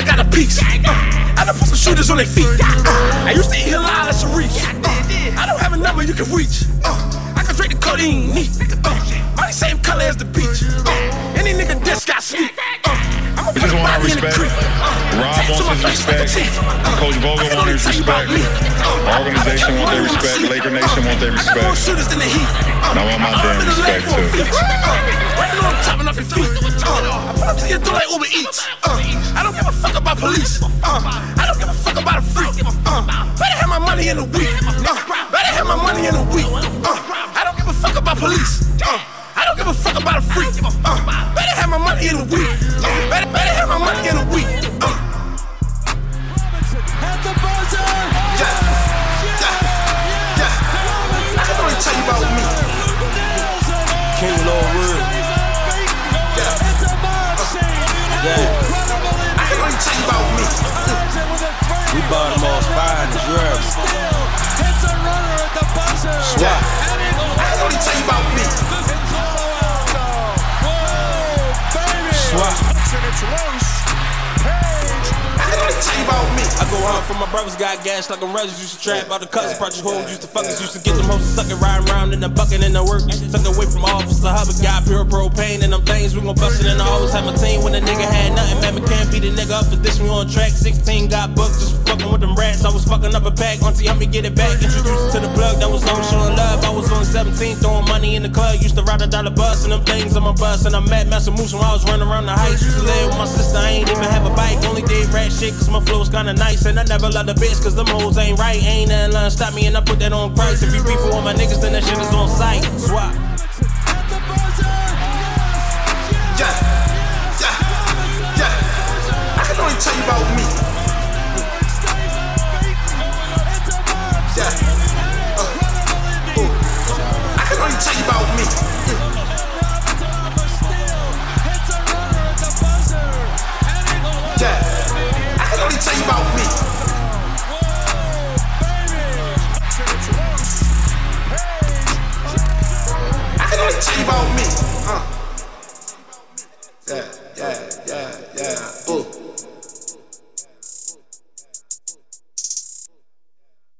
I got a piece. I done put some shooters on their feet. I used to eat a lot of cerise. I don't have a number you can reach. I can drink the codeine neat. Body same color as the beach. Any nigga that's got sleep. I just want our respect. Rob wants his respect. Coach Vogel wants his respect. Our organization wants their respect. Laker Nation wants their respect. And I want my damn respect too. I put up to your door like Uber Eats. I don't give a fuck about police. I don't give a fuck about a freak. Better have my money in a week. Better have my money in a week. I don't give a fuck about police. I don't give a fuck about a freak. Better have my money in a week. Better have my money in a week. Robinson at the buzzer. I can only tell you about me. King Lord Wood. I can only tell you about me. We bought them all fine drugs. Hits a runner at the buzzer. Swap. I can only tell you about me. Swap. I go home for my brothers, got gas like a Rogers. Used to trap out the cousins, project hoes, used to fuckers. Used to get them hoes to suck it, riding round in the bucket in the work. Used to tuck away from office to hubba. Got pure propane and them things, we gon' bust it. And I always had my team when a nigga had nothing. Man, we can't beat a nigga up for this, we on track. 16 got booked, just fucking with them rats. I was fucking up a pack, auntie help me get it back. Introduced to the plug, that was on showing love. I was on 17, throwing money in the club. Used to ride a dollar bus and them things on my bus. And I met Master Moose when I was running around the heights. Used to live with my sister, I ain't even have a bike. Only did rat shit cause my flow was kinda nice. And I never loved a bitch cause them hoes ain't right. Ain't nothing lying, stop me and I put that on price. If you beef with all my niggas then that shit is on sight. Swap. I can only tell you about me. I can only tell you about me. I can only tell you about me. I can only tell you about me.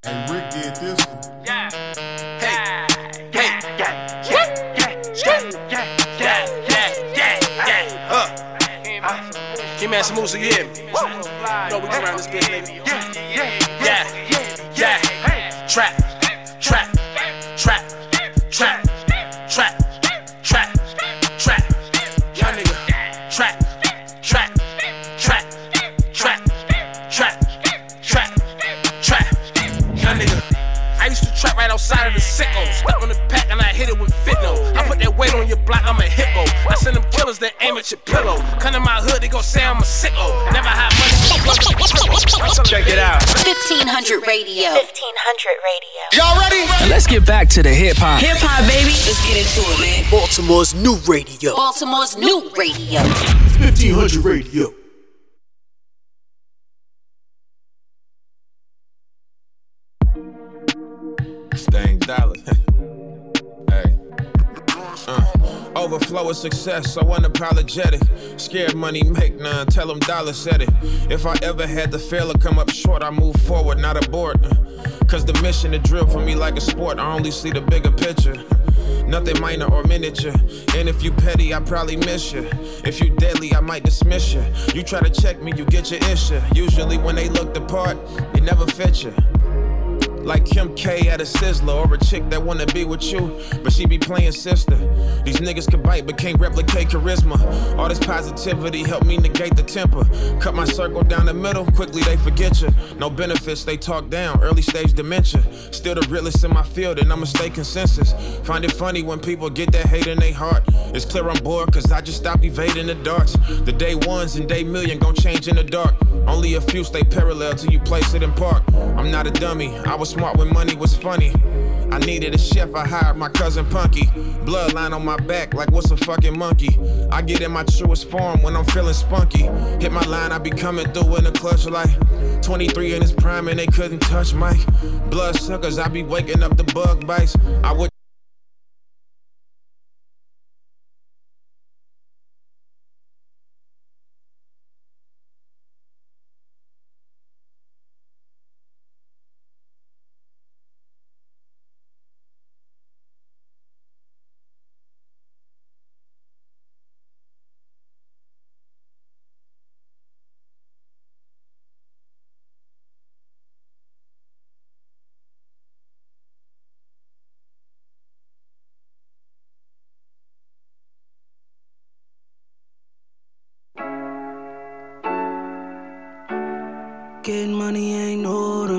And Rick did this one. Yeah. Hey. Hey. Yeah. Yeah. Yeah. Yeah. Yeah. Yeah. Yeah. Yeah. Give me that smooth so you hear me. No, we go around this bitch, baby. Yeah. Yeah. Yeah. Yeah. Yeah. Trap. Trap. Trap. Trap. Trap. Trap. Trap. Young nigga. Trap. Trap. Trap. Trap. Trap. Trap. Trap. Nigga. I used to trap right outside of the sickos. Step on the pack and I hit it with fitno. I put that weight on your block, I'm a hippo. I send them killers that aim at your pillow. Come to my hood, they gon' say I'm a sicko. Never had money. Check it out. 1500 Radio. 1500 Radio. Y'all ready? Let's get back to the hip hop. Hip hop, baby. Let's get into it, man. Baltimore's new radio. Baltimore's new radio. 1500 Radio. Dollar. Hey. Overflow of success, so unapologetic. Scared money, make none, tell them dollar said it. If I ever had to fail or come up short, I move forward, not abort. Cause the mission to drill for me like a sport, I only see the bigger picture. Nothing minor or miniature. And if you petty, I probably miss you. If you deadly, I might dismiss you. You try to check me, you get your issue. Usually when they look the part, they never fit you. Like Kim K at a Sizzler or a chick that wanna be with you, but she be playing sister. These niggas can bite but can't replicate charisma. All this positivity helped me negate the temper. Cut my circle down the middle, quickly they forget you. No benefits, they talk down, early stage dementia. Still the realest in my field and I'ma stay consensus. Find it funny when people get that hate in they heart. It's clear I'm bored cause I just stopped evading the darts. The day ones and day million gon' change in the dark. Only a few stay parallel till you place it in park. I'm not a dummy, I was smart when money was funny. I needed a chef, I hired my cousin Punky. Bloodline on my back like what's a fucking monkey. I get in my truest form when I'm feeling spunky. Hit my line, I be coming through in the clutch like 23 in his prime and they couldn't touch Mike. Blood suckers, I be waking up the bug bites. I would Getting money ain't new to me.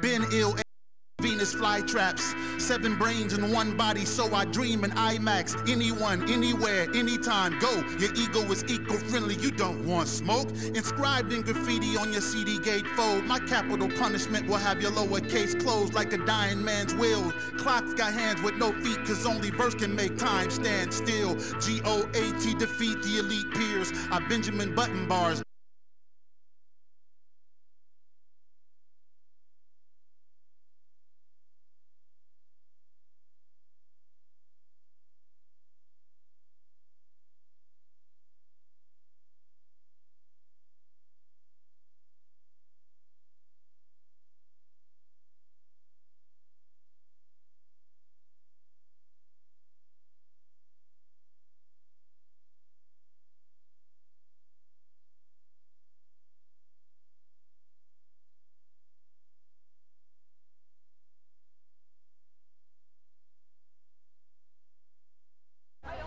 Been ill. Venus fly traps, 7 brains in one body, so I dream in IMAX. Anyone, anywhere, anytime, go. Your ego is eco-friendly, you don't want smoke. Inscribed in graffiti on your CD gate fold. My capital punishment will have your lowercase closed like a dying man's will. Clocks got hands with no feet, cause only verse can make time stand still. GOAT defeat the elite peers. I Benjamin Button bars.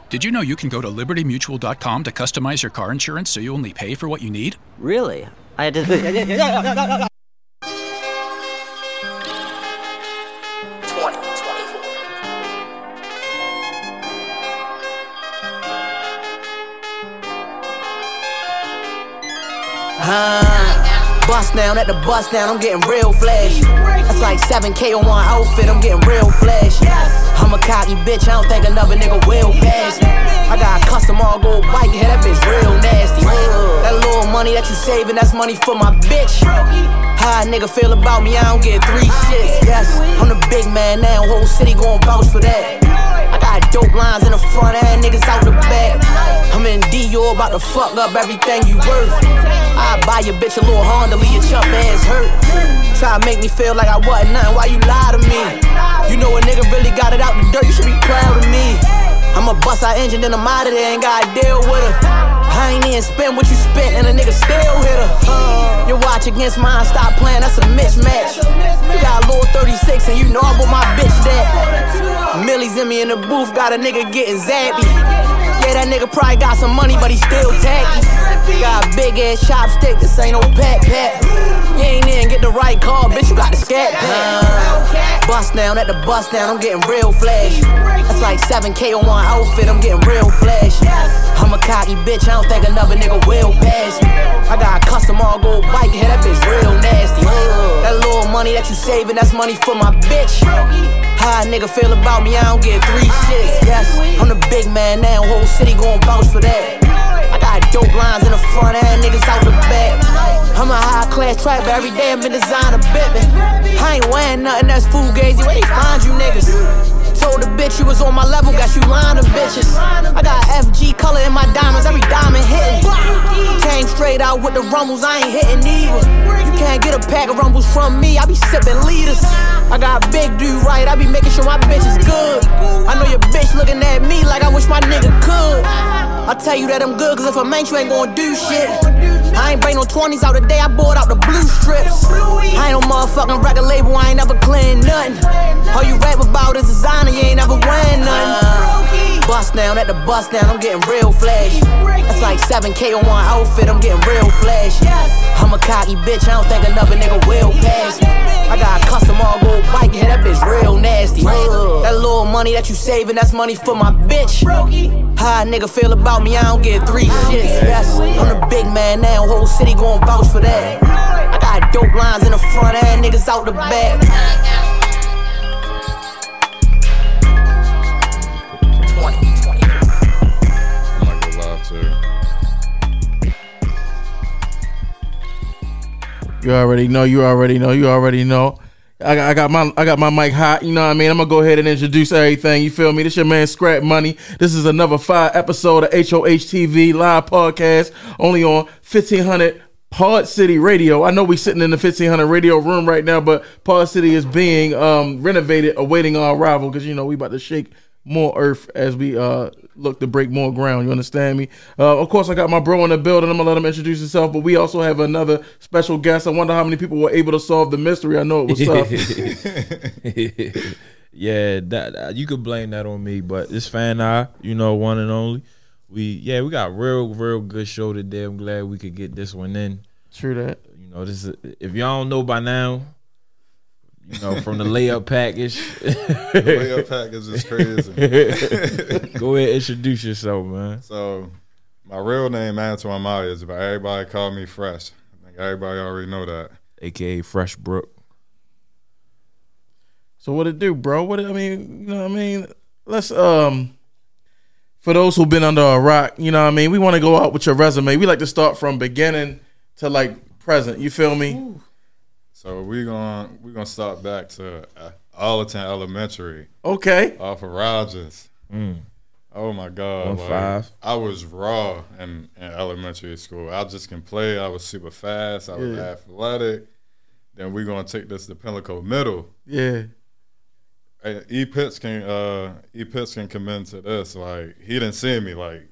Did you know you can go to libertymutual.com to customize your car insurance so you only pay for what you need? Really? I had to... 2024. Bust down at the bus down, I'm getting real flashy. That's like 7K on one outfit, I'm getting real flashy. I'm a cocky bitch, I don't think another nigga will pass me. I got a custom all gold bike, yeah, that bitch real nasty. That little money that you saving, that's money for my bitch. How a nigga feel about me, I don't get 3 shits. Yes, I'm the big man now, whole city gon' vouch for that. I got dope lines in the front and niggas out the back. I'm in D, you about to fuck up everything you worth. I buy your bitch a little Honda, leave your chump ass hurt. Try to make me feel like I wasn't nothing, why you lie to me? You know a nigga really got it out the dirt, you should be proud of me. I'ma bust our engine, then I'm out of there, ain't gotta deal with her. I ain't even spend what you spent, and a nigga still hit her. Your watch against mine, stop playing, that's a mismatch. You got a little 36, and you know I bought my bitch that. Millie's in me in the booth, got a nigga getting zappy. Yeah, that nigga probably got some money, but he still tacky. Got a big ass chopstick, this ain't no pack. You ain't in, get the right call, bitch, you got the scat pack. Bust down at the bus down, I'm getting real flashy. That's like 7K on one outfit, I'm getting real flashy. I'm a cocky bitch, I don't think another nigga will pass me. I got a custom all gold bike, yeah, that bitch real nasty. That little money that you saving, that's money for my bitch. How a nigga feel about me, I don't get 3 shits. Yes, I'm the big man now, whole city gon' vouch for that. I got dope lines in the front and niggas out the back. I'm a high class trapper, every day I'm in designer bippin'. I ain't wearing nothing that's fugazi, where they find you niggas? Told the bitch you was on my level, got you lying to bitches. I got FG color in my diamonds, every diamond hitting. Came straight out with the rumbles, I ain't hitting either. You can't get a pack of rumbles from me, I be sipping liters. I got big dude right, I be making sure my bitch is good. I know your bitch looking at me like I wish my nigga could. I tell you that I'm good, cause if I'm ain't, you ain't gon' do shit. I ain't bring no 20s out today, I bought out the blue strips. I ain't no motherfucking record label, I ain't never clean nothing. All you rap about is designer, you ain't never wearing nothing. Bust down at the bus down, I'm getting real flashy. That's like 7K on one outfit, I'm getting real flashy. I'm a cocky bitch, I don't think another nigga will pass me. I got a custom all gold bike, yeah, that bitch real nasty. That little money that you saving, that's money for my bitch. How a nigga feel about me, I don't get 3 shits. Yes, I'm the big man now, whole city gon' vouch for that. I got dope lines in the front and niggas out the back. 2020. I'm not gonna lie to you. You already know. I got my mic hot, you know what I mean? I'm gonna go ahead and introduce everything, you feel me? This your man Scrap Money. This is another 5 episode of HOH TV live podcast, only on 1500 Pod City Radio. I know we sitting in the 1500 radio room right now, but Pod City is being renovated, awaiting our arrival, because you know we about to shake more earth as we look to break more ground, you understand me? Of course, I got my bro in the building. I'm going to let him introduce himself, but we also have another special guest. I wonder how many people were able to solve the mystery. I know it was tough. Yeah, that you could blame that on me, but it's Fan Eye, you know, one and only. We got real good show today. I'm glad we could get this one in. True that. You know, this is, if y'all don't know by now, you know, from the layup package. The layup package is crazy. Go ahead, introduce yourself, man. So, my real name, Antoine Myers, but everybody call me Fresh. I think everybody already know that. AKA Fresh Brook. So what it do, bro? Let's for those who've been under a rock, you know what I mean? We want to go out with your resume. We like to start from beginning to, like, present. You feel me? Ooh. So we're gonna start back to Allerton Elementary. Okay. Off of Rogers. Mm. Oh, my God. 1-5. I was raw in elementary school. I just can play. I was super fast. I was athletic. Then we're going to take this to Pimlico Middle. Yeah. E. Pitts can come into this. Like, he didn't see me. Like,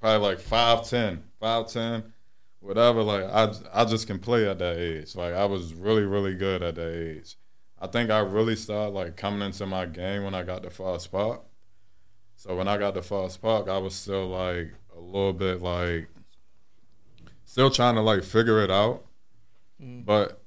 probably like 5'10", whatever. Like, I just can play at that age. Like, I was really, really good at that age. I think I really started, like, coming into my game when I got to Fast Park. So when I got to Fast Park, I was still, like, a little bit, like, still trying to, like, figure it out. Mm-hmm. But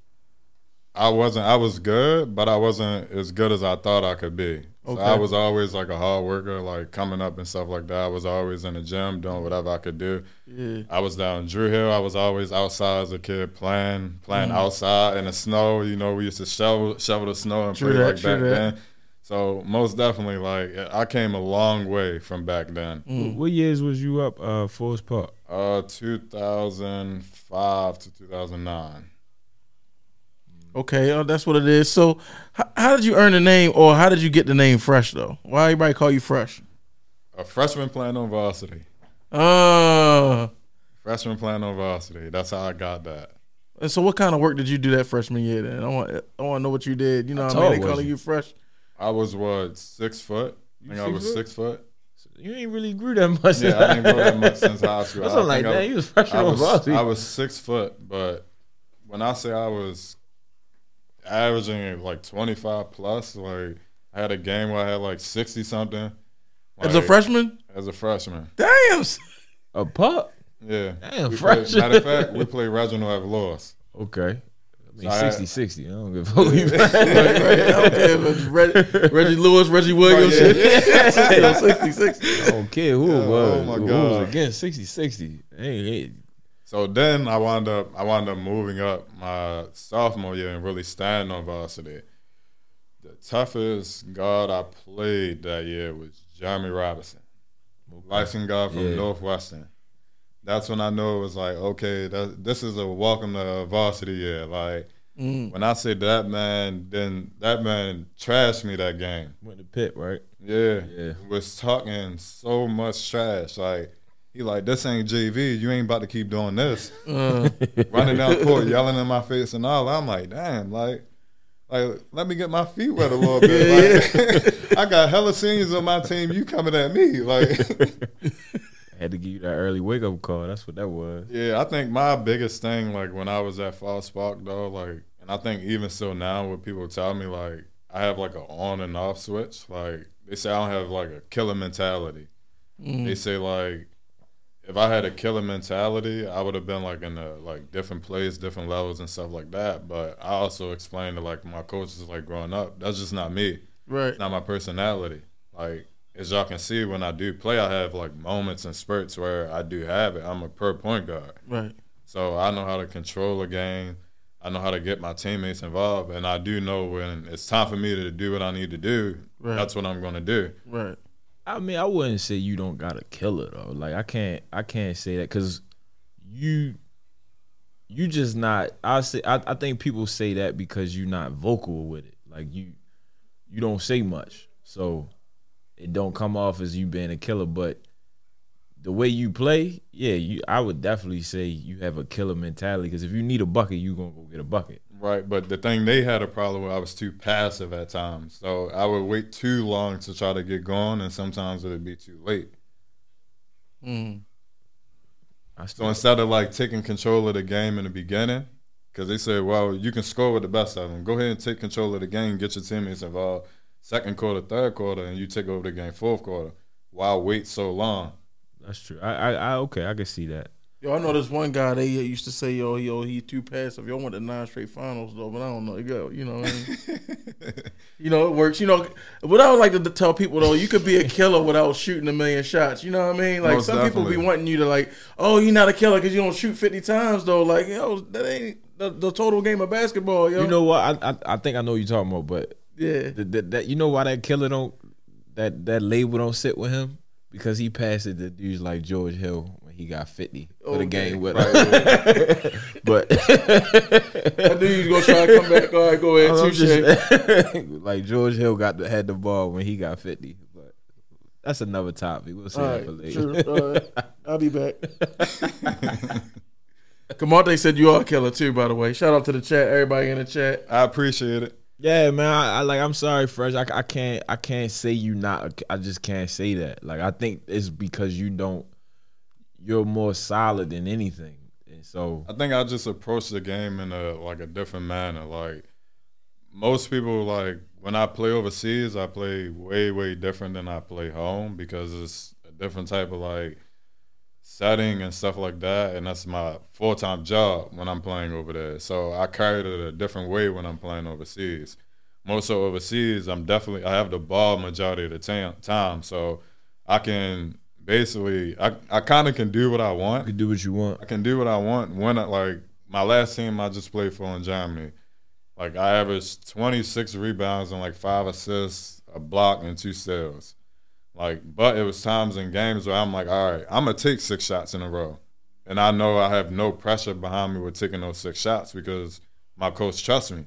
I was good, but I wasn't as good as I thought I could be. Okay. So I was always like a hard worker, like coming up and stuff like that. I was always in the gym doing whatever I could do. Yeah. I was down in Drew Hill. I was always outside as a kid playing outside in the snow. You know, we used to shovel the snow and true play that, like back then. So most definitely, like, I came a long way from back then. Mm. What years was you up Forest Park? 2005 to 2009. Okay, that's what it is. So, how did you earn the name, or how did you get the name Fresh, though? Why everybody call you Fresh? A freshman playing on varsity. Freshman playing on varsity. That's how I got that. And so, what kind of work did you do that freshman year, then? I want to know what you did. You know what I mean? They calling you Fresh. I was, 6 foot? I was 6 foot. You ain't really grew that much. Yeah, I didn't grow that much since high school. That's like that. You was freshman on varsity. I was 6 foot, but when I say I was averaging like 25 plus, like I had a game where I had like 60 something. Like, as a freshman. Damn, a pup. Yeah. Damn, freshman. Matter of fact, we played Reginald at Lewis. Okay. I mean, so 60-60. I don't give a fuck. Okay, Reggie Lewis, Reggie Williams. Oh, yeah. 60-60. I don't care who it was. Oh my God. Who was against 60-60? Hey. So then I wound up moving up my sophomore year and really standing on varsity. The toughest guard I played that year was Jeremy Robinson, licensed guard from Northwestern. That's when I knew it was like, okay, this is a welcome to varsity year. Like, when I say that man, then that man trashed me that game. Went to Pitt, right? Yeah. Was talking so much trash, like. He like, this ain't JV. You ain't about to keep doing this. Running down court, yelling in my face and all. I'm like, damn, like let me get my feet wet a little bit. Like, I got hella seniors on my team. You coming at me. Like, I had to give you that early wake-up call. That's what that was. Yeah, I think my biggest thing, like, when I was at Fast Park, though, like, and I think even still now when people tell me, like, I have, like, an on and off switch. Like, they say I don't have, like, a killer mentality. Mm-hmm. They say, like, if I had a killer mentality, I would have been like in a like different place, different levels and stuff like that. But I also explained to like my coaches like growing up, that's just not me. Right. It's not my personality. Like as y'all can see, when I do play, I have like moments and spurts where I do have it. I'm a pure point guard. Right. So I know how to control a game. I know how to get my teammates involved, and I do know when it's time for me to do what I need to do. Right. That's what I'm gonna do. Right. I mean, I wouldn't say you don't got a killer though. Like I can't say that because you just not. I think people say that because you're not vocal with it. Like you don't say much, so it don't come off as you being a killer. But the way you play, I would definitely say you have a killer mentality because if you need a bucket, you gonna go get a bucket. Right, but the thing they had a problem with, I was too passive at times. So I would wait too long to try to get going, and sometimes it would be too late. Mm. So instead of, like, taking control of the game in the beginning, because they said, well, you can score with the best of them. Go ahead and take control of the game, get your teammates involved. second quarter, third quarter, and you take over the game fourth quarter. Why wait so long? That's true. Okay, I can see that. Yo, I know this one guy, they used to say, yo, he too passive. Yo, I went to 9 straight finals, though, but I don't know. You know what I mean? You know, it works. You know, what I would like to tell people, though, you could be a killer without shooting a million shots. You know what I mean? Like, people be wanting you to, like, oh, you're not a killer because you don't shoot 50 times, though. Like, yo, that ain't the total game of basketball, yo. You know what? I think I know what you're talking about, but yeah, that you know why that killer don't, that label don't sit with him? Because he passed it to dudes like George Hill. He got 50 for the game with him. But I knew you was going to try to come back. All right, go ahead. Like George Hill had the ball when he got 50. But that's another topic. We'll see that for later. Sure. All right. I'll be back. Kamarte said you are a killer too, by the way. Shout out to the chat. Everybody in the chat. I appreciate it. Yeah, man. I'm sorry, Fresh. I can't say you not. I just can't say that. Like, I think it's because you don't. You're more solid than anything, and so I think I just approach the game in a different manner. Like most people, like when I play overseas, I play way, way different than I play home because it's a different type of like setting and stuff like that, and that's my full-time job when I'm playing over there. So I carry it a different way when I'm playing overseas. More so overseas, I have the ball majority of the time, so I can. Basically, I kind of can do what I want. You can do what you want. I can do what I want. Like, my last team I just played for in Germany, like, I averaged 26 rebounds and, like, 5 assists, a block, and 2 steals. Like, but it was times in games where I'm like, all right, I'm going to take 6 shots in a row. And I know I have no pressure behind me with taking those 6 shots because my coach trusts me.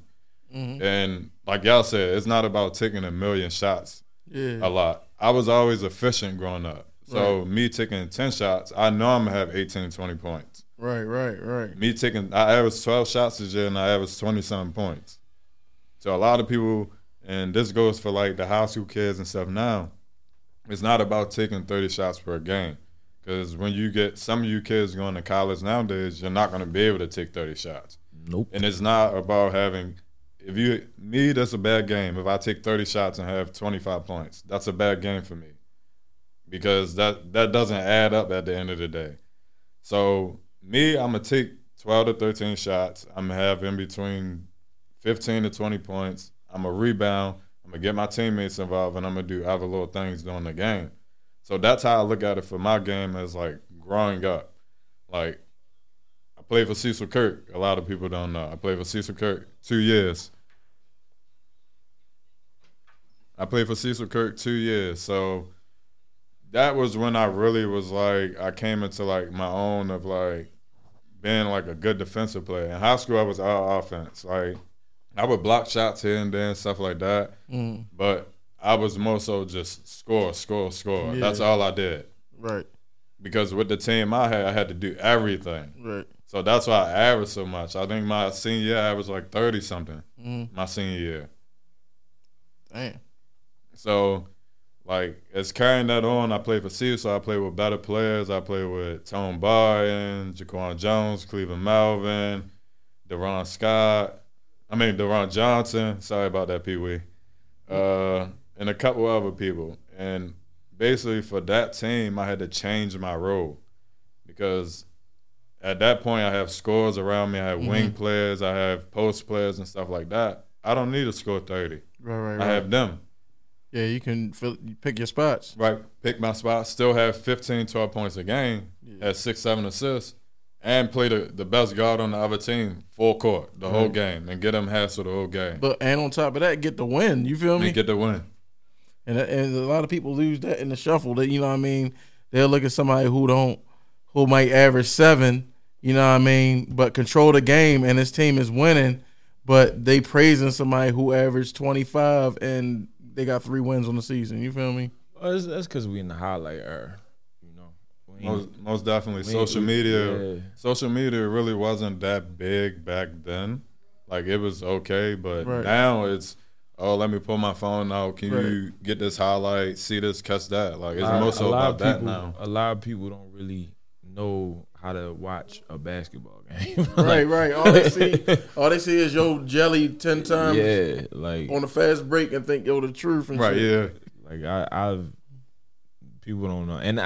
Mm-hmm. And like y'all said, it's not about taking 1 million shots a lot. I was always efficient growing up. So me taking 10 shots, I know I'm going to have 18, 20 points. Right. I averaged 12 shots this year, and I averaged 20-something points. So a lot of people, and this goes for, like, the high school kids and stuff now, it's not about taking 30 shots per game. Because when you get some of you kids going to college nowadays, you're not going to be able to take 30 shots. Nope. And it's not about having – that's a bad game. If I take 30 shots and have 25 points, that's a bad game for me. Because that doesn't add up at the end of the day. So me, I'm going to take 12 to 13 shots. I'm going to have in between 15 to 20 points. I'm going to rebound. I'm going to get my teammates involved, and I'm going to do other little things during the game. So that's how I look at it for my game as, like, growing up. Like, I played for Cecil Kirk. A lot of people don't know. I played for Cecil Kirk 2 years. So that was when I really was like, I came into like my own of like being like a good defensive player. In high school, I was all offense. Like, I would block shots here and there and stuff like that. Mm. But I was more so just score. Yeah. That's all I did. Right. Because with the team I had to do everything. Right. So that's why I averaged so much. I think my senior year, I averaged like 30-something. My senior year. Damn. So, like, it's carrying that on. I play for Cecil, so I play with better players. I play with Tone Bryan, Jaquan Jones, Cleveland Melvin, Deron Johnson. Sorry about that, Pee Wee. And a couple other people. And basically for that team, I had to change my role because at that point I have scorers around me. I have wing players. I have post players and stuff like that. I don't need to score 30. Right. I have them. Yeah, you can pick your spots. Right, pick my spots, still have 15, 12 points a game, have 6, 7 assists, and play the best guard on the other team full court the whole game and get them hassled the whole game. And on top of that, get the win. You feel me? And get the win. And a lot of people lose that in the shuffle. That, you know what I mean? They'll look at somebody who might average 7, you know what I mean, but control the game and his team is winning, but they praising somebody who averaged 25 and – they got 3 wins on the season. You feel me? Well, that's because we in the highlight era. You know, most definitely. Social media really wasn't that big back then. Like, it was okay, but now it's, oh, let me pull my phone out. Can you get this highlight? See this? Catch that? Like, it's more so about that now. A lot of people don't really know how to watch a basketball game. Right. All they see is yo jelly 10 times. Yeah, like on the fast break and think yo the truth and right, shit. Right. Yeah. Like I've people don't know, and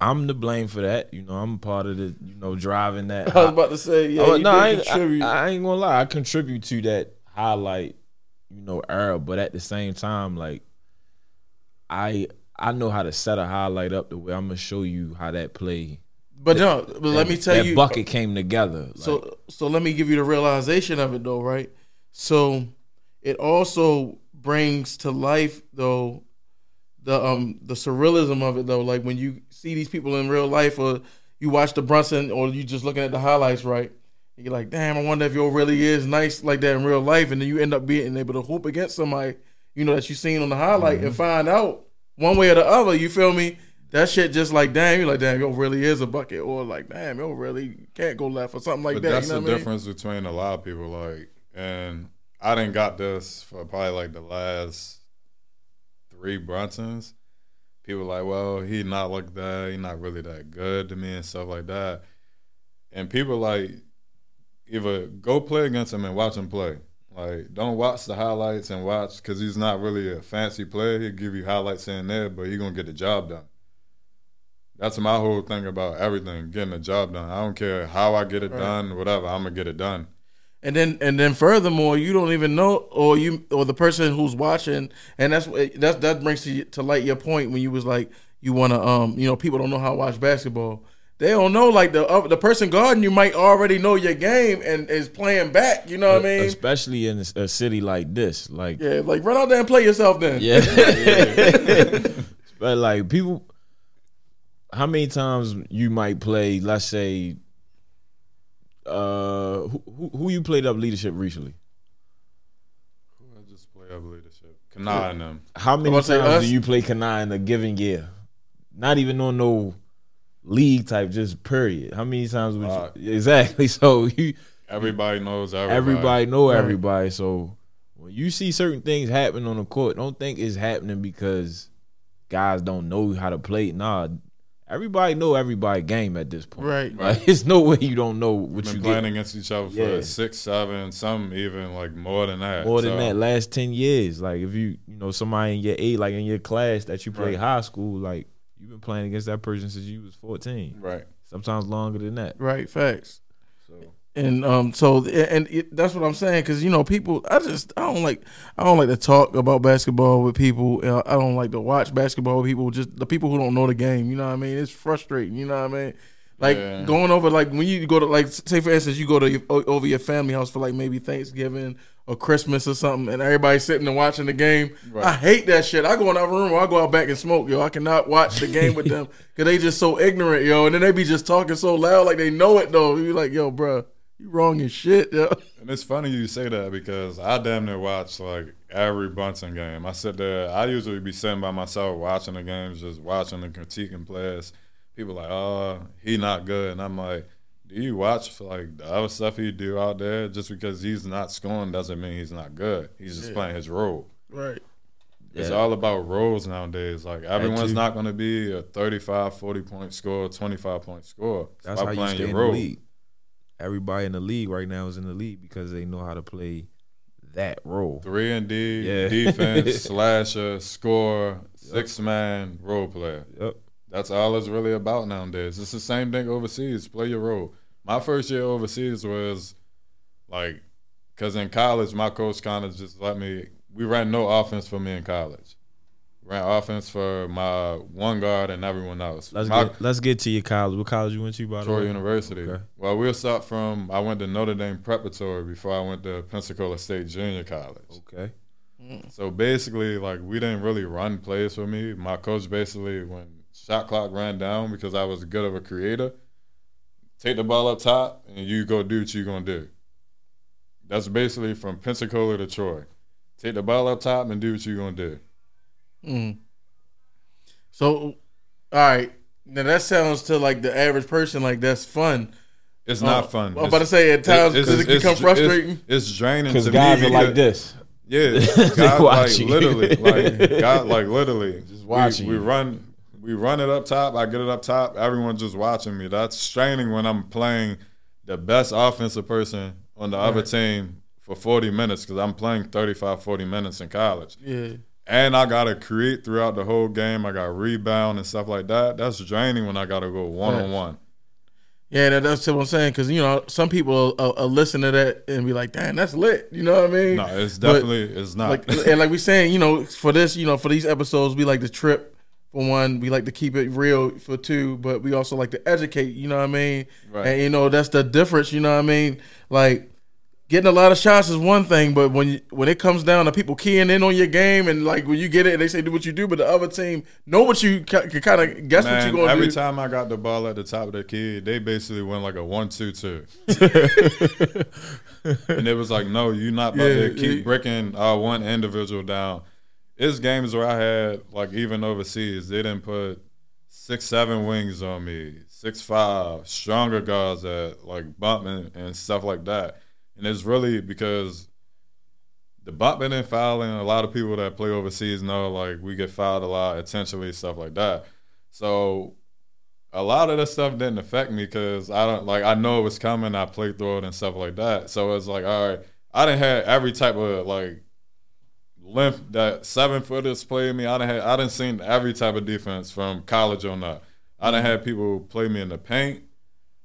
I'm to blame for that. You know, I'm part of the driving that. I was about to say I ain't gonna lie. I contribute to that highlight era, but at the same time, like I know how to set a highlight up the way I'm gonna show you how that play. But let me tell you, that bucket came together. So let me give you the realization of it though, right? So it also brings to life though the surrealism of it though. Like when you see these people in real life, or you watch the Brunson, or you just looking at the highlights, right? You're like, damn, I wonder if yo really is nice like that in real life, and then you end up being able to hoop against somebody, that you seen on the highlight, mm-hmm. and find out one way or the other, you feel me? That shit just like, damn, you're like, damn, yo really is a bucket, or like, damn, yo really can't go left, or something like that. That's the difference between a lot of people, like, and I didn't got this for probably like the last 3 Brunsons. People like, well, he not like that, he not really that good to me and stuff like that. And people like, either go play against him and watch him play. Like, don't watch the highlights and watch, because he's not really a fancy player. He'll give you highlights in there, but he's going to get the job done. That's my whole thing about everything, getting the job done. I don't care how I get it done, whatever, I'm going to get it done. And then furthermore, you don't even know, or the person who's watching, and that brings to light your point when you was like, you want to, people don't know how to watch basketball. They don't know, like the person guarding you might already know your game and is playing back. You know what I mean? Especially in a city like this, like run out there and play yourself then. Yeah. But like people, how many times you might play? Let's say, who you played up leadership recently? Who I just played up leadership? Kanai and them. How many times do you play Kanai in a given year? Not even on no league type, just period. How many times would you exactly? So everybody knows everybody. Everybody know everybody. So when you see certain things happen on the court, don't think it's happening because guys don't know how to play. Nah, everybody know everybody game at this point. Right. Like, it's no way you don't know what you're playing against each other for 6, 7, some even like more than that. More than that, last 10 years. Like if you somebody in your age, like in your class that you play high school, like. You've been playing against that person since you was 14. Right. Sometimes longer than that. Right, facts. So that's what I'm saying, cuz people I don't like to talk about basketball with people. I don't like to watch basketball with people, just the people who don't know the game, you know what I mean? It's frustrating, you know what I mean? Like going over, like when you go to, like say for instance you go to over your family house for like maybe Thanksgiving or Christmas or something, and everybody's sitting and watching the game. Right. I hate that shit. I go in the other room or I go out back and smoke, yo. I cannot watch the game with them because they just so ignorant, yo. And then they be just talking so loud like they know it, though. You like, yo, bro, you wrong as shit, yo. And it's funny you say that because I damn near watch, like, every Brunson game. I sit there. I usually be sitting by myself watching the games, just watching and critiquing players. People like, oh, he not good. And I'm like, do you watch for like the other stuff he do out there? Just because he's not scoring doesn't mean he's not good. He's just playing his role. Right. It's all about roles nowadays. Like everyone's not going to be a 35, 40-point scorer, 25-point scorer. That's how you stay in the league. Everybody in the league right now is in the league because they know how to play that role. 3 and D, defense, slasher, scorer, six-man, role player. Yep. That's all it's really about nowadays. It's the same thing overseas. Play your role. My first year overseas was like, because in college, my coach kind of just let me, we ran no offense for me in college. Ran offense for my one guard and everyone else. Let's get to your college. What college you went to, by the way? Troy University. Okay. Well, we'll start from, I went to Notre Dame Preparatory before I went to Pensacola State Junior College. Okay. So basically, like, we didn't really run plays for me. My coach basically went, shot clock ran down because I was good of a creator. Take the ball up top, and you go do what you're going to do. That's basically from Pensacola to Troy. Take the ball up top and do what you're going to do. Mm. So, all right. Now, that sounds to, like, the average person like that's fun. It's not fun. I was about to say at times because it can become frustrating. It's draining to me. Because guys are like this. Yeah. God, like, literally. Like, God, like, literally. Just watching. We run... we run it up top. I get it up top. Everyone's just watching me. That's straining when I'm playing the best offensive person on the other team for 40 minutes because I'm playing 35, 40 minutes in college. Yeah. And I got to create throughout the whole game. I got to rebound and stuff like that. That's draining when I got to go one-on-one. Yeah, that's what I'm saying because, you know, some people are listen to that and be like, damn, that's lit. You know what I mean? No, it's definitely – it's not. And like we saying, you know, for this, you know, for these episodes, we like to trip. For one, we like to keep it real. For two, but we also like to educate, you know what I mean? Right. And, you know, that's the difference, you know what I mean? Like, getting a lot of shots is one thing, but when it comes down to people keying in on your game and, like, when you get it and they say do what you do, but the other team know what you can kind of guess what you're going to do. Every time I got the ball at the top of the key, they basically went like a 1-2-2. And it was like, no, you're not about to keep breaking one individual down. It's games where I had, like, even overseas, they didn't put 6-7 wings on me, 6'5", stronger guards that, like, bumping and stuff like that. And it's really because the bumping and fouling, a lot of people that play overseas know, like, we get fouled a lot, intentionally, stuff like that. So a lot of that stuff didn't affect me because I know it was coming, I played through it and stuff like that. So it's like, all right, I didn't have every type of, like, length that 7-footers played me. I done seen every type of defense from college on up. I done had people play me in the paint,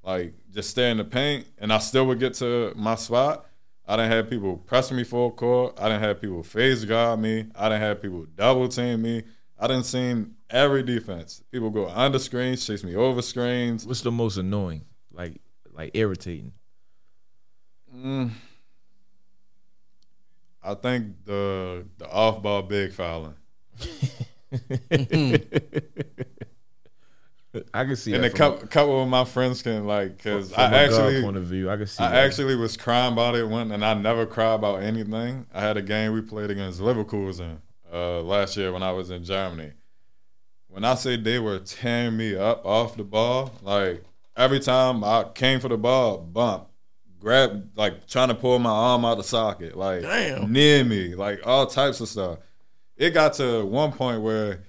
like just stay in the paint, and I still would get to my spot. I done had people press me full court. I done had people face guard me. I done had people double team me. I done seen every defense. People go under screens, chase me over screens. What's the most annoying? Like irritating. I think the off-ball big fouling. I can see. And that a couple of my friends can, like, because I actually was crying about it one, and I never cry about anything. I had a game we played against Leverkusen last year when I was in Germany. When I say they were tearing me up off the ball, like every time I came for the ball, bump. Grab, like, trying to pull my arm out of the socket, like, damn. Near me, like, all types of stuff. It got to one point where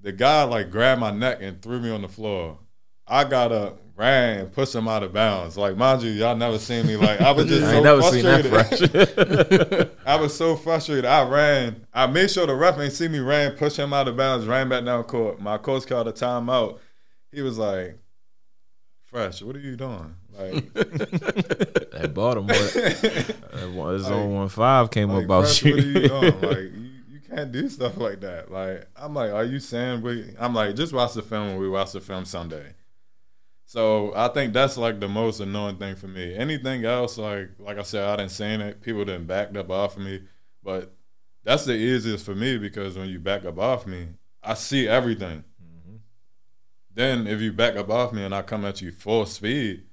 the guy, like, grabbed my neck and threw me on the floor. I got up, ran, and pushed him out of bounds. Like, mind you, y'all never seen me. Like, I was just so frustrated. I was so frustrated. I ran. I made sure the ref ain't see me, ran, pushed him out of bounds, ran back down court. My coach called a timeout. He was like, Fresh, what are you doing? Like, that Baltimore, that zone 1-5 came up about Fresh, you. What are you doing? Like, you can't do stuff like that. Like, I'm like, are you saying? I'm like, just watch the film when we watch the film someday. So I think that's, like, the most annoying thing for me. Anything else, like I said, I didn't seen it. People didn't back up off of me, but that's the easiest for me because when you back up off me, I see everything. Then if you back up off me and I come at you full speed,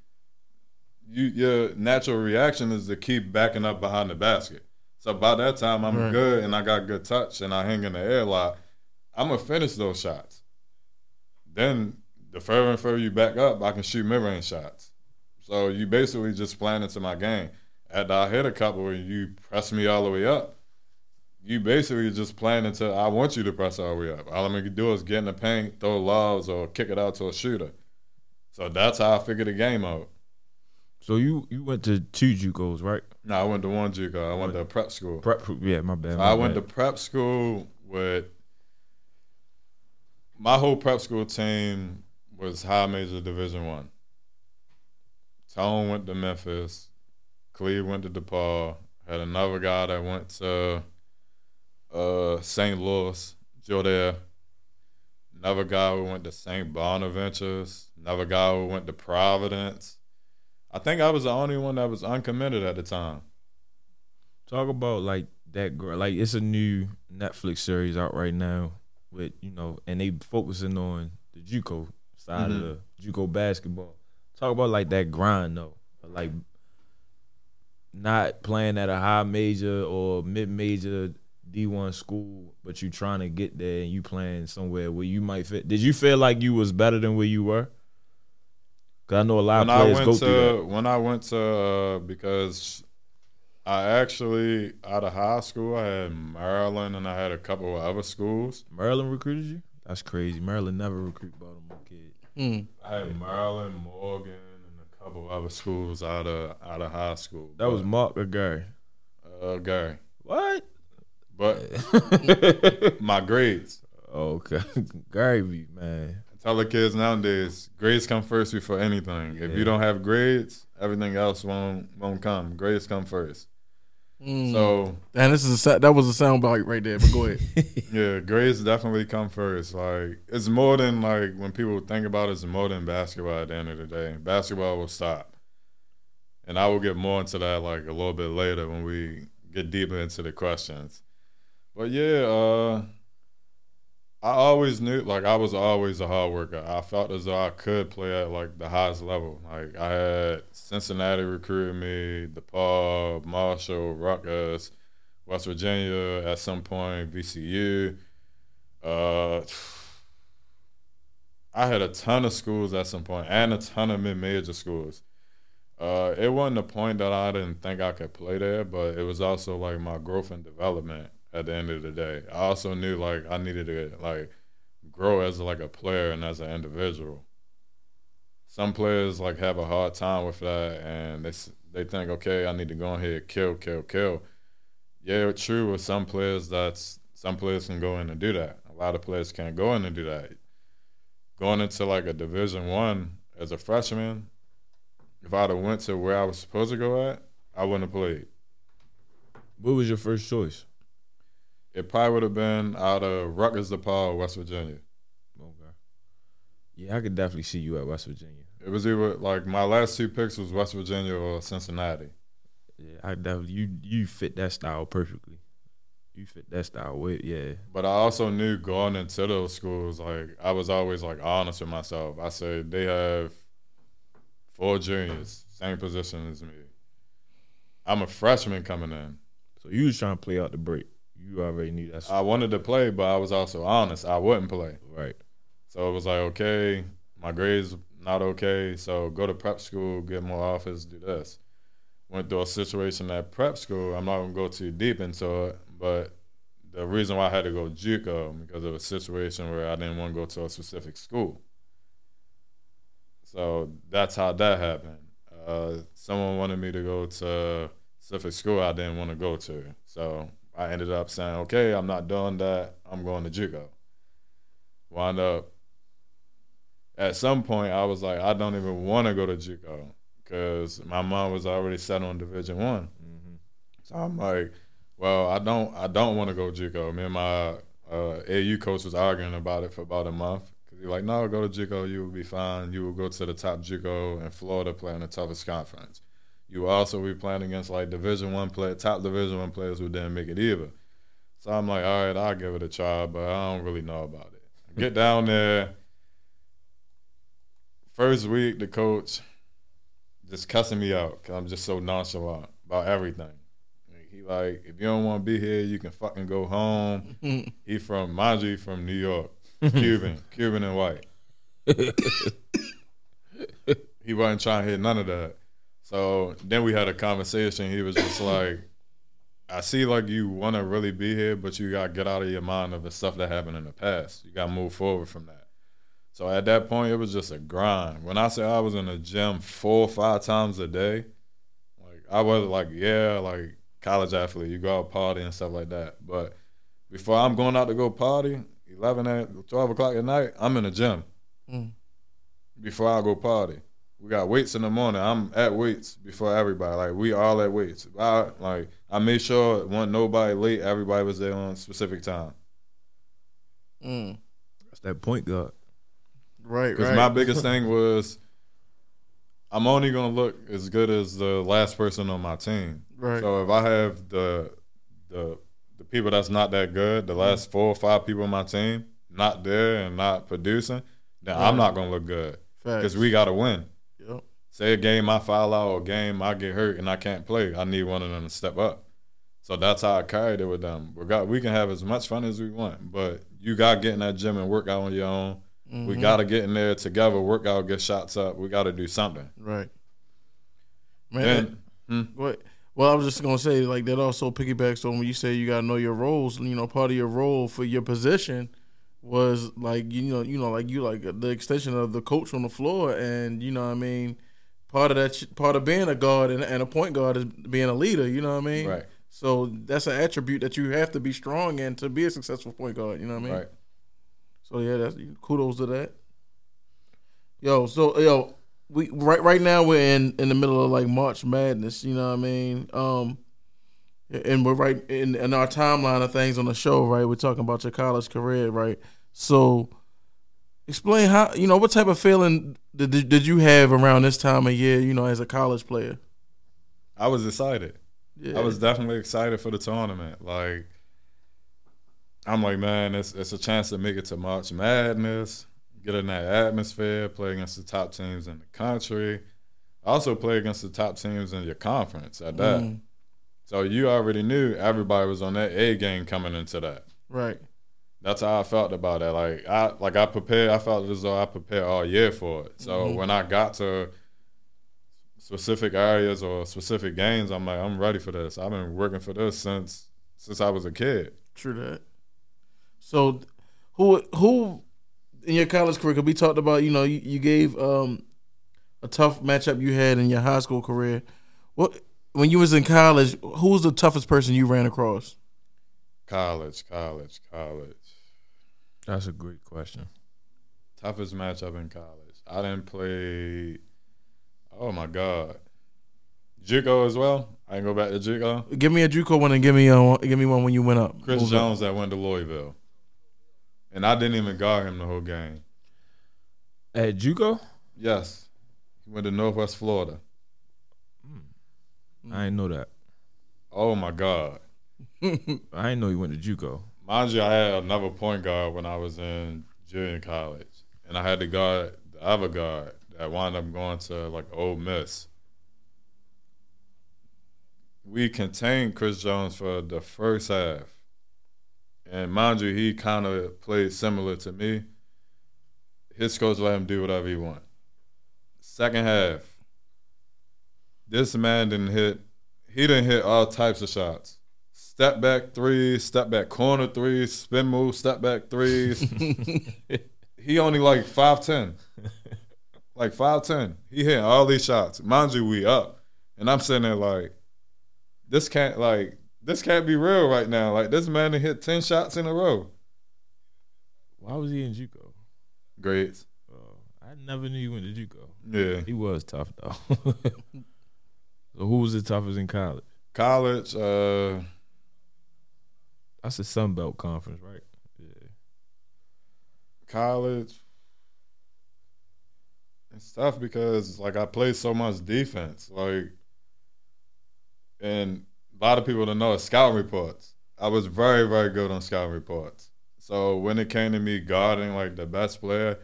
your natural reaction is to keep backing up behind the basket. So by that time, I'm good and I got good touch and I hang in the air a lot. I'm going to finish those shots. Then the further and further you back up, I can shoot mid-range shots. So you basically just playing into my game. After I hit a couple where you press me all the way up, you basically just playing until I want you to press all the way up. All I'm going to do is get in the paint, throw lobs, or kick it out to a shooter. So that's how I figured the game out. So you went to 2 JUCOs, right? No, I went to 1 JUCO. I went to prep school. I went to prep school with – my whole prep school team was high major Division I. Tone went to Memphis. Cleve went to DePaul. Had another guy that went to – St. Louis, Jodea. Another guy who went to St. Bonaventures. Another guy who went to Providence. I think I was the only one that was uncommitted at the time. Talk about, like, that girl. Like, it's a new Netflix series out right now with, you know, and they focusing on the JUCO side of the JUCO basketball. Talk about, like, that grind, though. Like, not playing at a high major or mid-major D1 school, but you trying to get there and you playing somewhere where you might fit. Did you feel like you was better than where you were? Because I know a lot of players go through that. When I went to, because I actually, out of high school, I had Maryland and I had a couple of other schools. Maryland recruited you? That's crazy. Maryland never recruit Baltimore kids. Mm. I had Maryland, Morgan, and a couple other schools out of high school. That was Mark or Gary? Gary. What? But my grades. Oh, okay. Gary, man. I tell the kids nowadays, grades come first before anything. Yeah. If you don't have grades, everything else won't come. Grades come first. Mm. So, and that was a soundbite right there. But go ahead. Yeah, grades definitely come first. Like, it's more than, like, when people think about it, it's more than basketball. At the end of the day, basketball will stop, and I will get more into that like a little bit later when we get deeper into the questions. But yeah, I always knew, like, I was always a hard worker. I felt as though I could play at, like, the highest level. Like, I had Cincinnati recruiting me, DePaul, Marshall, Rutgers, West Virginia at some point, VCU. I had a ton of schools at some point and a ton of mid-major schools. It wasn't a point that I didn't think I could play there, but it was also, like, my growth and development. At the end of the day, I also knew, like, I needed to, like, grow as, like, a player and as an individual. Some players, like, have a hard time with that, and they think, okay, I need to go in here, kill. Yeah, true. With some players, some players can go in and do that. A lot of players can't go in and do that. Going into, like, a Division I as a freshman, if I'd have went to where I was supposed to go at, I wouldn't have played. What was your first choice? It probably would have been out of Rutgers, DePaul, West Virginia. Okay. Yeah, I could definitely see you at West Virginia. It was either, like, my last two picks was West Virginia or Cincinnati. Yeah, I definitely you fit that style perfectly. You fit that style with, yeah. But I also knew going into those schools, like, I was always, like, honest with myself. I said they have 4 juniors, same position as me. I'm a freshman coming in. So you was trying to play out the break. You already knew that. I wanted to play, but I was also honest. I wouldn't play. Right. So it was like, okay, my grades not okay, so go to prep school, get more offers, do this. Went through a situation at prep school. I'm not going to go too deep into it, but the reason why I had to go JUCO because of a situation where I didn't want to go to a specific school. So that's how that happened. Someone wanted me to go to a specific school I didn't want to go to. So I ended up saying, okay, I'm not doing that. I'm going to JUCO. Wound up, at some point, I was like, I don't even want to go to JUCO because my mom was already set on Division I. Mm-hmm. So I'm like, well, I don't want to go JUCO. Me and my AU coach was arguing about it for about a month. Cause he was like, no, go to JUCO. You will be fine. You will go to the top JUCO in Florida, play in the toughest conference. You also be playing against, like, Division I players, top Division I players who didn't make it either. So I'm like, all right, I'll give it a try, but I don't really know about it. I get down there. First week, the coach just cussing me out because I'm just so nonchalant about everything. He like, if you don't want to be here, you can fucking go home. He from, mind you, from New York. Cuban and white. He wasn't trying to hear none of that. So then we had a conversation. He was just like, I see, like, you want to really be here, but you got to get out of your mind of the stuff that happened in the past. You got to move forward from that. So at that point, it was just a grind. When I say I was in the gym 4 or 5 times a day, like, I was like, yeah, like, college athlete, you go out party and stuff like that. But before I'm going out to go party, 12 o'clock at night, I'm in the gym before I go party. We got weights in the morning. I'm at weights before everybody. Like, we all at weights. I made sure it wasn't nobody late. Everybody was there on specific time. That's that point guard. Right, right. Because my biggest thing was I'm only going to look as good as the last person on my team. Right. So if I have the people that's not that good, the last 4 or 5 people on my team, not there and not producing, then right. I'm not going to look good because we got to win. Yep. Say a game I foul out or a game I get hurt and I can't play, I need one of them to step up. So that's how I carried it with them. We can have as much fun as we want, but you got to get in that gym and work out on your own. Mm-hmm. We got to get in there together, work out, get shots up. We got to do something. Right. Man. Well, I was just going to say, like, that also piggybacks on when you say you got to know your roles. You know, part of your role for your position was like, you know, like the extension of the coach on the floor, and you know what I mean. Part of that, part of being a guard and a point guard is being a leader. You know what I mean? Right. So that's an attribute that you have to be strong in to be a successful point guard. You know what I mean? Right. So yeah, that's kudos to that. So we right now we're in the middle of like March Madness. You know what I mean? And we're right in our timeline of things on the show. Right, we're talking about your college career. Right, so. Explain how, you know, what type of feeling did you have around this time of year, you know, as a college player? I was excited. Yeah. I was definitely excited for the tournament. Like, I'm like, man, it's a chance to make it to March Madness, get in that atmosphere, play against the top teams in the country. Also play against the top teams in your conference at that. Mm. So you already knew everybody was on that A game coming into that. Right. That's how I felt about that. Like I prepared. I felt as though I prepared all year for it. So when I got to specific areas or specific games, I'm like, I'm ready for this. I've been working for this since I was a kid. True that. So, who in your college career? Because we talked about, you know, you gave a tough matchup you had in your high school career. What when you was in college? Who was the toughest person you ran across? College. That's a great question. Toughest matchup in college. I didn't play. Oh my God, JUCO as well. I can go back to JUCO. Give me a JUCO one and give me one when you went up. Chris Jones that went to Louisville, and I didn't even guard him the whole game. At JUCO? Yes, he went to Northwest Florida. I didn't know that. Oh my God. I didn't know you went to JUCO. Mind you, I had another point guard when I was in junior college, and I had to guard the other guard that wound up going to like Ole Miss. We contained Chris Jones for the first half, and mind you, he kind of played similar to me. His coach let him do whatever he wanted. Second half, this man didn't hit. He didn't hit all types of shots. Step back three, step back corner three, spin move, step back threes. He only like 5'10". Like 5'10". He hit all these shots. Mind you, we up. And I'm sitting there like, this can't be real right now. Like, this man hit 10 shots in a row. Why was he in JUCO? Grades. Oh, I never knew you went to JUCO. Yeah. He was tough though. So who was the toughest in college? College, that's a Sunbelt conference, right? Yeah. College. It's tough because, like, I played so much defense. Like, and a lot of people don't know it's scouting reports. I was very, very good on scouting reports. So when it came to me guarding, like, the best player,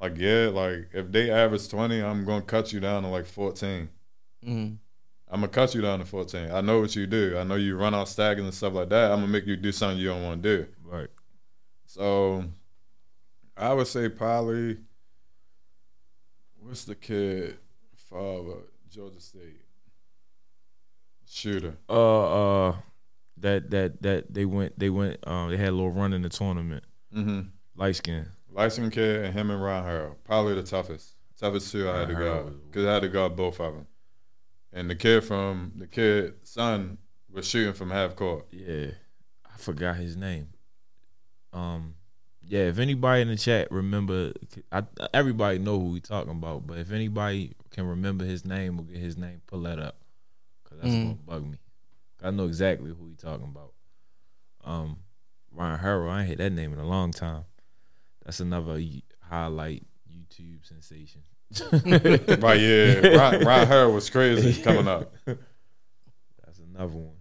like, yeah, like, if they average 20, I'm going to cut you down to, like, 14. Mm-hmm. I'm going to cut you down to 14. I know what you do. I know you run out staggers and stuff like that. I'm going to make you do something you don't want to do. Right. So I would say probably, what's the kid for Georgia State? Shooter. They had a little run in the tournament. Mm-hmm. Light skin kid and him and Ron Harrell. Probably the toughest two I had to guard. Because I had to guard both of them. And the kid's son was shooting from half court. Yeah, I forgot his name. Yeah, if anybody in the chat remember, everybody know who we talking about. But if anybody can remember his name, we'll get his name. Pull that up, cause that's gonna bug me. I know exactly who we talking about. Ron Harrell. I ain't heard that name in a long time. That's another highlight YouTube sensation. Right, yeah. Ron Harrell was crazy coming up. That's another one.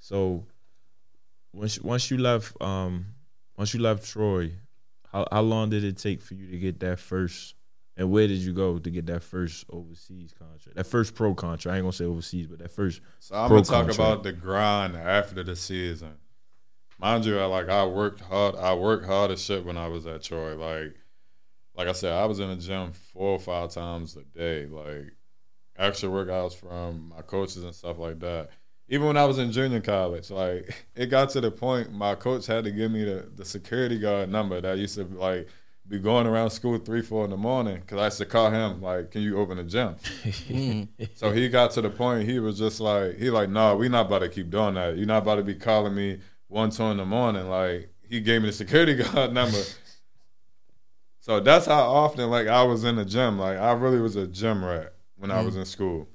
So once you left Troy, how long did it take for you to get that first? And where did you go to get that first overseas contract? That first pro contract. I ain't gonna say overseas, but that first. So I'm gonna talk about the grind after the season. Mind you, I worked hard. I worked hard as shit when I was at Troy. Like I said, I was in the gym 4 or 5 times a day, like extra workouts from my coaches and stuff like that. even when I was in junior college, like, it got to the point my coach had to give me the security guard number that I used to, like, be going around school 3, 4 in the morning, because I used to call him, like, can you open the gym? So he got to the point, he was just like, no, we not about to keep doing that. You're not about to be calling me 1, 2 in the morning. Like, he gave me the security guard number. So that's how often, like, I was in the gym. Like, I really was a gym rat when I was in school.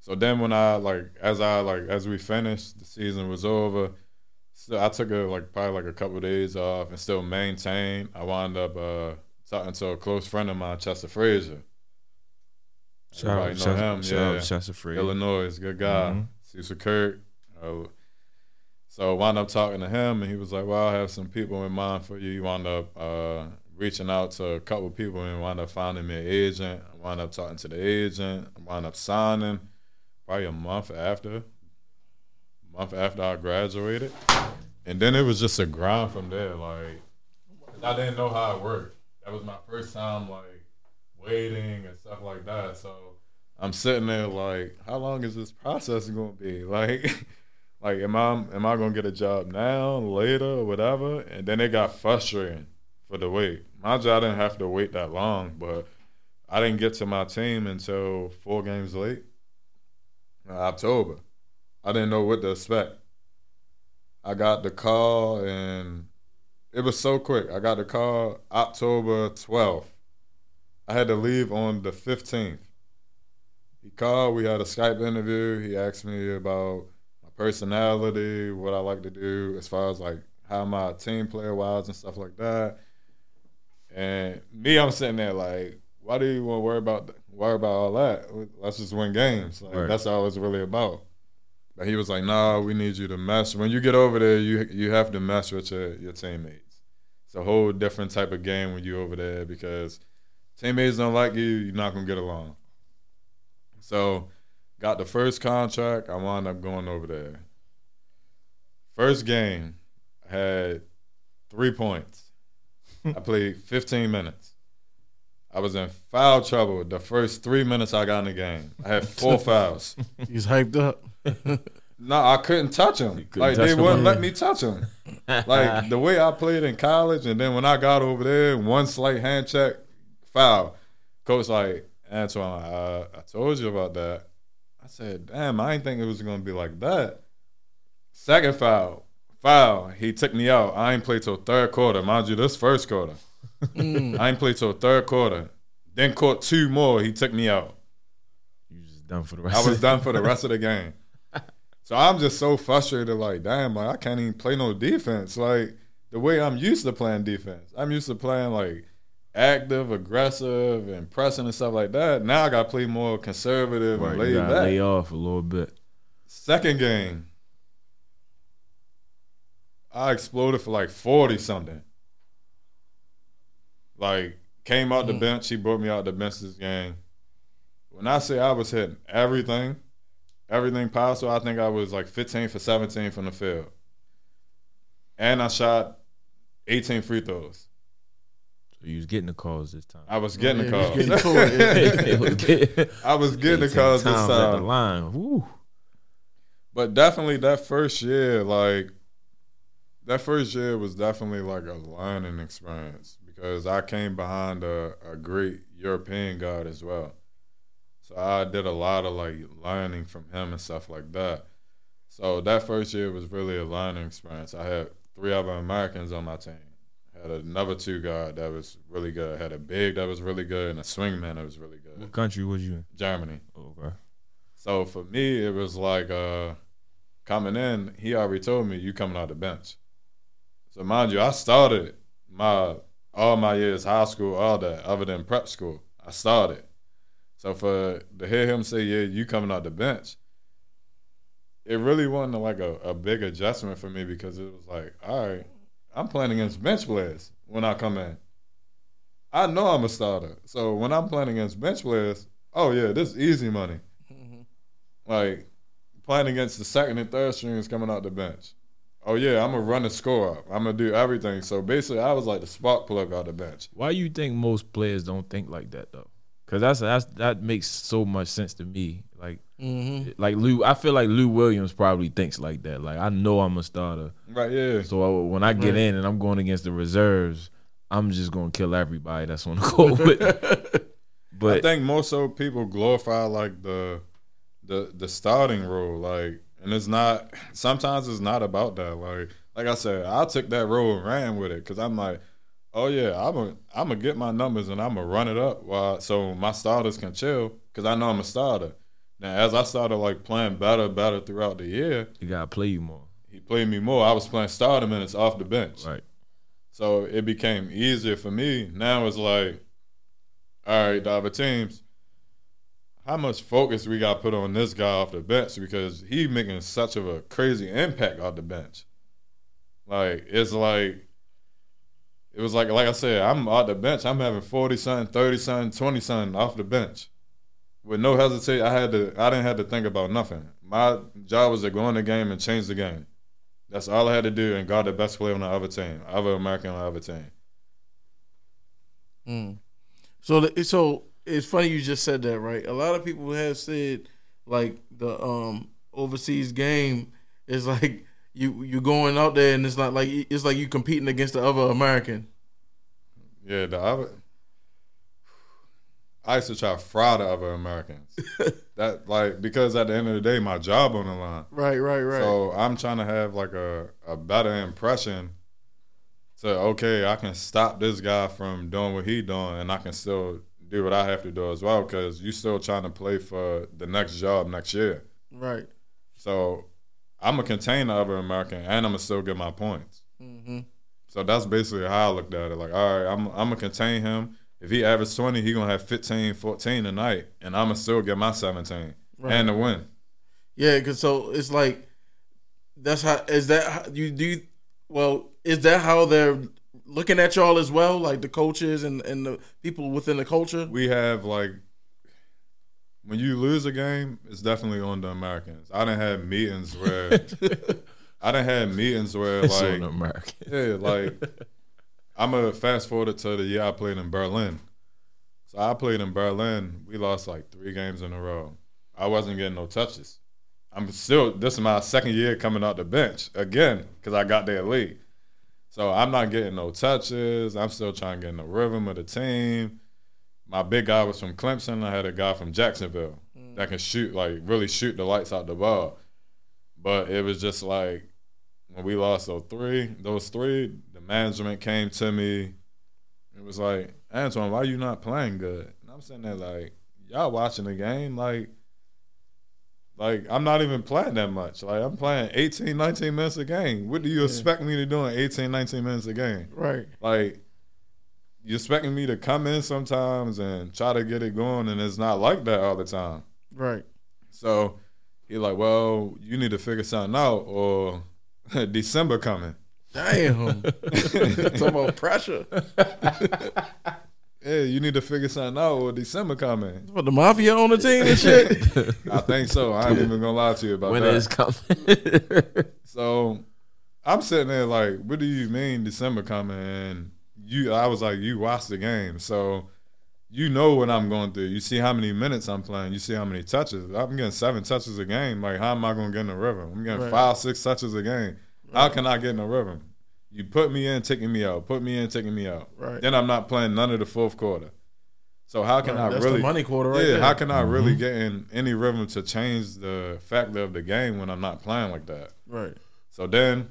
So then when I, like, as we finished, the season was over, so I took, probably a couple of days off and still maintained. I wound up talking to a close friend of mine, Chester Frazier. Shout out Chester Frazier. Illinois, good guy. Mm-hmm. Cecil Kirk. So I wound up talking to him, and he was like, well, I have some people in mind for you. He wound up reaching out to a couple of people and wound up finding me an agent. I wound up talking to the agent. I wound up signing. Probably a month after I graduated. And then it was just a grind from there. Like, I didn't know how it worked. That was my first time, like, waiting and stuff like that. So I'm sitting there like, how long is this process going to be? Like, am I going to get a job now, later, or whatever? And then it got frustrating for the wait. My job didn't have to wait that long, but I didn't get to my team until 4 games late. October. I didn't know what to expect. I got the call, and it was so quick. I got the call October 12th. I had to leave on the 15th. He called. We had a Skype interview. He asked me about my personality, what I like to do as far as, like, how my team player-wise and stuff like that. And me, I'm sitting there like, why do you want to worry about all that? Let's just win games. Like, right. That's all it's really about. But he was like, nah, we need you to mesh. When you get over there, you have to mesh with your teammates. It's a whole different type of game when you're over there, because teammates don't like you, you're not going to get along. So got the first contract. I wound up going over there. First game, I had 3 points. I played 15 minutes. I was in foul trouble the first 3 minutes I got in the game. I had 4 fouls. He's hyped up. No, I couldn't touch him. Like, they wouldn't let me touch him. Like, the way I played in college, and then when I got over there, one slight hand check, foul. Coach like, Antoine, I told you about that. I said, damn, I didn't think it was going to be like that. Second foul. He took me out. I ain't played till third quarter. Mind you, this first quarter. I ain't played till third quarter. Then caught 2 more. He took me out. You just done for the rest. I was done for the rest of the game. So I'm just so frustrated. Like, damn, like, I can't even play no defense. Like, the way I'm used to playing defense. I'm used to playing, like, active, aggressive, and pressing and stuff like that. Now I got to play more conservative and laid back. Lay off a little bit. Second game, I exploded for like 40 something. Like, came out the bench. He brought me out the bench this game. When I say I was hitting everything possible, I think I was like 15 for 17 from the field. And I shot 18 free throws. So you was getting the calls this time. I was getting the calls. I was getting the calls this time. At the line. Woo. But definitely that first year was definitely like a learning experience. Because I came behind a great European guard as well. So I did a lot of, like, learning from him and stuff like that. So that first year was really a learning experience. I had 3 other Americans on my team. I had another 2 guard that was really good. I had a big that was really good and a swingman that was really good. What country was you in? Germany. Oh, okay. So for me, it was like coming in, he already told me, you coming out the bench. So mind you, I started all my years, high school, all that, other than prep school, I started. So to hear him say, yeah, you coming out the bench, it really wasn't like a big adjustment for me, because it was like, all right, I'm playing against bench players when I come in. I know I'm a starter. So when I'm playing against bench players, oh, yeah, this is easy money. Mm-hmm. Like, playing against the second and third strings coming out the bench. Oh, yeah, I'm going to run the score up. I'm going to do everything. So, basically, I was like the spark plug out the bench. Why do you think most players don't think like that, though? Because that makes so much sense to me. Like, like Lou, I feel like Lou Williams probably thinks like that. Like, I know I'm a starter. Right, yeah. So when I get in and I'm going against the reserves, I'm just going to kill everybody that's on the court with me. But I think more so people glorify, like, the starting role. Like, and it's not – sometimes it's not about that. Like I said, I took that role and ran with it because I'm like – oh yeah, I'm gonna get my numbers and I'm gonna run it up so my starters can chill because I know I'm a starter. Now as I started like playing better throughout the year, he gotta play you more. He played me more. I was playing starter minutes off the bench, right? So it became easier for me. Now it's like, all right, the other teams, how much focus we gotta put on this guy off the bench because he making such of a crazy impact off the bench. Like it's like. It was like I said, I'm off the bench. I'm having 40-something, 30-something, 20-something off the bench. With no hesitation, I didn't have to think about nothing. My job was to go in the game and change the game. That's all I had to do and guard the best player on the other team, other American on the other team. So it's funny you just said that, right? A lot of people have said, like, the overseas game is like, You going out there and it's like you competing against the other American. Yeah, I used to try to fry the other Americans. That like because at the end of the day, my job on the line. Right. So I'm trying to have like a better impression. So okay, I can stop this guy from doing what he doing, and I can still do what I have to do as well because you still trying to play for the next job next year. Right. So. I'm going to contain the other American, and I'm going to still get my points. Mm-hmm. So that's basically how I looked at it. Like, all right, I'm going to contain him. If he averages 20, he's going to have 15, 14 tonight, and I'm going to still get my 17 and the win. Yeah, because so it's like that's how – is that how you do – well, is that how they're looking at y'all as well, like the coaches and the people within the culture? We have, like – when you lose a game, it's definitely on the Americans. I done had meetings where it's like on the Americans. Yeah, like I'm gonna fast forward to the year I played in Berlin. So I played in Berlin. We lost like 3 games in a row. I wasn't getting no touches. This is my second year coming out the bench again because I got that league. So I'm not getting no touches. I'm still trying to get in the rhythm of the team. My big guy was from Clemson. I had a guy from Jacksonville that can shoot, like really shoot the lights out the ball. But it was just like when we lost those three, the management came to me. It was like, Antoine, why you not playing good? And I'm sitting there like, y'all watching the game? Like I'm not even playing that much. Like I'm playing 18, 19 minutes a game. What do you expect me to do in 18, 19 minutes a game? Right. Like, you're expecting me to come in sometimes and try to get it going, and it's not like that all the time. Right. So he's like, well, you need to figure something out, or December coming. Damn. Talking about pressure. Yeah, you need to figure something out, or December coming. What, the mafia on the team and shit? I think so. I ain't even going to lie to you about that. When it's coming. So I'm sitting there like, what do you mean December coming? And I was like, you watch the game, so you know what I'm going through. You see how many minutes I'm playing. You see how many touches. I'm getting 7 touches a game. Like, how am I going to get in the rhythm? I'm getting 5, 6 touches a game. Right. How can I get in the rhythm? You put me in, taking me out. Put me in, taking me out. Right. Then I'm not playing none of the fourth quarter. So how can I that's really – the money quarter right there. How can I really get in any rhythm to change the factor of the game when I'm not playing like that? Right. So then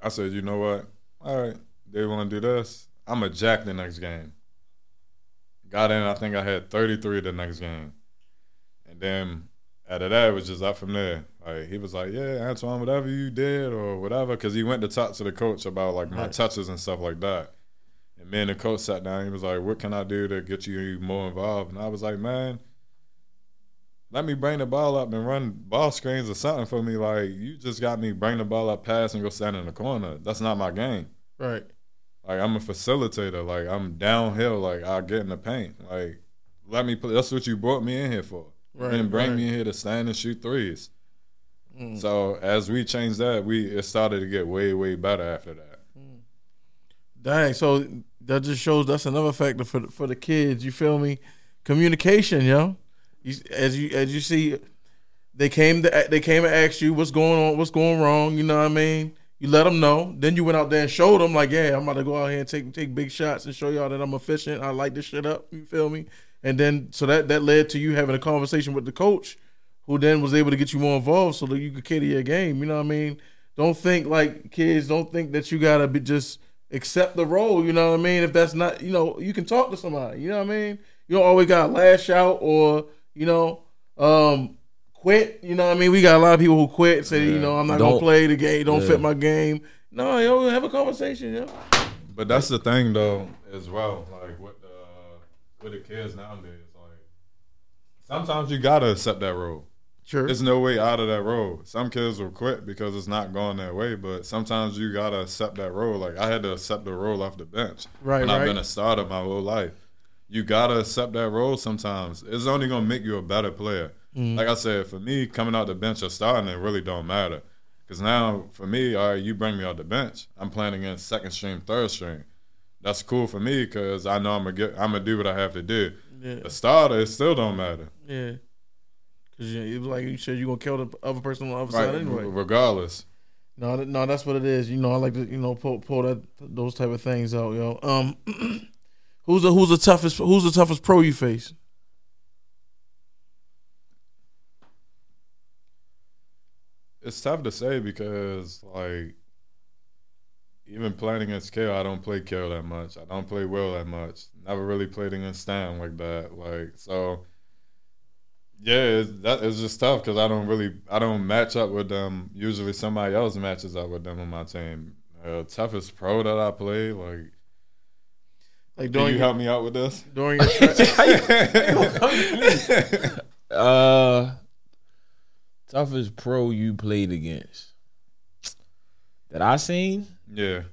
I said, you know what? All right. They want to do this. I'm a jack the next game. Got in, I think I had 33 the next game. And then out of that, it was just up from there. Like, he was like, yeah, Antoine, whatever you did or whatever, because he went to talk to the coach about, like, my touches and stuff like that. And me and the coach sat down. He was like, what can I do to get you more involved? And I was like, man, let me bring the ball up and run ball screens or something for me. Like, you just got me bring the ball up, pass, and go stand in the corner. That's not my game. Right. Like, I'm a facilitator. Like, I'm downhill. Like, I get in the paint. Like, let me play. That's what you brought me in here for. Right, and bring me in here to stand and shoot threes. Mm. So, as we changed that, it started to get way, way better after that. Mm. Dang. So, that just shows that's another factor for the kids. You feel me? Communication, yo. As you see, they came and asked you what's going on, what's going wrong. You know what I mean? You let them know. Then you went out there and showed them, like, yeah, I'm about to go out here and take big shots and show y'all that I'm efficient. I light this shit up. You feel me? And then so that led to you having a conversation with the coach, who then was able to get you more involved so that you could carry your game. You know what I mean? Don't think that you gotta be just accept the role. You know what I mean? If that's not, you know, you can talk to somebody. You know what I mean? You don't always gotta lash out or, you know, quit. You know what I mean? We got a lot of people who quit and say, yeah, you know, I'm not gonna play the game. Don't fit my game. No, yo, have a conversation, yo. But that's the thing though, as well. Like with the kids nowadays, like sometimes you gotta accept that role. Sure. There's no way out of that role. Some kids will quit because it's not going that way, but sometimes you got to accept that role. Like, I had to accept the role off the bench. Right, I've been a starter my whole life. You got to accept that role sometimes. It's only going to make you a better player. Mm-hmm. Like I said, for me, coming out the bench or starting, it really don't matter. Because now, for me, all right, you bring me out the bench. I'm playing against second stream, third stream. That's cool for me because I know I'm gonna do what I have to do. Yeah. The starter, it still don't matter. Yeah. It was like you said, you're going to kill the other person on the other side anyway. Regardless. No, that's what it is. You know, I like to, you know, pull those type of things out, yo. Who's the toughest pro you face? It's tough to say because, like, even playing against Kale, I don't play Kale that much. I don't play Will that much. Never really played against Stan like that. Like, so... Yeah, it's just tough because I don't match up with them. Usually somebody else matches up with them on my team. Toughest pro that I play, like can you help me out with this? During your toughest pro you played against that I seen? Yeah.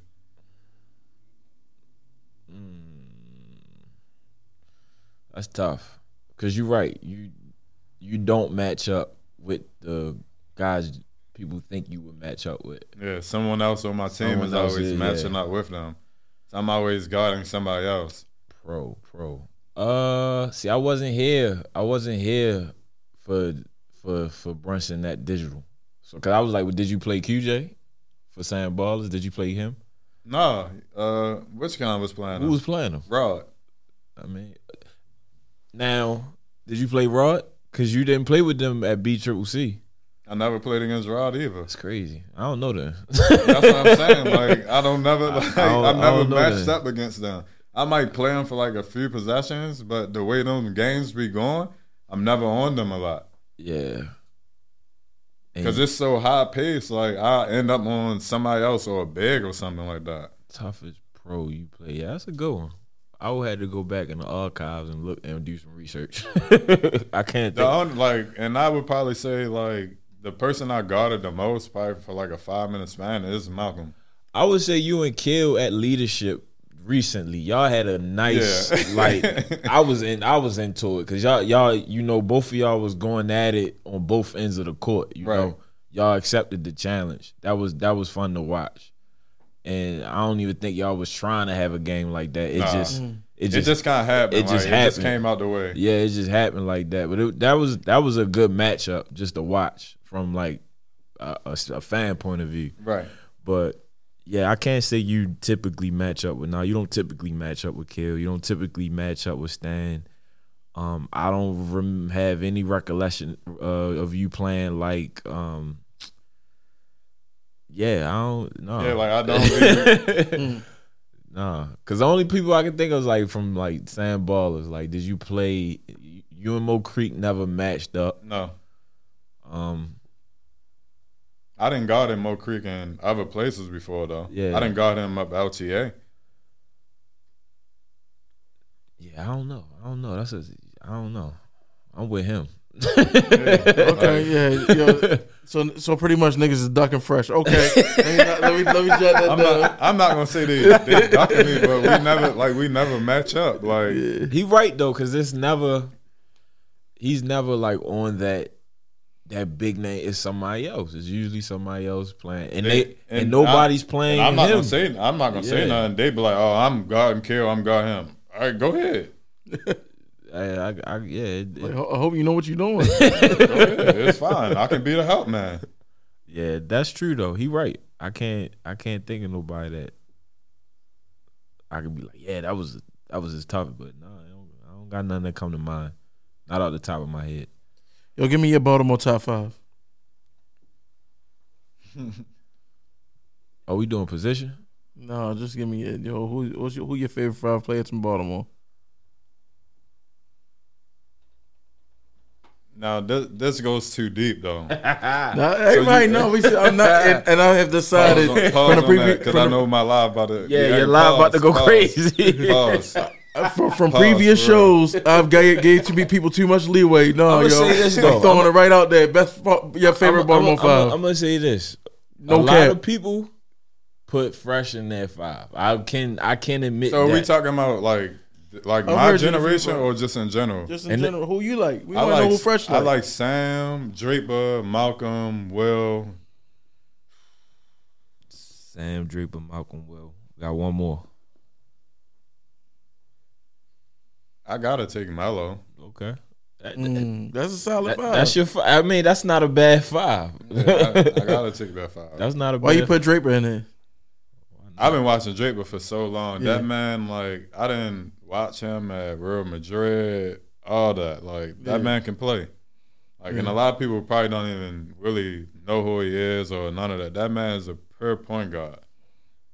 That's tough because you're right. You don't match up with the guys people think you would match up with. Yeah, someone else on my team is always matching up with them. So I'm always guarding somebody else. Pro. See, I wasn't here for Brunson at digital. So, cause I was like, well, did you play QJ for Sam Ballers? Did you play him? No. Which kind was playing him? Who was playing him? Rod. I mean, now did you play Rod? Because you didn't play with them at BCCC. I never played against Rod either. It's crazy. I don't know that. That's what I'm saying. Like, I never matched up against them. I might play them for like a few possessions, but the way them games be going, I'm never on them a lot. Yeah. Because it's so high paced, like I end up on somebody else or a big or something like that. Toughest pro you play. Yeah, that's a good one. I would have to go back in the archives and look and do some research. I can't think. And I would probably say, like, the person I guarded the most probably for, like, a 5-minute span is Malcolm. I would say you and Kill at leadership recently. Y'all had a nice, like, I was into it because y'all, you know, both of y'all was going at it on both ends of the court. You know, y'all accepted the challenge. That was fun to watch. And I don't even think y'all was trying to have a game like that. It just kind of happened. It just came out the way. Yeah, it just happened like that. But that was a good matchup just to watch from like a fan point of view. Right. But yeah, I can't say you typically match up with. No, you don't typically match up with Kill. You don't typically match up with Stan. I don't have any recollection of you playing like. Yeah, I don't know. Yeah, like I don't. Nah, cause the only people I can think of is like from like Sam Ballers. Like, did you play? You and Mo Creek never matched up. No. I didn't guard him Mo Creek in other places before though. Yeah, I didn't guard him up LTA. Yeah, I don't know. I don't know. I'm with him. Yeah. Okay, yeah. Yo, so pretty much niggas is ducking Fresh. Okay, let me jot that down. I'm not gonna say they ducking me, but we never match up. Like he right though, because it's never. He's never like on that big name. It's somebody else. It's usually somebody else playing, and they nobody's playing. And I'm not gonna say nothing. They be like, oh, I'm guarding Kill. I'm guarding him. All right, go ahead. I hope you know what you're doing. It's fine. I can be the help man. Yeah, that's true though. He right. I can't think of nobody that I can be like, yeah, that was his topic. But no, I don't got nothing that come to mind. Not off the top of my head. Yo, give me your Baltimore top 5. Are we doing position? No, just give me it. Yo, who your favorite 5 players from Baltimore? Now this goes too deep though. I'm not, and I have decided because I know my live about to. Yeah, your live about to go crazy. From previous shows, I've gave to be people too much leeway. No, yo, throwing it right out there. Best your favorite Baltimore 5. I'm gonna say this. No cap. A lot of people put Fresh in their 5. I can admit. So that. Are we talking about like my generation or just in general? Just in general. Who you like? We want to know who Fresh like. I like Sam, Draper, Malcolm, Will. Sam, Draper, Malcolm, Will. Got one more. I gotta take Melo. Okay. That's a solid 5. That's your 5. I mean, that's not a bad 5. Yeah, I gotta take that 5. That's not a bad 5. Why you put Draper in there? I've been watching Draper for so long. Yeah. That man, I didn't watch him at Real Madrid, all that. That man can play. And a lot of people probably don't even really know who he is or none of that. That man is a pure point guard.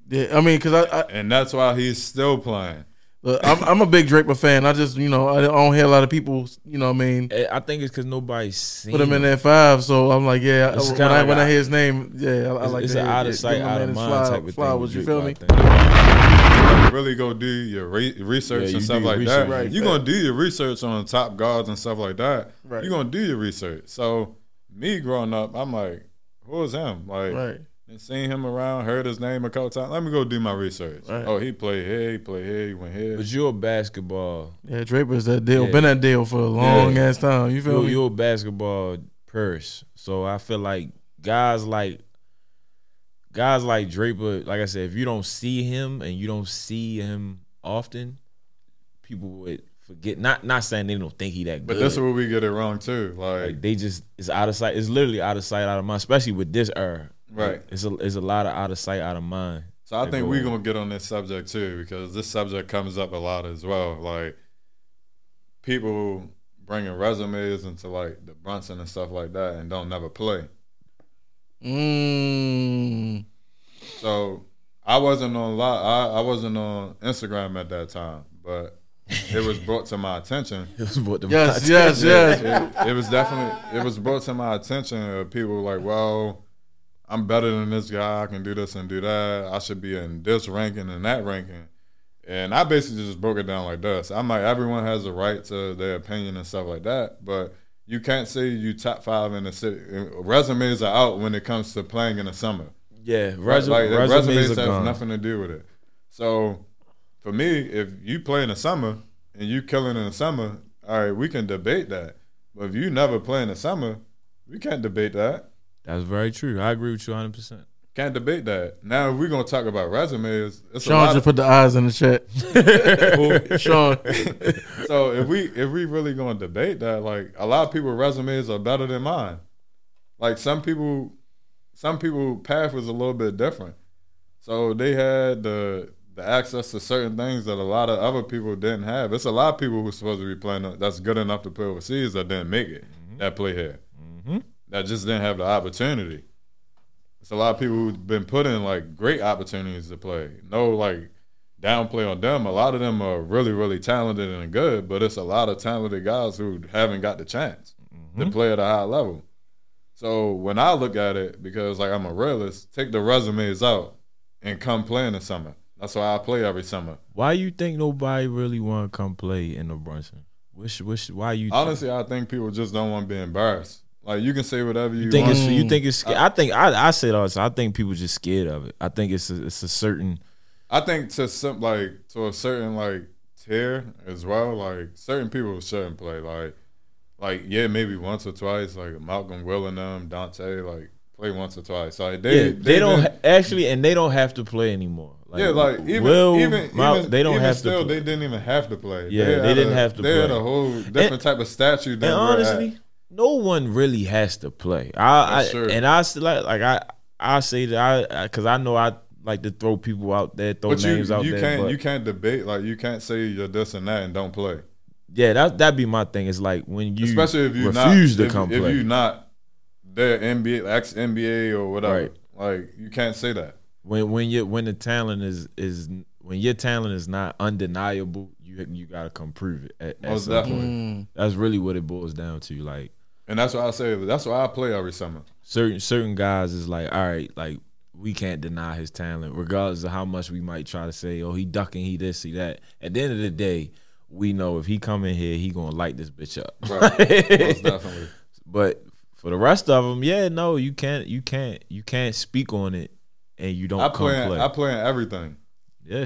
Yeah, I mean, because and that's why he's still playing. Look, I'm a big Draper fan. I just, I don't hear a lot of people, what I mean? I think it's because nobody's seen put him in that 5, so I'm like, yeah, when I hear his name, yeah, I like that. It's an out of sight, out of mind type of thing. You feel me? Really go do your research and stuff like that. Right, you're going to do your research on top guards and stuff like that. Right. You're going to do your research. So me growing up, I'm like, who is him? Right. And seen him around, heard his name a couple times. Let me go do my research. Right. Oh, he played here, he went here. But you're a basketball. Yeah, Draper's that deal. Yeah. Been that deal for a long ass time. You feel me? You're a basketball purse. So I feel like guys like Draper, like I said, if you don't see him and you don't see him often, people would forget. Not saying they don't think he that good. But that's where we get it wrong too. Like they just, it's out of sight. It's literally out of sight, out of mind, especially with this era. Right. It's a lot of out of sight, out of mind. So I think we're going to get on this subject too, because this subject comes up a lot as well. People bringing resumes into the Brunson and stuff like that and don't never play. So I wasn't on Instagram at that time, but it was brought to my attention. Yes. It was definitely, brought to my attention of people well, I'm better than this guy. I can do this and do that. I should be in this ranking and that ranking. And I basically just broke it down like this. I'm like, everyone has a right to their opinion and stuff like that, but you can't say you top 5 in the city. Resumes are out when it comes to playing in the summer. Yeah, resumes has nothing to do with it. So for me, if you play in the summer and you killing in the summer, all right, we can debate that. But if you never play in the summer, we can't debate that. That's very true. I agree with you 100%. Can't debate that. Now if we're gonna talk about resumes. Sean just put the eyes in the chat. Sean. So if we really gonna debate that, a lot of people's resumes are better than mine. Some people path was a little bit different. So they had the access to certain things that a lot of other people didn't have. It's a lot of people who are supposed to be playing that's good enough to play overseas that didn't make it. Mm-hmm. That play here. Mm-hmm. That just didn't have the opportunity. It's a lot of people who've been put in great opportunities to play. No downplay on them. A lot of them are really, really talented and good, but it's a lot of talented guys who haven't got the chance to play at a high level. So when I look at it, because I'm a realist, take the resumes out and come play in the summer. That's why I play every summer. Why you think nobody really want to come play in the Brunson? Why you? Honestly, I think people just don't want to be embarrassed. You can say whatever you think want. You think it's scared. I say it all the time. I think people just scared of it. I think it's a certain. I think to some to a certain tier as well. Certain people shouldn't play. Maybe once or twice. Malcolm, Will, and them, Dante play once or twice. They don't actually, and they don't have to play anymore. They didn't even have to play. Yeah, they didn't have to play. They had a whole different type of statue. And honestly, no one really has to play. I say that because I know I like to throw people out there, throw names out there. You can't debate, like you can't say you're this and that and don't play. Yeah, that'd be my thing. It's like when you refuse to come play. If you're not there, NBA, ex-NBA or whatever, right. Like you can't say that. When your talent is not undeniable, you gotta come prove it. Most definitely. That's really what it boils down to. Like, and that's why I say that's why I play every summer. Certain guys is like, all right, like we can't deny his talent, regardless of how much we might try to say, oh, he ducking, he this, he that. At the end of the day, we know if he come in here, he gonna light this bitch up. Right. Most definitely. But for the rest of them, yeah, no, you can't speak on it. And you don't play. I play in everything. Yeah.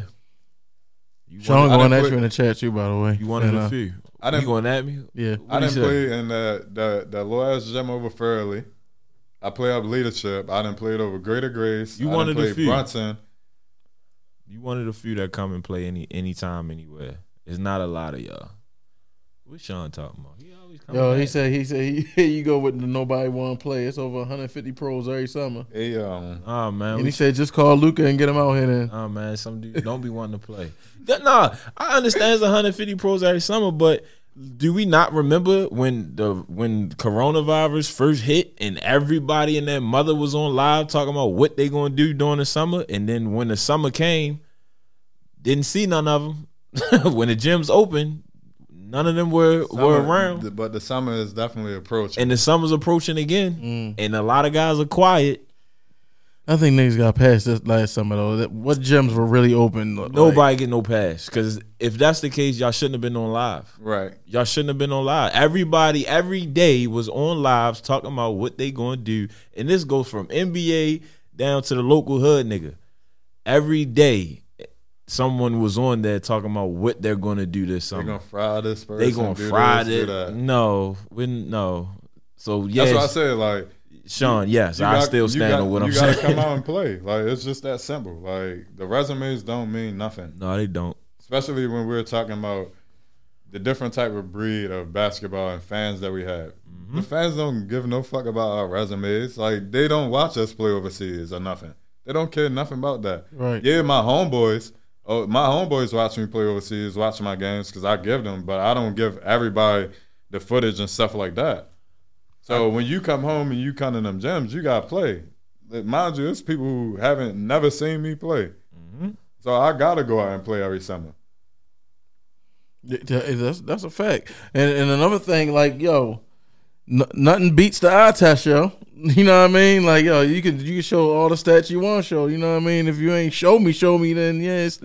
Sean going at you in the chat too, by the way. You wanted a few. I didn't, you going at me? Yeah. I didn't play in the low-ass gym over Fairley. I play up leadership. I didn't play it over Greater Grace. You wanted a few. Brunson. You wanted a few that come and play anytime, anywhere. It's not a lot of y'all. What's Sean talking about? He always coming back. He said you go with the nobody want to play. It's over 150 pros every summer. Hey, oh man. And he said just call Luca and get him out here then. Oh man, some dudes don't be wanting to play. Nah, I understand it's 150 pros every summer, but do we not remember when coronavirus first hit and everybody and their mother was on live talking about what they gonna do during the summer, and then when the summer came, didn't see none of them. When the gym's open, none of them were around. But the summer is definitely approaching. And the summer's approaching again. And a lot of guys are quiet. I think niggas got past this last summer, though. What gyms were really open? Nobody get no pass. Because if that's the case, y'all shouldn't have been on live. Right. Y'all shouldn't have been on live. Everybody, every day was on lives talking about what they going to do. And this goes from NBA down to the local hood, nigga. Every day. Someone was on there talking about what they're going to do this summer. They're going to fry this person. They're going to fry it. No. So, yes. That's what I said. Like, Sean, yes, I still stand on what I'm saying. You got to come out and play. Like, it's just that simple. Like, the resumes don't mean nothing. No, they don't. Especially when we're talking about the different type of breed of basketball and fans that we have. Mm-hmm. The fans don't give no fuck about our resumes. Like, they don't watch us play overseas or nothing. They don't care nothing about that. Right. Yeah, my homeboys watch me play overseas, watch my games because I give them, but I don't give everybody the footage and stuff like that. So when you come home and you come to them gyms, you got to play. Mind you, it's people who haven't never seen me play. Mm-hmm. So I got to go out and play every summer. That's a fact. And another thing, like, yo, nothing beats the eye test, yo. You know what I mean? Like, yo, you can show all the stats you want to show. You know what I mean? If you ain't show me, then yeah, it's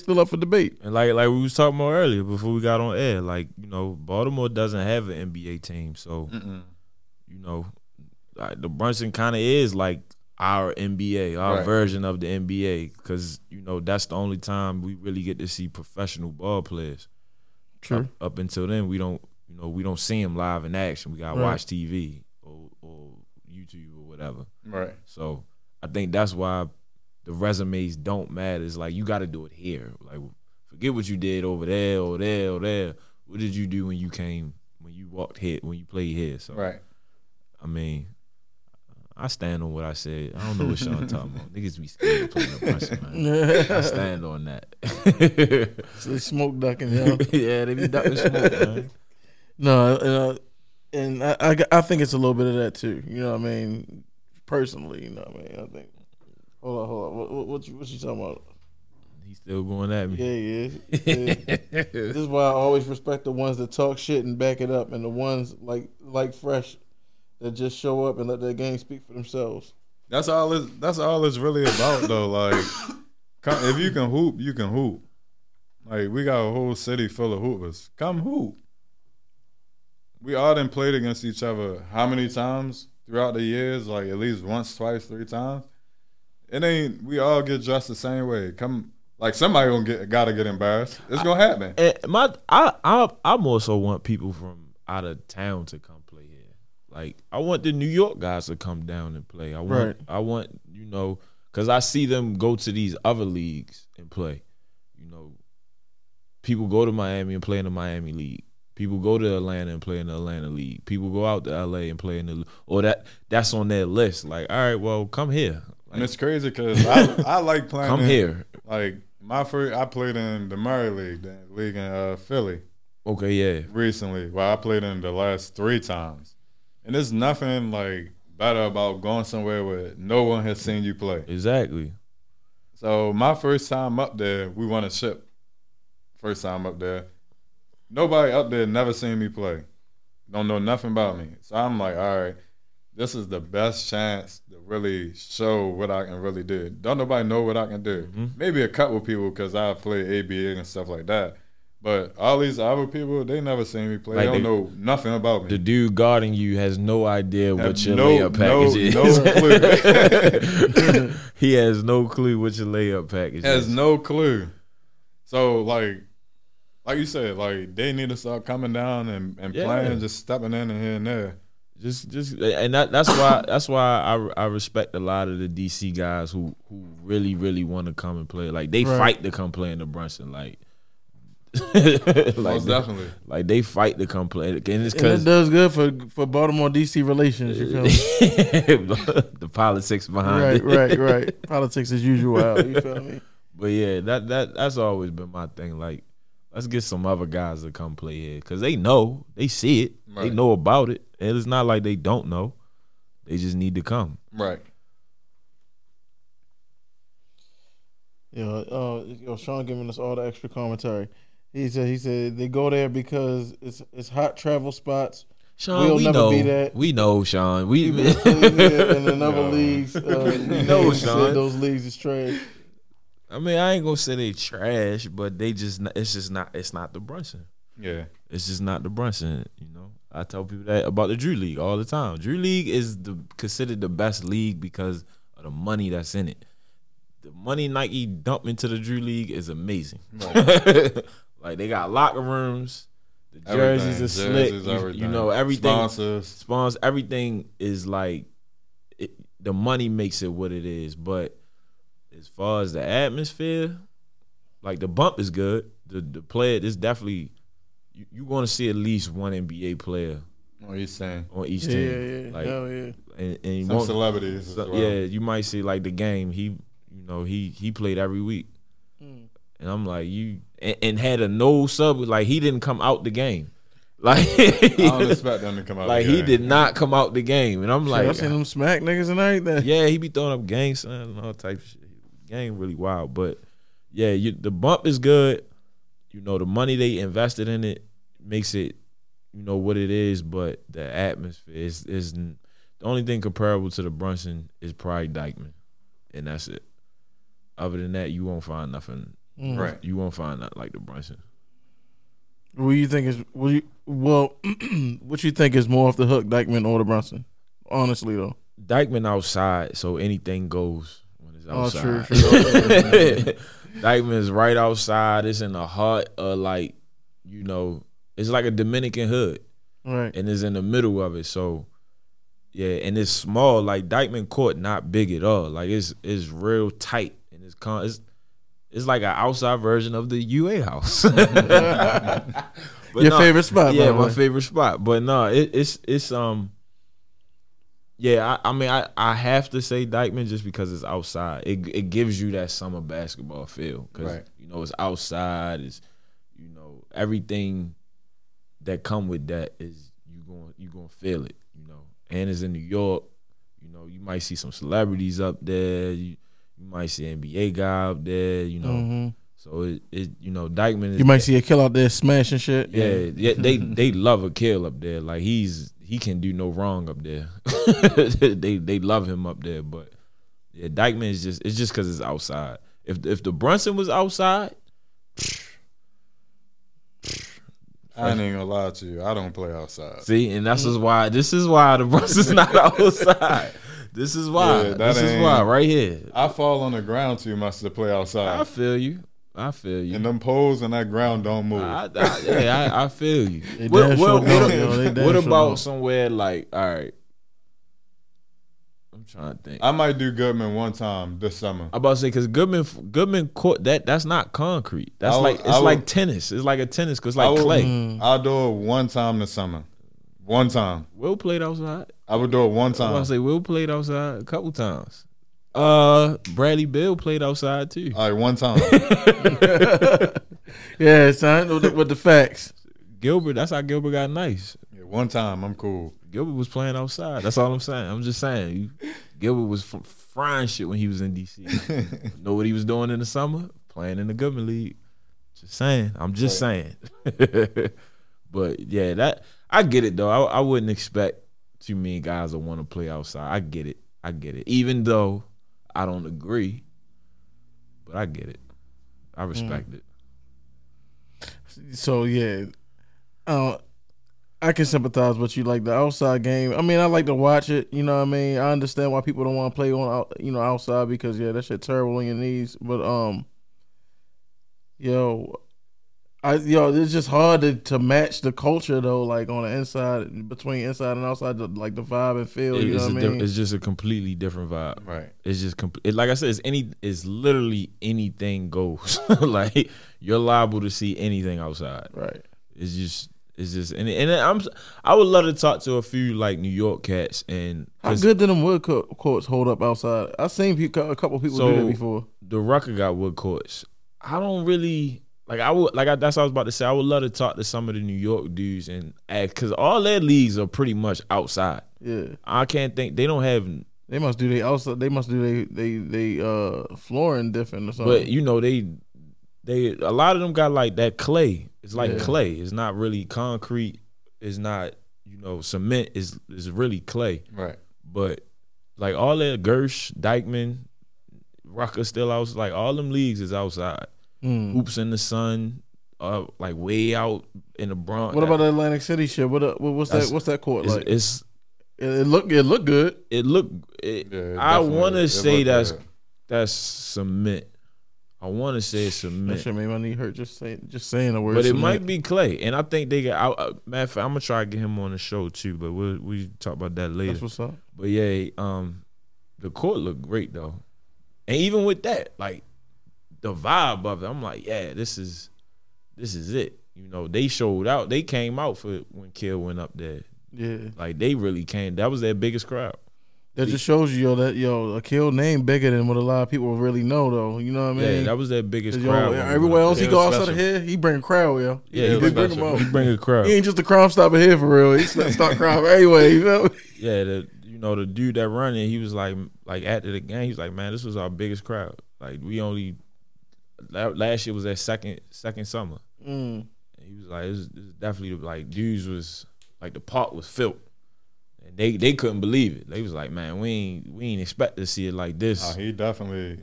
still up for debate. And like we was talking about earlier before we got on air, like, you know, Baltimore doesn't have an NBA team, so you know, like the Brunson kind of is like our NBA, our version of the NBA, because you know that's the only time we really get to see professional ball players. True. Up until then, we don't see them live in action. We gotta watch TV or YouTube or whatever. Right. So I think that's why the resumes don't matter. It's like you got to do it here. Like, forget what you did over there, or there, or there. What did you do when you came, when you walked here, when you played here? So, right. I mean, I stand on what I said. I don't know what Sean talking about. Niggas be scared of playing the Brunson, man. I stand on that. So they smoke ducking, yo. Yeah, they be ducking smoke, man. No, and I think it's a little bit of that too. You know what I mean? Personally, you know what I mean? I think. Hold on. What you talking about? He's still going at me. Yeah. This is why I always respect the ones that talk shit and back it up, and the ones like Fresh that just show up and let their game speak for themselves. That's all it's really about, though. Like, if you can hoop, you can hoop. Like, we got a whole city full of hoopers. Come hoop. We all done played against each other how many times throughout the years? Like, at least once, twice, three times. It ain't, we all get dressed the same way. Come, like, somebody gotta get embarrassed. It's gonna happen. I more so want people from out of town to come play here. Like, I want the New York guys to come down and play. I want, you know, Because I see them go to these other leagues and play. You know, people go to Miami and play in the Miami League. People go to Atlanta and play in the Atlanta League. People go out to LA and play in the – or that's on their list. Like, all right, well, come here. Like, and it's crazy because I like playing – come here. Like, my first – I played in the Murray League, the league in Philly. Okay, yeah. Recently. Well, I played in the last 3 times. And there's nothing, like, better about going somewhere where no one has seen you play. Exactly. So my first time up there, we won a ship. First time up there. Nobody up there never seen me play. Don't know nothing about me. So I'm like, all right, this is the best chance to really show what I can really do. Don't nobody know what I can do. Mm-hmm. Maybe a couple people because I play ABA and stuff like that. But all these other people, they never seen me play. Like they don't know nothing about me. The dude guarding you has no idea what your layup package is. No clue. He has no clue what your layup package is. Has no clue. So, like you said, like they need to start coming down and playing, just stepping in and here and there. Just and that's why I respect a lot of the DC guys who really, really want to come and play. Like they fight to come play in the Brunson. Like. Like most definitely. Like they fight to come play. And it's cause, and it does good for Baltimore DC relations, you feel me? The politics behind it. Right. Politics as usual, you feel me? But yeah, that's always been my thing. Like, let's get some other guys to come play here. Cause they know. They see it. Right. They know about it. And it's not like they don't know. They just need to come. Right. Yo, Sean giving us all the extra commentary. He said they go there because it's hot travel spots. Sean, we'll never be that. We know, Sean. We in other leagues. We know, Sean. Those leagues is trash. I mean, I ain't gonna say they trash, but they it's not the Brunson. Yeah, it's just not the Brunson. You know, I tell people that about the Drew League all the time. Drew League is considered the best league because of the money that's in it. The money Nike dump into the Drew League is amazing. Right. Like, they got locker rooms. The jerseys are slick. You know, everything. Sponsors. Everything is like, the money makes it what it is. But as far as the atmosphere, like, the bump is good. The player is definitely, you're going to see at least one NBA player. On each team. Yeah, like, hell yeah. And some celebrities as well. Yeah, you might see, like, the game. He played every week. Mm. And I'm like, and had a no sub. Like, he didn't come out the game. Like, I don't expect them to come out the game. Like, he did not come out the game. And I'm like, I seen him smack niggas and everything. Yeah, he be throwing up gang sign and all type of shit. Gang really wild. But, yeah, the bump is good. You know, the money they invested in it makes it, you know, what it is. But the atmosphere is the only thing comparable to the Brunson is probably Dykeman. And that's it. Other than that, you won't find nothing. Mm. Right. You won't find nothing like the Brunson. What do you think is what you think is more off the hook, Dykeman or the Brunson? Honestly though. Dykeman outside, so anything goes when it's outside. Oh, true. Dykeman is right outside. It's in the heart of like, you know, it's like a Dominican hood. Right. And it's in the middle of it. So yeah, and it's small. Like Dykeman Court, not big at all. Like it's real tight, and it's like an outside version of the UA house. Favorite spot, yeah, my favorite spot. But no, I have to say Dykeman just because it's outside. It gives you that summer basketball feel because you know it's outside. It's you know everything that come with that is you gonna feel it. You know. And it's in New York. You know, you might see some celebrities up there. You might see an NBA guy up there, you know. Mm-hmm. So, it you know, Dykeman is... You might see Akil out there smashing shit. Yeah, they love Akil up there. Like, he can do no wrong up there. They love him up there. But, yeah, Dykeman is just... It's just because it's outside. If the Brunson was outside... I ain't gonna lie to you. I don't play outside. See, and this is why the Brunson's not outside. This is why. Yeah, this is why right here. I fall on the ground too much to play outside. I feel you. And them poles and that ground don't move. I feel you. What about somewhere like all right? I'm I'm trying to think. I might do Goodman one time this summer. I'm about to say, because Goodman Court, that's not concrete. That's like tennis. It's like a tennis, because it's like clay. I'll do it one time this summer. One time. Will played outside. I would do it one time. I was about to say, Will played outside a couple times. Bradley Bill played outside too. All right, one time. Yeah, son, with the facts. Gilbert, that's how Gilbert got nice. Yeah, one time, I'm cool. Gilbert was playing outside. That's all I'm saying. I'm just saying, Gilbert was frying shit when he was in DC. Know what he was doing in the summer? Playing in the Goodman League. Just saying. I'm just saying. But yeah, that I get it though. I wouldn't expect too many guys to want to play outside. I get it. Even though I don't agree, but I get it. I respect it. So yeah, I can sympathize with you. Like the outside game, I mean, I like to watch it. You know what I mean? I understand why people don't want to play on outside because yeah, that shit terrible on your knees. But it's just hard to match the culture though. Like on the inside, between inside and outside, like the vibe and feel. You know what I mean? It's just a completely different vibe. Right. It's just like I said. It's literally anything goes. Like you're liable to see anything outside. Right. It's just and I would love to talk to a few like New York cats and how good did them wood courts hold up outside? I've seen a couple people do that before. The Rutgers got wood courts. I don't really. That's what I was about to say. I would love to talk to some of the New York dudes and ask, because all their leagues are pretty much outside. Yeah, I can't think they don't have. They must do their outside. They must do they flooring different or something. But you know they a lot of them got like that clay. It's like clay. It's not really concrete. It's not cement. It's really clay. Right. But like all their Gersh, Dykeman, Rutgers still outside. Like all them leagues is outside. Hoops in the sun, like way out in the Bronx. What about the Atlantic City shit? What's that court like? It looked good. I want to say that's cement. I want to say it's cement. That shit made my knee hurt just saying the word. But cement. It might be clay, and I think they got. Matter of fact, I'm gonna try to get him on the show too. But we'll talk about that later. That's what's up. But yeah, the court looked great though, and even with that, like. The vibe of it, I'm like, yeah, this is it. You know, they showed out. They came out for it when Kill went up there. Yeah, like they really came. That was their biggest crowd. That just shows you, that Akil name bigger than what a lot of people really know, though. You know what I mean? Yeah, that was their biggest crowd. Everywhere else he goes outside of here, he bring a crowd, yo. Yeah, he bring them out. He bring a crowd. He ain't just a crowd stopper here for real. He stop crowd anyway. You feel me? Yeah, the dude that running, he was like after the game, he's like, man, this was our biggest crowd. Like we only. Last year was that second summer. And he was like, it was definitely like dudes was like the park was filled, and they couldn't believe it. They was like, man, we ain't expect to see it like this. He definitely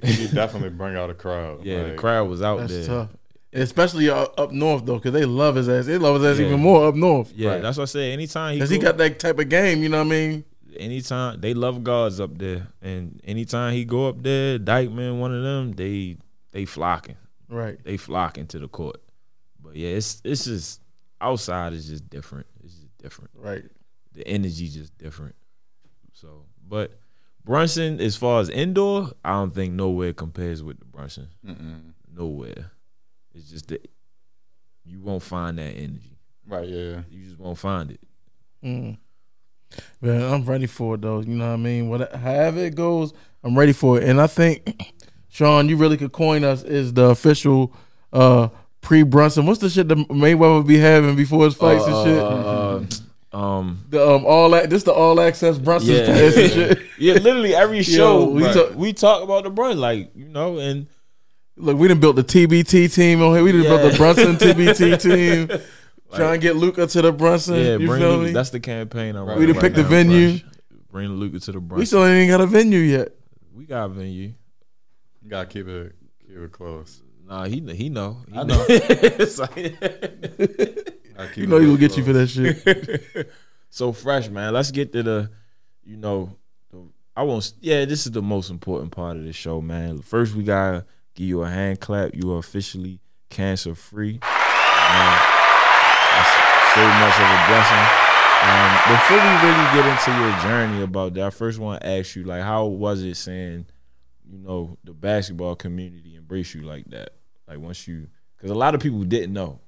bring out a crowd. Yeah, like, the crowd was out that's there. Tough. Especially up north though, because they love his ass. They love his ass even more up north. Yeah, right. That's what I said. Anytime he got that type of game, you know what I mean. Anytime they love guards up there, and anytime he go up there, Dykeman, one of them, They flocking. Right. They flocking to the court. But yeah, it's just outside is just different. It's just different. Right. The energy just different. So but Brunson, as far as indoor, I don't think nowhere compares with the Brunson. Mm-mm. Nowhere. It's just that you won't find that energy. Right, yeah. You just won't find it. Man, I'm ready for it though. You know what I mean? However it goes, I'm ready for it. And I think Sean, you really could coin us as the official pre-Brunson. What's the shit that Mayweather be having before his fights and shit? The all-access Brunson and shit. Yeah, literally every show we talk about the Brunson, and look, we done built the TBT team on here. We done built the Brunson TBT team. Like, trying to get Luca to the Brunson. Yeah, you feel me? That's the campaign. We done picked the venue. Bring Luca to the Brunson. We still ain't got a venue yet. We got a venue. You gotta keep it close. Nah, he know. I know. You know he will get you for that shit. So fresh, man. Let's get to this is the most important part of the show, man. First, we gotta give you a hand clap. You are officially cancer free. So much of a blessing. Before we really get into your journey about that, I first want to ask you, like, how was it seeing, you know, the basketball community embrace you like that? Like, once you, because a lot of people didn't know.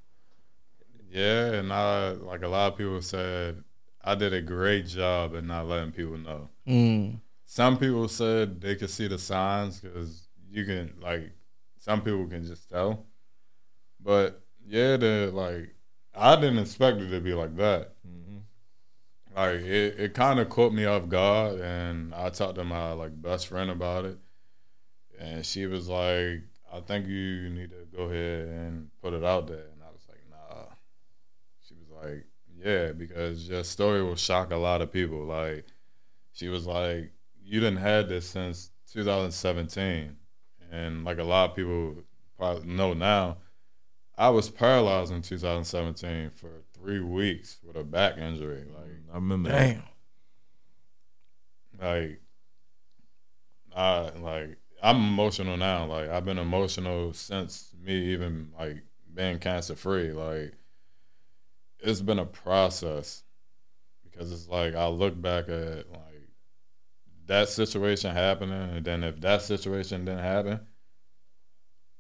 Yeah, and like a lot of people said, I did a great job at not letting people know. Mm. Some people said they could see the signs because you can, like, some people can just tell. But, yeah, like, I didn't expect it to be like that. Mm-hmm. Like, it kind of caught me off guard, and I talked to my, like, best friend about it. And she was like, I think you need to go ahead and put it out there. And I was like, nah. She was like, yeah, because your story will shock a lot of people. Like, she was like, you didn't have this since 2017. And, like, a lot of people probably know now, I was paralyzed in 2017 for 3 weeks with a back injury. Like, I remember. Damn. Like, I'm emotional now. Like, I've been emotional since me even, like, being cancer-free. Like, it's been a process because it's like I look back at, like, that situation happening, and then if that situation didn't happen,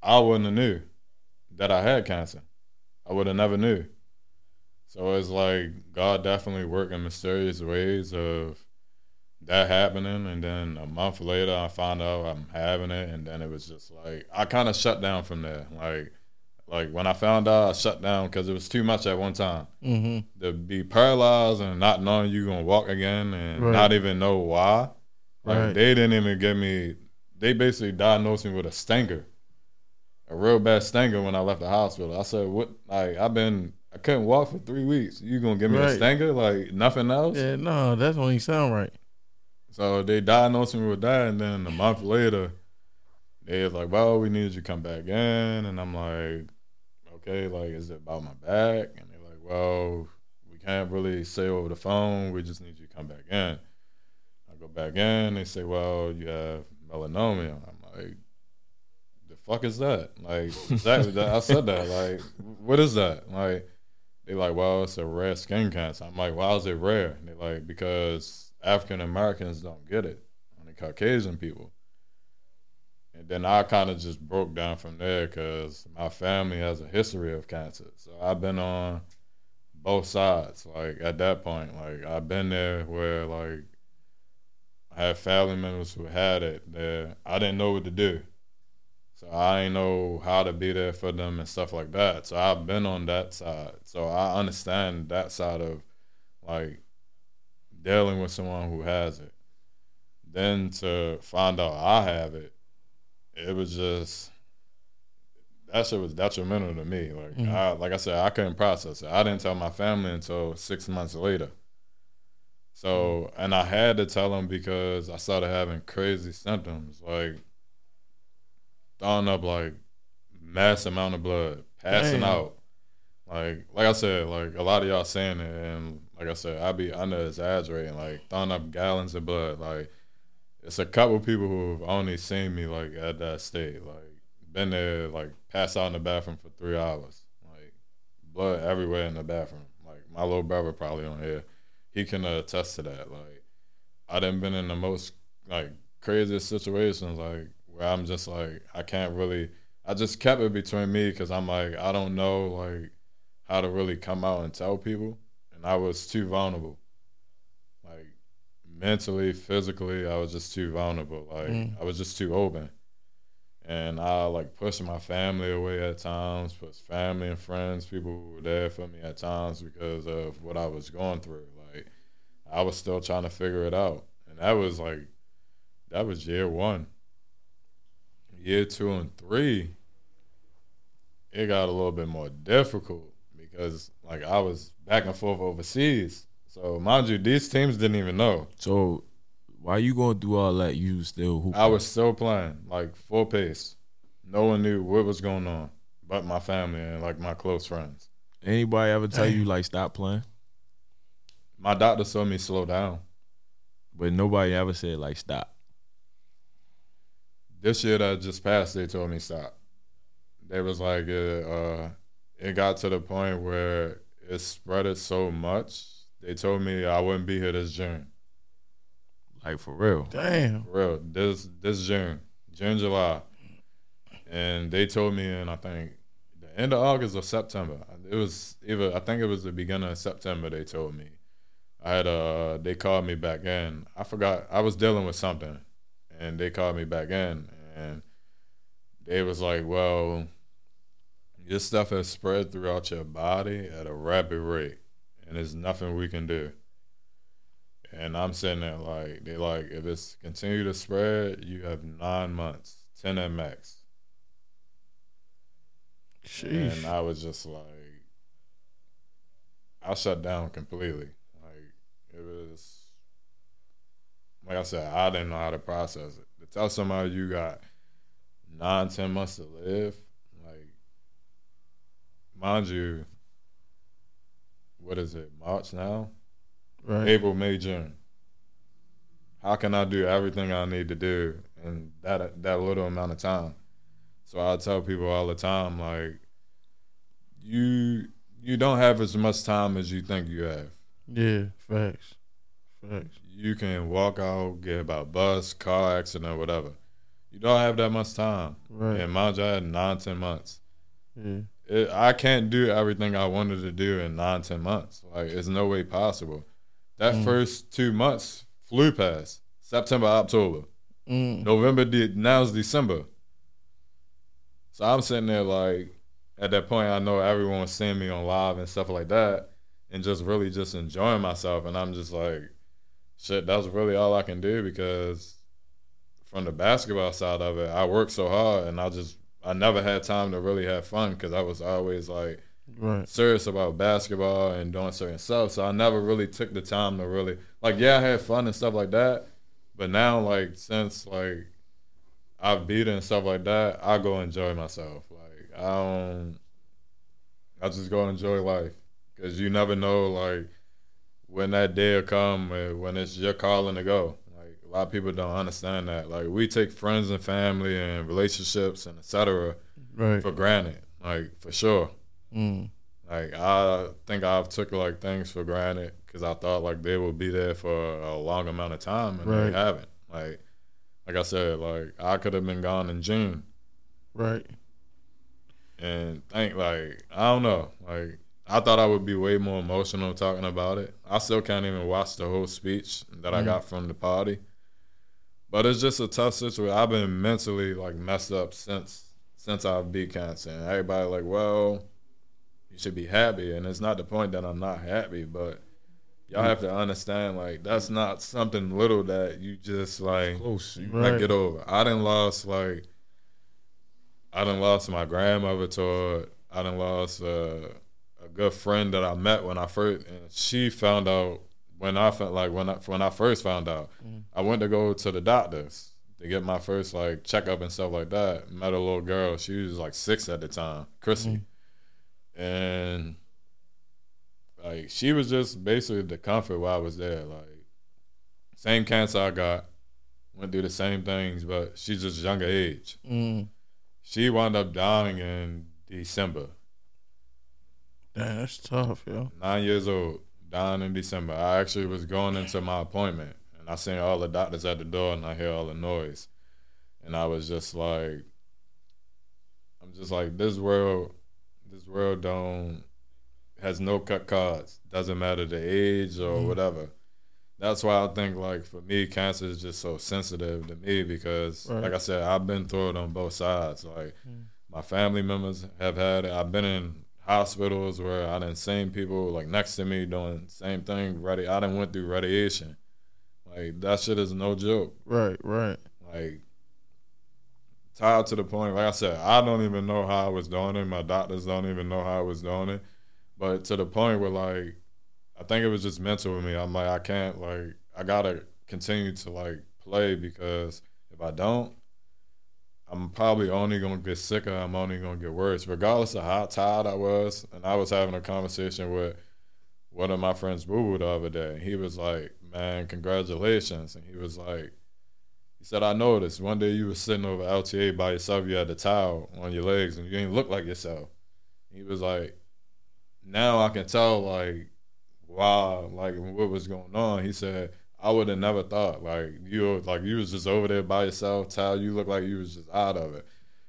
I wouldn't have knew that I had cancer. I would have never knew. So it's like God definitely worked in mysterious ways of that happening, and then a month later I found out I'm having it, and then it was just like I kind of shut down from there. Like when I found out, I shut down because it was too much at one time. Mm-hmm. To be paralyzed and not knowing you're gonna walk again and right. Not even know why. Like right. They didn't even give me. They basically diagnosed me with a stinger, a real bad stinger when I left the hospital. I said, "What? Like I couldn't walk for 3 weeks. You gonna give me right. a stinger? Like nothing else? Yeah, no, that don't even sound right." So they diagnosed me with that, and then a month later, they was like, well, we needed you to come back in. And I'm like, okay, like, is it about my back? And they're like, well, we can't really say over the phone. We just need you to come back in. I go back in. They say, well, you have melanoma. I'm like, the fuck is that? Like, exactly that. I said that. Like, what is that? Like, they're like, well, it's a rare skin cancer. I'm like, why is it rare? And they're like, because African Americans don't get it, only Caucasian people. And then I kind of just broke down from there because my family has a history of cancer. So I've been on both sides, like, at that point. Like, I've been there where, like, I had family members who had it there. I didn't know what to do. So I didn't know how to be there for them and stuff like that. So I've been on that side. So I understand that side of, like, dealing with someone who has it. Then to find out I have it, it was just, that shit was detrimental to me. Like, mm-hmm. Like I said, I couldn't process it. I didn't tell my family until 6 months later. So, and I had to tell them because I started having crazy symptoms, like throwing up, like, mass amount of blood, passing Damn. Out. Like I said, like, a lot of y'all saying it, and like I said, I be under-exaggerating, like, throwing up gallons of blood. Like, it's a couple people who have only seen me, like, at that state. Like, been there, like, passed out in the bathroom for 3 hours. Like, blood everywhere in the bathroom. Like, my little brother probably on here. He can attest to that. Like, I done been in the most, like, craziest situations, like, where I'm just, like, I can't really. I just kept it between me because I'm, like, I don't know, like, how to really come out and tell people. And I was too vulnerable. Mentally, physically, I was just too vulnerable. Like, I was just too open. And I, like, pushed my family away at times, pushed family and friends, people who were there for me at times because of what I was going through. Like, I was still trying to figure it out. And that was, like, that was year one. Year two and three, it got a little bit more difficult because, like, I was back and forth overseas. So, mind you, these teams didn't even know. So, why you going to do all that? You still hooping? I was still playing, like, full pace. No one knew what was going on but my family and, like, my close friends. Anybody ever tell you, like, stop playing? My doctor told me slow down. But nobody ever said, like, stop. This year that just passed, they told me stop. They was like, it got to the point where it spread it so much They told me I wouldn't be here this June. Like, for real? Damn. For real. This June, July. And they told me in, I think, the end of August or September. It was either, I think it was the beginning of September they told me. They called me back in. I forgot, I was dealing with something. And they called me back in. And they was like, well, your stuff has spread throughout your body at a rapid rate. And there's nothing we can do. And I'm sitting there like, they like, if it's continue to spread, you have 9 months, 10 at max. Jeez. And I was just like, I shut down completely. Like, it was, like I said, I didn't know how to process it. To tell somebody you got 9-10 months to live, like, mind you, what is it, March now? Right. April, May, June. How can I do everything I need to do in that little amount of time? So I tell people all the time, like, you don't have as much time as you think you have. Yeah, facts. You can walk out, get about bus, car accident, whatever. You don't have that much time. Right. And mind you, I had 9-10 months. Yeah. I can't do everything I wanted to do in 9-10 months. Like, it's no way possible. That first 2 months flew past. September, October. November, now's December. So I'm sitting there like, at that point, I know everyone was seeing me on live and stuff like that and just really just enjoying myself. And I'm just like, shit, that's really all I can do, because from the basketball side of it, I worked so hard and I never had time to really have fun, because I was always like serious about basketball and doing certain stuff. So I never really took the time to really, like, yeah, I had fun and stuff like that. But now, like, since like I've beat it and stuff like that, I go enjoy myself. Like, I just go enjoy life, because you never know, like, when that day will come, when it's your calling to go. A lot of people don't understand that. Like, we take friends and family and relationships and et cetera for granted, like, for sure. Like, I think I've took, like, things for granted, because I thought, like, they would be there for a long amount of time, and they haven't. Like I said, like, I could have been gone in June. Right. And think, like, I don't know. Like, I thought I would be way more emotional talking about it. I still can't even watch the whole speech that I got from the party. But it's just a tough situation. I've been mentally, like, messed up since I've beat cancer. And everybody like, well, you should be happy. And it's not the point that I'm not happy, but y'all have to understand, like, that's not something little that you just, like, get over. I done lost my grandmother to it. I done lost a good friend that I met when I first, and she found out when I first found out. I went to go to the doctors to get my first, like, checkup and stuff like that. Met a little girl. She was like 6 at the time, Chrissy. And, like, she was just basically the comfort while I was there. Like, same cancer I got, went through the same things, but she's just younger age. She wound up dying in December. Damn, that's tough, yo. 9 years old, dying in December. I actually was going into my appointment, and I seen all the doctors at the door, and I hear all the noise. And I was just like, I'm just like, this world has no cut cards. Doesn't matter the age or whatever. That's why I think, like, for me, cancer is just so sensitive to me, because, like I said, I've been through it on both sides. Like, my family members have had it. I've been in hospitals where I done seen people, like, next to me doing the same thing. I done went through radiation. Like, that shit is no joke. Right. Like, tired to the point, like I said, I don't even know how I was doing it. My doctors don't even know how I was doing it. But to the point where, like, I think it was just mental with me. I'm like, I can't, like, I gotta continue to, like, play, because if I don't, I'm probably only going to get sicker. I'm only going to get worse, regardless of how tired I was. And I was having a conversation with one of my friends, Boo Boo, the other day. He was like, man, congratulations. And he said, I noticed one day you were sitting over LTA by yourself. You had a towel on your legs and you didn't look like yourself. He was like, now I can tell, like, why, like, what was going on. He said, I would have never thought, you was just over there by yourself, Tal. You look like you was just out of it.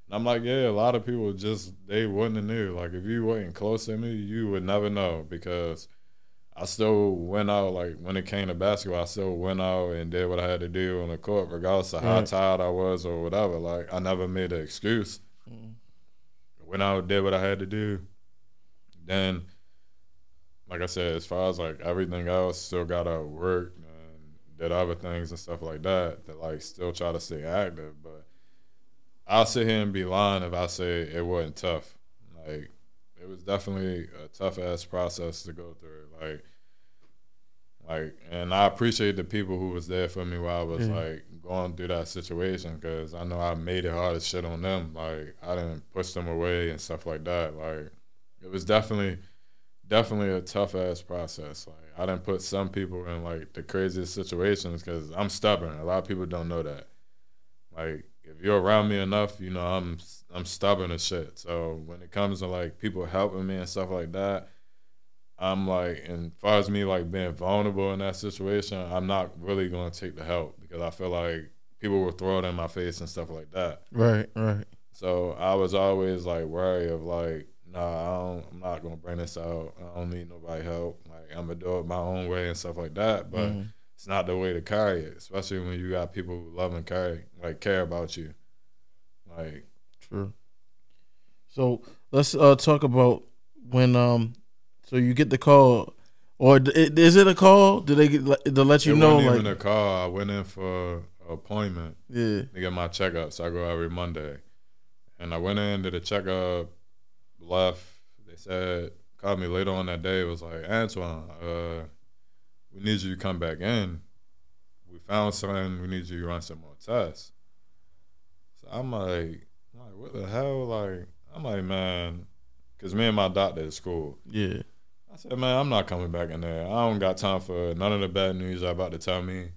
And I'm like, yeah, a lot of people just, they wouldn't have knew. Like, if you wasn't close to me, you would never know, because I still went out, like, when it came to basketball, I still went out and did what I had to do on the court, regardless of how tired I was or whatever. Like, I never made an excuse. Went out, did what I had to do. Then, like I said, as far as, like, everything else, still got to work and did other things and stuff like that, that, like, still try to stay active. But I'll sit here and be lying if I say it wasn't tough. Like, it was definitely a tough-ass process to go through. Like, and I appreciate the people who was there for me while I was, like, going through that situation, because I know I made it hard as shit on them. Like, I didn't push them away and stuff like that. Like, it was definitely a tough-ass process. Like, I didn't put some people in, like, the craziest situations, because I'm stubborn. A lot of people don't know that. Like, if you're around me enough, you know I'm stubborn as shit. So when it comes to, like, people helping me and stuff like that, I'm like, and as far as me, like, being vulnerable in that situation, I'm not really going to take the help, because I feel like people will throw it in my face and stuff like that. Right. So I was always, like, wary of, like, I'm not going to bring this out. I don't need nobody help. Like, I'm going to do it my own way and stuff like that. But it's not the way to carry it, especially when you got people who love and care about you. Like, true. So let's talk about when. So you get the call, or is it a call? Do they get to let you know? It wasn't even a call. I went in for an appointment. Yeah. To get my checkups. I go every Monday, and I went in, did a checkup, left. They said, called me later on that day. It was like, Antoine, we need you to come back in. We found something. We need you to run some more tests. So I'm like, what the hell? Like, I'm like, man, because me and my doctor at school. Yeah. I said, man, I'm not coming back in there. I don't got time for none of the bad news y'all about to tell me.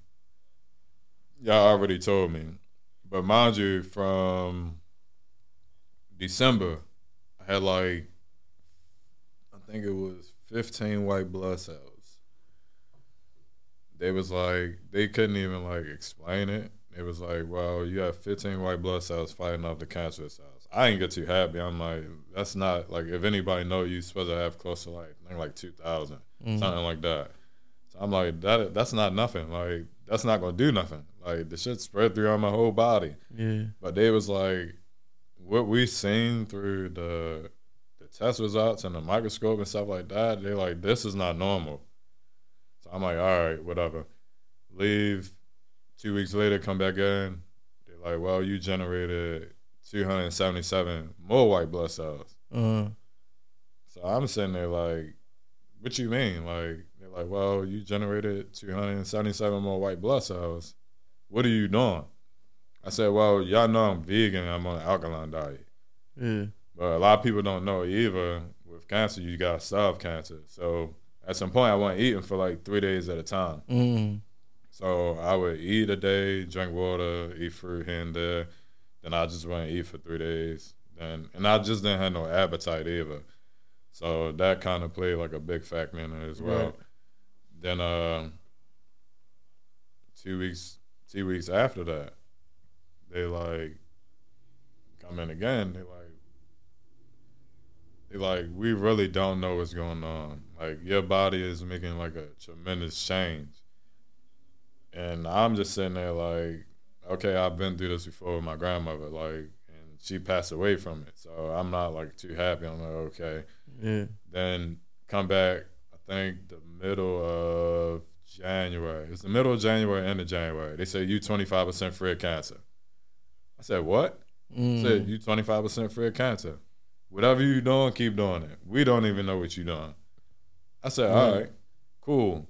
Y'all already told me. But mind you, from December, I had, like, I think it was 15 white blood cells. They was like, they couldn't even, like, explain it. It was like, well, you have 15 white blood cells fighting off the cancerous cells. I didn't get too happy. I'm like, that's not, like, if anybody know you supposed to have close to, like, I think, like, 2,000, something like that. So I'm like, that's not nothing. Like, that's not going to do nothing. Like, the shit spread throughout my whole body. Yeah. But they was like, what we seen through the test results and the microscope and stuff like that, they like, this is not normal. I'm like, all right, whatever. Leave. 2 weeks later, come back in. They're like, well, you generated 277 more white blood cells. So I'm sitting there like, what you mean? Like, they're like, well, you generated 277 more white blood cells. What are you doing? I said, well, y'all know I'm vegan. I'm on an alkaline diet. Yeah. But a lot of people don't know either. With cancer, you got to solve cancer. So at some point, I wasn't eating for, like, 3 days at a time. So I would eat a day, drink water, eat fruit here and there. Then I just wouldn't eat for 3 days. And I just didn't have no appetite either. So that kind of played, like, a big factor in it as well. Right. Then 2 weeks after that, they, like, come in again. They like, we really don't know what's going on. Like, your body is making, like, a tremendous change. And I'm just sitting there like, okay, I've been through this before with my grandmother, like, and she passed away from it. So I'm not, like, too happy. I'm like, okay. Yeah. Then come back, I think, the middle of January, end of January. They said, you 25% free of cancer. I said, what? I said, you 25% free of cancer. Whatever you doing, keep doing it. We don't even know what you're doing. I said, all right, cool.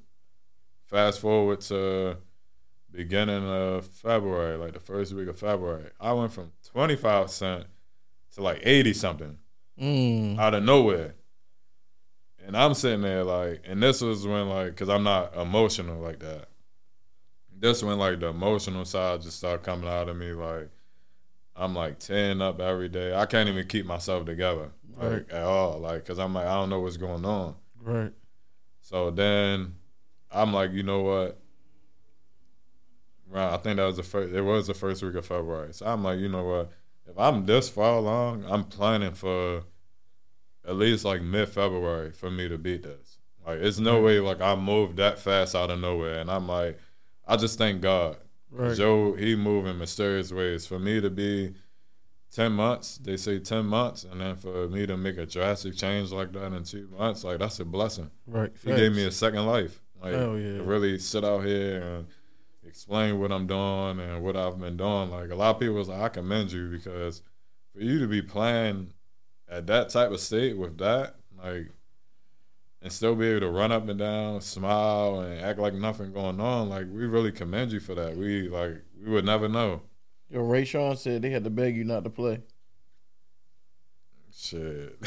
Fast forward to beginning of February, like the first week of February. I went from 25% to like 80-something out of nowhere. And I'm sitting there like, and this was when like, because I'm not emotional like that. This when like the emotional side just started coming out of me. Like, I'm like tearing up every day. I can't even keep myself together, like, at all. Like, because I'm like, I don't know what's going on. Right. So then I'm like, you know what? Right, I think that was the first. It was the first week of February. So I'm like, you know what? If I'm this far along, I'm planning for at least like mid-February for me to beat this. Like, it's no way like I moved that fast out of nowhere. And I'm like, I just thank God. Right. Joe, he moved in mysterious ways. For me to be 10 months, they say 10 months, and then for me to make a drastic change like that in 2 months, like, that's a blessing. Right. He gave me a second life. Like, to really sit out here and explain what I'm doing and what I've been doing. Like, a lot of people was like, I commend you, because for you to be playing at that type of state with that, like, and still be able to run up and down, smile, and act like nothing going on, like, we really commend you for that. We, like, we would never know. Yo, Ray Sean said they had to beg you not to play. Shit.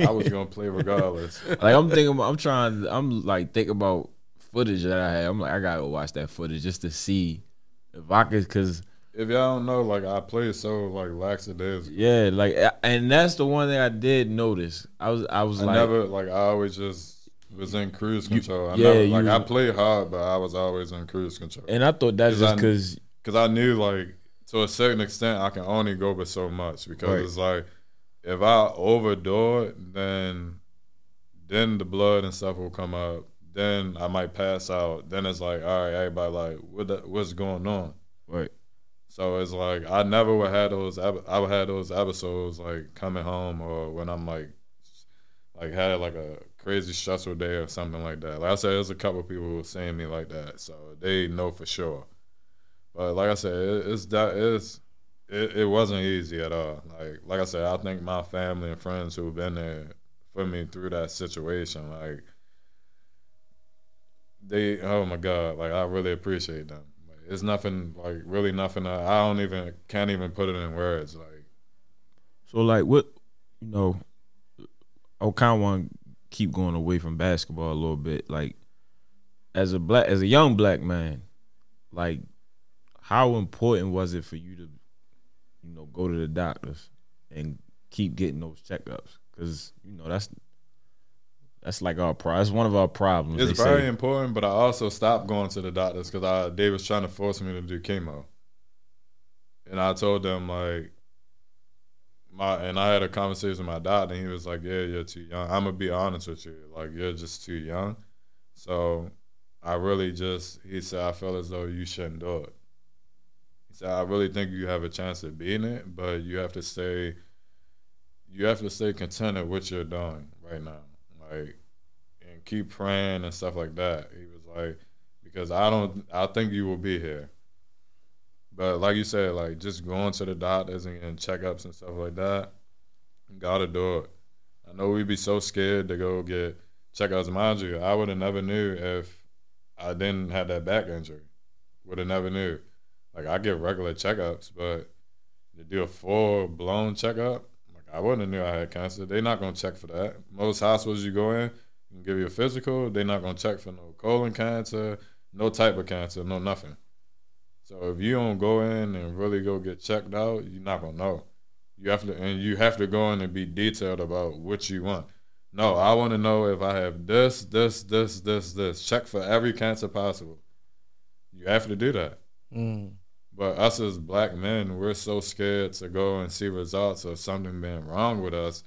I was going to play regardless. Like, I'm thinking about footage that I had. I'm like, I got to watch that footage just to see if I could, because if y'all don't know, like, I played so, like, lackadaisical. Yeah, like, and that's the one thing I did notice. I always just was in cruise control. I played hard, but I was always in cruise control. And I thought that's just because I knew, like, to a certain extent, I can only go but so much. Because it's like, if I overdo it, then the blood and stuff will come up. Then I might pass out. Then it's like, all right, everybody, like, what's going on? Right. So it's like, I never would have those. I would have those episodes like coming home, or when I'm like had like a crazy stressful day or something like that. Like I said, there's a couple of people who were seeing me like that, so they know for sure. But like I said, it wasn't easy at all. Like I said, I think my family and friends who've been there for me through that situation, like, they, oh my God, like, I really appreciate them. It's nothing, like, really nothing. I don't even, can't even put it in words. Like, so, like, what, you know, I kind of want to keep going away from basketball a little bit. Like, as a young black man, like, how important was it for you to, you know, go to the doctors and keep getting those checkups? Because, you know, that's like our problem. That's one of our problems. It's very important, but I also stopped going to the doctors because they was trying to force me to do chemo. And I told them, like, and I had a conversation with my doctor, and he was like, yeah, you're too young. I'm going to be honest with you. Like, you're just too young. So I really just, he said, I feel as though you shouldn't do it. He said, I really think you have a chance of beating it, but you have to stay content at what you're doing right now. Like, and keep praying and stuff like that. He was like, because I think you will be here. But like you said, like, just going to the doctors and checkups and stuff like that, you gotta do it. I know we'd be so scared to go get checkups. Mind you, I would have never knew if I didn't have that back injury. Would have never knew. Like, I get regular checkups, but to do a full blown checkup, I wouldn't have knew I had cancer. They're not going to check for that. Most hospitals you go in, you give you a physical, they're not going to check for no colon cancer, no type of cancer, no nothing. So if you don't go in and really go get checked out, you're not going to know. You have to go in and be detailed about what you want. No, I want to know if I have this. Check for every cancer possible. You have to do that. Mm. But us as black men, we're so scared to go and see results of something being wrong with us.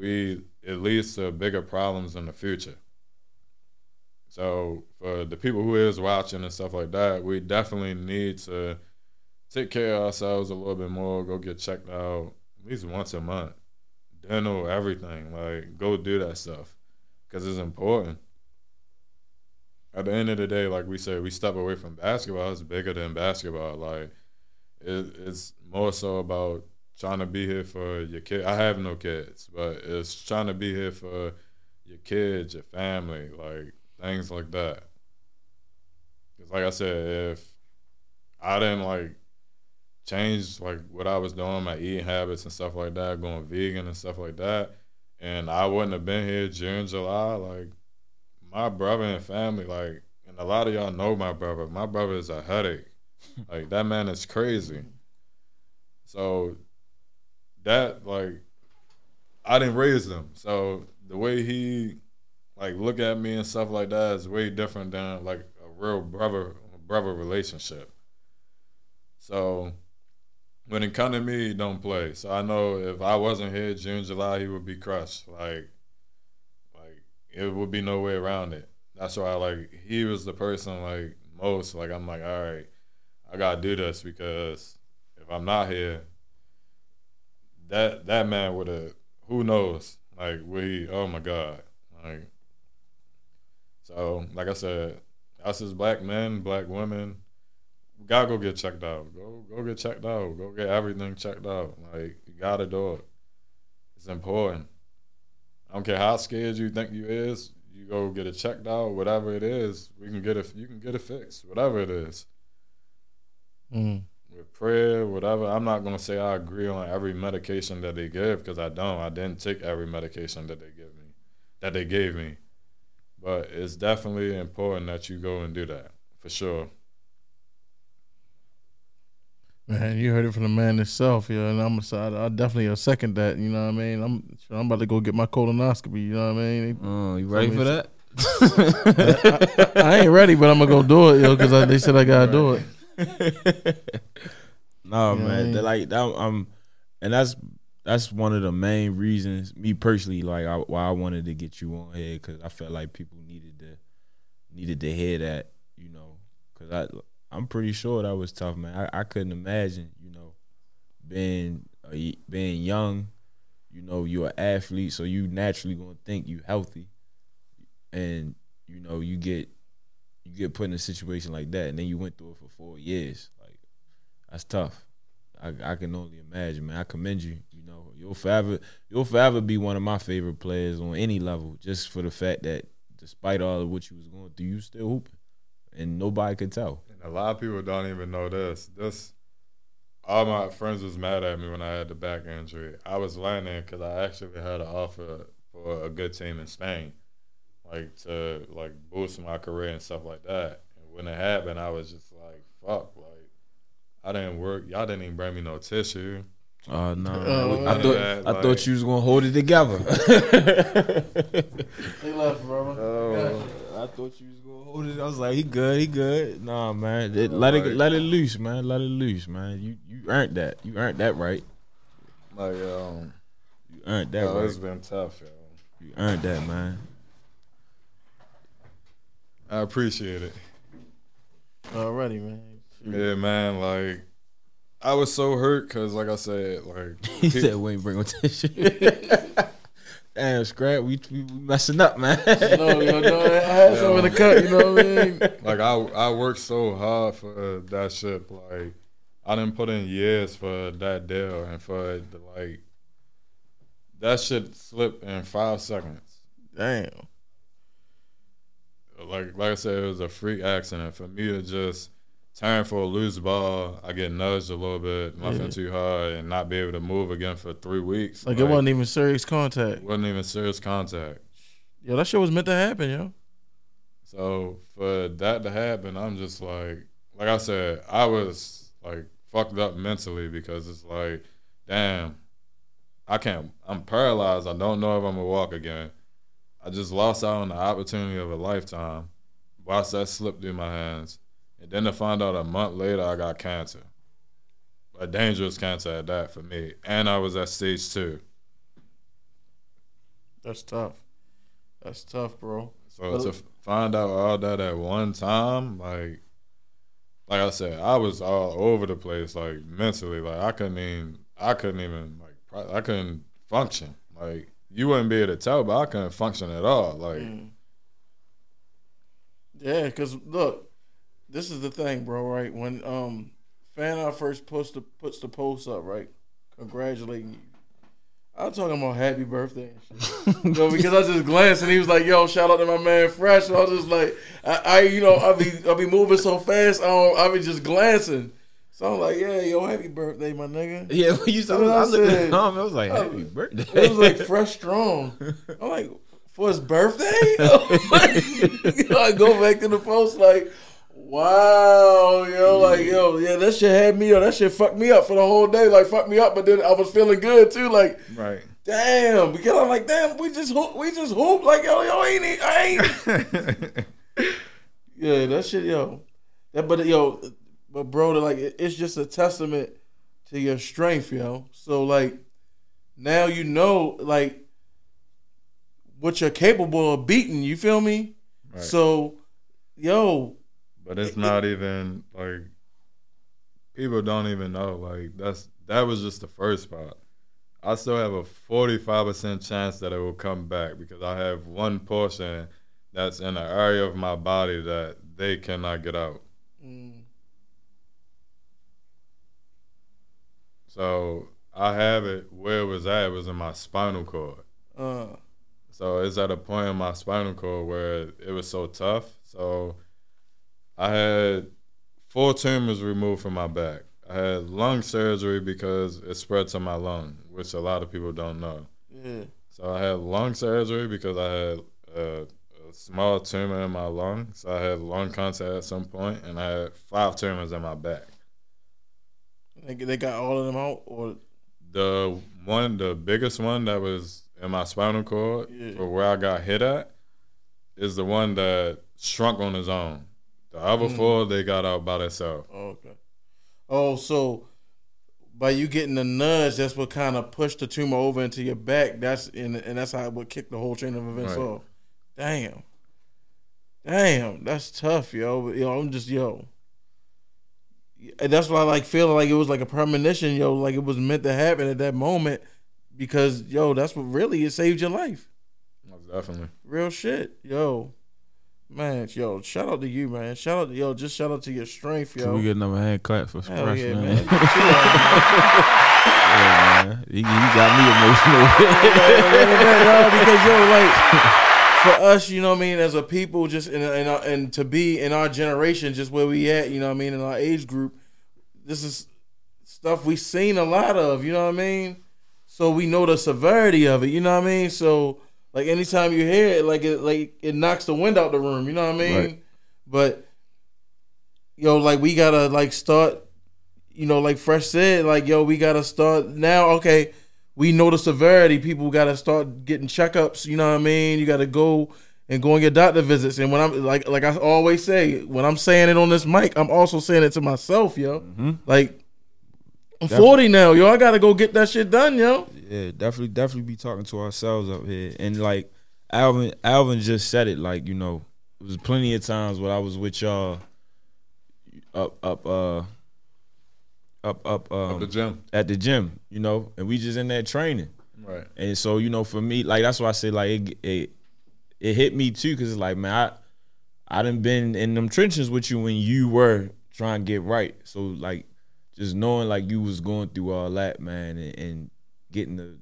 It leads to bigger problems in the future. So for the people who is watching and stuff like that, we definitely need to take care of ourselves a little bit more, go get checked out at least once a month. Dental, everything, like, go do that stuff because it's important. At the end of the day, like we said, we step away from basketball. It's bigger than basketball. Like, it's more so about trying to be here for your kid. I have no kids, but it's trying to be here for your kids, your family, like, things like that. Because, like I said, if I didn't, like, change, like, what I was doing, my eating habits and stuff like that, going vegan and stuff like that, and I wouldn't have been here June, July, like, my brother and family, like, and a lot of y'all know my brother. My brother is a headache. Like, that man is crazy. So that, like, I didn't raise him. So the way he, like look at me and stuff like that is way different than like a real brother relationship. So when it comes to me, he don't play. So I know if I wasn't here June, July, he would be crushed. Like it would be no way around it. That's why he was the person most. I'm like, all right, I gotta do this because if I'm not here, that man would have, who knows? Oh my God. So like I said, us as black men, black women, we gotta go get checked out. Go get checked out. Go get everything checked out. You gotta do it. It's important. I don't care how scared you think you is, you go get it checked out, whatever it is, you can get it fixed, whatever it is. Mm-hmm. With prayer, whatever. I'm not going to say I agree on every medication that they give because I don't. I didn't take every medication that they gave me. But it's definitely important that you go and do that, for sure. Man, you heard it from the man himself, and I definitely second that, you know what I mean? I'm about to go get my colonoscopy, you know what I mean? You ready for that? I ain't ready, but I'm going to go do it, because they said I got to do it. No, you man, and that's one of the main reasons, me personally, why I wanted to get you on here, because I felt like people needed to hear that, because I'm pretty sure that was tough, man. I couldn't imagine, being young, you're an athlete, so you naturally gonna think you healthy, and you get put in a situation like that, and then you went through it for 4 years. That's tough. I can only imagine, man. I commend you. You'll forever be one of my favorite players on any level, just for the fact that despite all of what you was going through, you still hooping, and nobody could tell. And a lot of people don't even know this. All my friends was mad at me when I had the back injury. I was lying there because I actually had an offer for a good team in Spain. To boost my career and stuff like that. And when it happened, I was just fuck, I didn't work. Y'all didn't even bring me no tissue. No. I thought you was gonna hold it together. They left, bro. I thought you was gonna hold it. I was like, he good. Nah, man. Let it loose, man. You earned that. You earned that right. You earned that right. It's been tough, yo. You earned that, man. I appreciate it. Already, man. Yeah, man. I was so hurt because, I said, he said we ain't bring no tissue. Damn, Scrap, we messing up, man. I had some in the cut. You know what I mean? I worked so hard for that shit. I didn't put in years for that deal and for it to, that shit slipped in 5 seconds. Damn. Like I said, it was a freak accident. For me to just turn for a loose ball, I get nudged a little bit, nothing too hard, and not be able to move again for 3 weeks. It wasn't even serious contact. Yo, that shit was meant to happen, yo. So for that to happen, I'm just like I said, I was fucked up mentally because it's damn, I'm paralyzed. I don't know if I'm going to walk again. I just lost out on the opportunity of a lifetime. Watch that slip through my hands. And then to find out a month later, I got cancer. A dangerous cancer at that for me. And I was at stage 2. That's tough, bro. So to find out all that at one time, like I said, I was all over the place, mentally. I couldn't function. You wouldn't be able to tell, but I couldn't function at all. Yeah, because, look, this is the thing, bro, right? When Fanna first puts the post up, right, congratulating you, I was talking about happy birthday and shit. Because I just glanced, and he was like, yo, shout out to my man Fresh. And I was just like, I be moving so fast, I be just glancing. So I'm like, yeah, yo, happy birthday, my nigga. Yeah, when you said, I looked at him, I was like, happy birthday. It was Fresh Strong. I'm like, for his birthday? I go back to the post wow, yo, yeah, that shit fucked me up for the whole day. Fucked me up, but then I was feeling good too. Right. damn, because I'm like, damn, we just hoop like yo ain't. Yeah, that shit, yo. But bro, like it's just a testament to your strength, yo. So like now you know like what you're capable of beating. You feel me? Right. So, yo. But it's not even like people don't even know. Like that was just the first spot. I still have a 45% chance that it will come back because I have one portion that's in an area of my body that they cannot get out. Mm. So I have it where it was at. It was in my spinal cord. So it's at a point in my spinal cord where it was so tough. So I had 4 tumors removed from my back. I had lung surgery because it spread to my lung, which a lot of people don't know. Yeah. So I had lung surgery because I had a small tumor in my lung. So I had lung cancer at some point, and I had 5 tumors in my back. They got all of them out? Or the biggest one that was in my spinal cord, yeah, or where I got hit at, is the one that shrunk on its own. The other 4, they got out by themselves. Oh, okay. Oh, so by you getting the nudge, that's what kind of pushed the tumor over into your back. And that's how it would kick the whole chain of events off. Damn, that's tough, yo. And that's why I like feeling like it was like a premonition, yo. Like it was meant to happen at that moment because, yo, that's what really it saved your life. Definitely. Real shit, yo. Man, yo, shout out to you, man. Just shout out to your strength, yo. Can we get another hand clap for Fresh, yeah, man? Yeah, man. You got me emotional. Because, yo, like, for us, you know what I mean, as a people, just and to be in our generation, just where we at, you know what I mean, in our age group, this is stuff we've seen a lot of, you know what I mean? So we know the severity of it, you know what I mean? So... like anytime you hear it, like it knocks the wind out the room, you know what I mean? Right. But yo, like we gotta like start, you know, like Fresh said, like yo, we gotta start now. Okay, we know the severity. People gotta start getting checkups. You know what I mean? You gotta go and get doctor visits. And when I'm like I always say, when I'm saying it on this mic, I'm also saying it to myself, yo. Mm-hmm. Like I'm 40 now, yo. I gotta go get that shit done, yo. Yeah, definitely be talking to ourselves up here. And like Alvin just said it, like, you know, it was plenty of times when I was with y'all up the gym. At the gym, you know, and we just in there training. Right. And so, you know, for me, like that's why I say like it hit me too, cause it's like, man, I done been in them trenches with you when you were trying to get right. So like just knowing like you was going through all that, man, and getting to,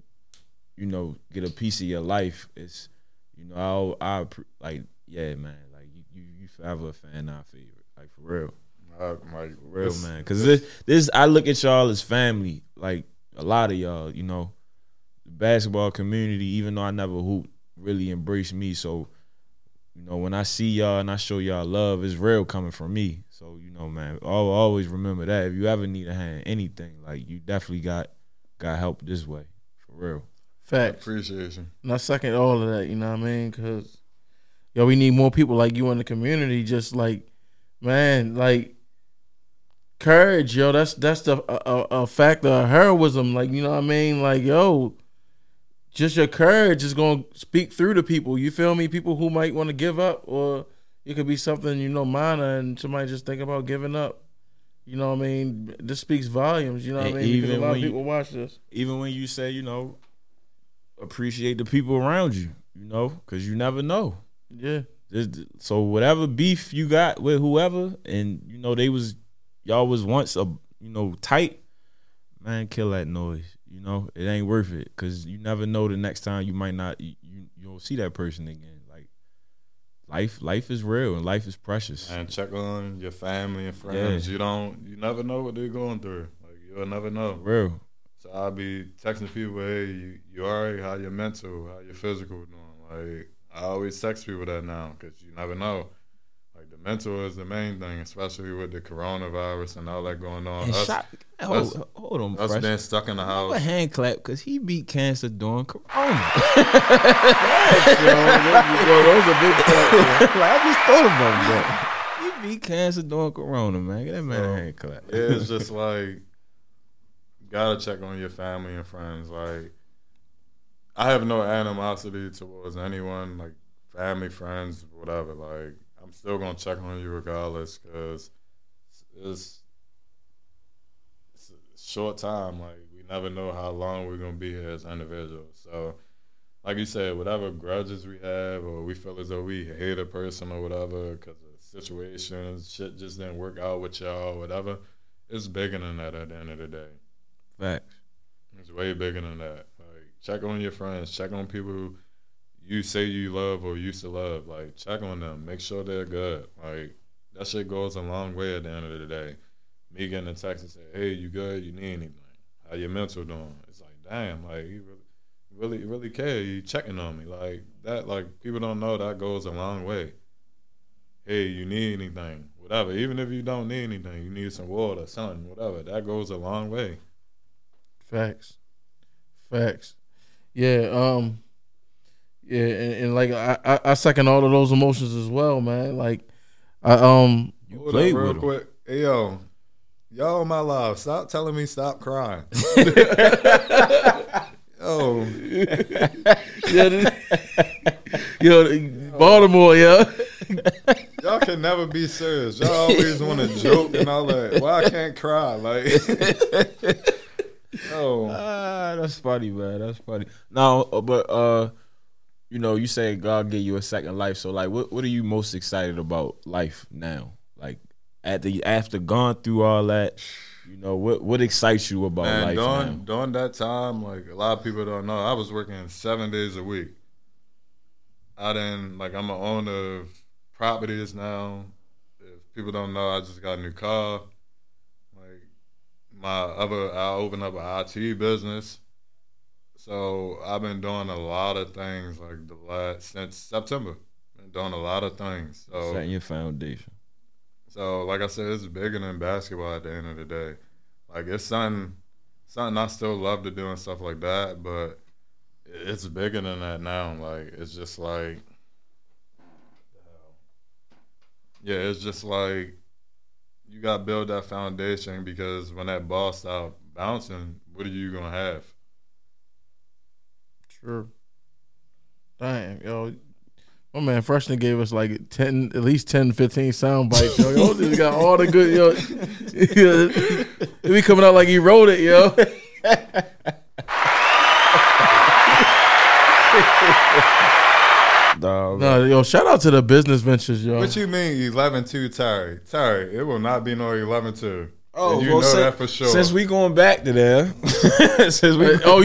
you know, get a piece of your life, it's, you know, I like, yeah, man, like you forever a fan of our favorite, like for real, like for real, man, because this I look at y'all as family, like a lot of y'all, you know, the basketball community, even though I never hooped, really embraced me, so you know when I see y'all and I show y'all love, it's real coming from me. So, you know, man, I'll always remember that. If you ever need a hand, anything, like, you definitely got help this way, for real. Facts. Appreciation. And I second all of that, you know what I mean? Because, yo, we need more people like you in the community. Just, like, man, like, courage, yo. That's a factor of heroism. Like, you know what I mean? Like, yo, just your courage is going to speak through to people. You feel me? People who might want to give up or... it could be something, you know, minor, and somebody just think about giving up. You know what I mean? This speaks volumes, you know what I mean? Because a lot of people watch this. Even when you say, you know, appreciate the people around you, you know, because you never know. Yeah. So whatever beef you got with whoever, and, you know, y'all was once, you know, tight, man, kill that noise. You know, it ain't worth it because you never know the next time you might not, you don't see that person again. Life is real and life is precious. And check on your family and friends. Yeah. You never know what they're going through. Like you'll never know. Real. So I'll be texting people, hey, you alright? How your mental? How your physical doing? Like I always text people that now because you never know. Like the mental is the main thing, especially with the coronavirus and all that going on. Hold on, Fresh. Us being stuck in the house. A hand clap because he beat cancer during Corona. Those are big claps. I just thought about that. He beat cancer during Corona, man. Get that man a hand clap. It's just like, gotta check on your family and friends. Like, I have no animosity towards anyone, like family, friends, whatever. Like, I'm still gonna check on you regardless, because it's a short time. Like, we never know how long we're gonna be here as individuals. So, like you said, whatever grudges we have, or we feel as though we hate a person or whatever because of situations, shit just didn't work out with y'all, whatever, it's bigger than that at the end of the day. Facts. It's way bigger than that. Like, check on your friends, check on people who you say you love or used to love. Like, check on them, make sure they're good. Like, that shit goes a long way at the end of the day. Me getting a text and say, hey, you good? You need anything? How your mental doing? It's like, damn, like, you really care. You checking on me. Like, that, like, people don't know that goes a long way. Hey, you need anything? Whatever. Even if you don't need anything, you need some water, something, whatever. That goes a long way. Facts. Yeah, yeah, and like I second all of those emotions as well, man. Like, I you played real with quick. Hey, yo, my love, stop telling me stop crying. Yo, yo, Baltimore, yo. Y'all can never be serious. Y'all always want to joke and all that. Why I can't cry? Like, yo, that's funny, man. That's funny. No, but you know, you say God gave you a second life. So, like, what are you most excited about life now? Like, after gone through all that, you know, what excites you about life now? During that time, like, a lot of people don't know, I was working 7 days a week. I'm an owner of properties now. If people don't know, I just got a new car. Like, I opened up an IT business. So I've been doing a lot of things like since September. Been doing a lot of things. So setting your foundation. So like I said, it's bigger than basketball at the end of the day. Like, it's something I still love to do and stuff like that, but it's bigger than that now. Like, it's just like, you gotta build that foundation, because when that ball stops bouncing, what are you gonna have? Sure. Damn, yo. My man Freshman gave us like 10, at least 10, 15 sound bites, yo. Yo, just got all the good, yo. It be coming out like he wrote it, yo. No, yo, shout out to the business ventures, yo. What you mean 11-2, Terry? Terry, it will not be no 11-2. Oh, you know that for sure. Since we going back to there, you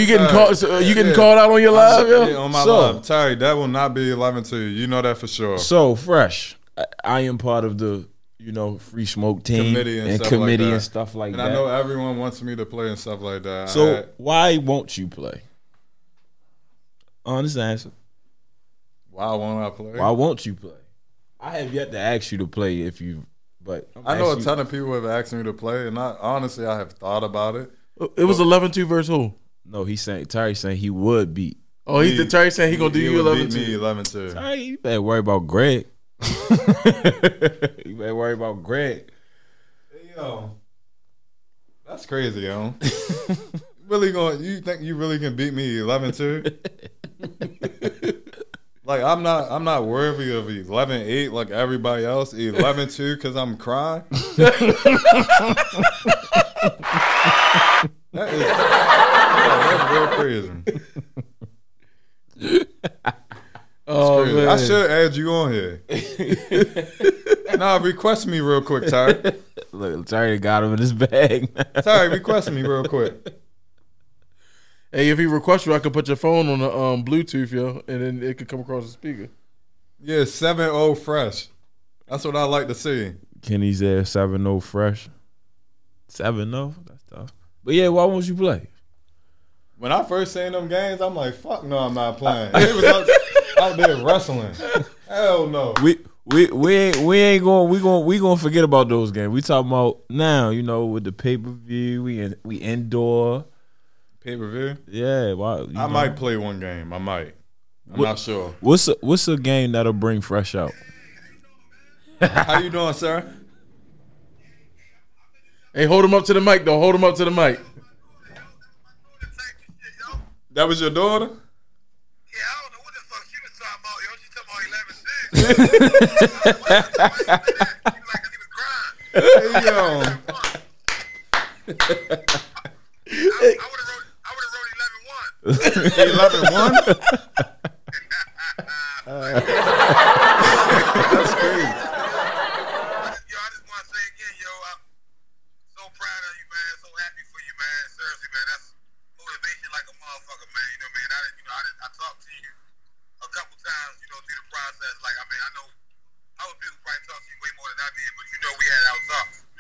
getting called? So you getting called out on your live? Yeah, on my live, Terry. That will not be 11-2. You know that for sure. So Fresh, I am part of the free smoke team committee and stuff like that. And I know everyone wants me to play and stuff like that. So why won't you play? Honest answer. Why won't I play? Why won't you play? I have yet to ask you to play But I know a ton of people have asked me to play, and I have thought about it. It was 11-2 versus who? No, Tyree's saying he would beat. Oh, Tyree's saying he going to do you 11-2. Beat me 11-2. Tyree, you better worry about Greg. Hey, yo, that's crazy, yo. You think you really can beat me 11-2? Like, I'm not worthy of 11-8 like everybody else. 11-2 because I'm crying. That's real crazy. Oh, crazy. Man. I should add you on here. Request me real quick, Ty. Look, Ty got him in his bag. Ty, request me real quick. Hey, if he requests you, I could put your phone on the Bluetooth, yo, and then it could come across the speaker. Yeah, 7-0 Fresh. That's what I like to see. Kenny's there, 7-0 Fresh. 7-0? That's tough. But yeah, why won't you play? When I first seen them games, I'm like, fuck no, I'm not playing. It was out there wrestling. Hell no. We We ain't going to forget about those games. We talking about now, you know, with the pay-per-view, we indoor. Pay-per-view? Yeah. I might play one game. I might. I'm not sure. What's a game that'll bring Fresh out? How you doing, sir? Hey, hold him up to the mic, though. Hold him up to the mic. That was your daughter? Yeah, I don't know what the fuck she was talking about, yo. She talking about 11-6. She was like, I was crying. Hey, yo. I would have wrote 11-1. 11-1? That's crazy.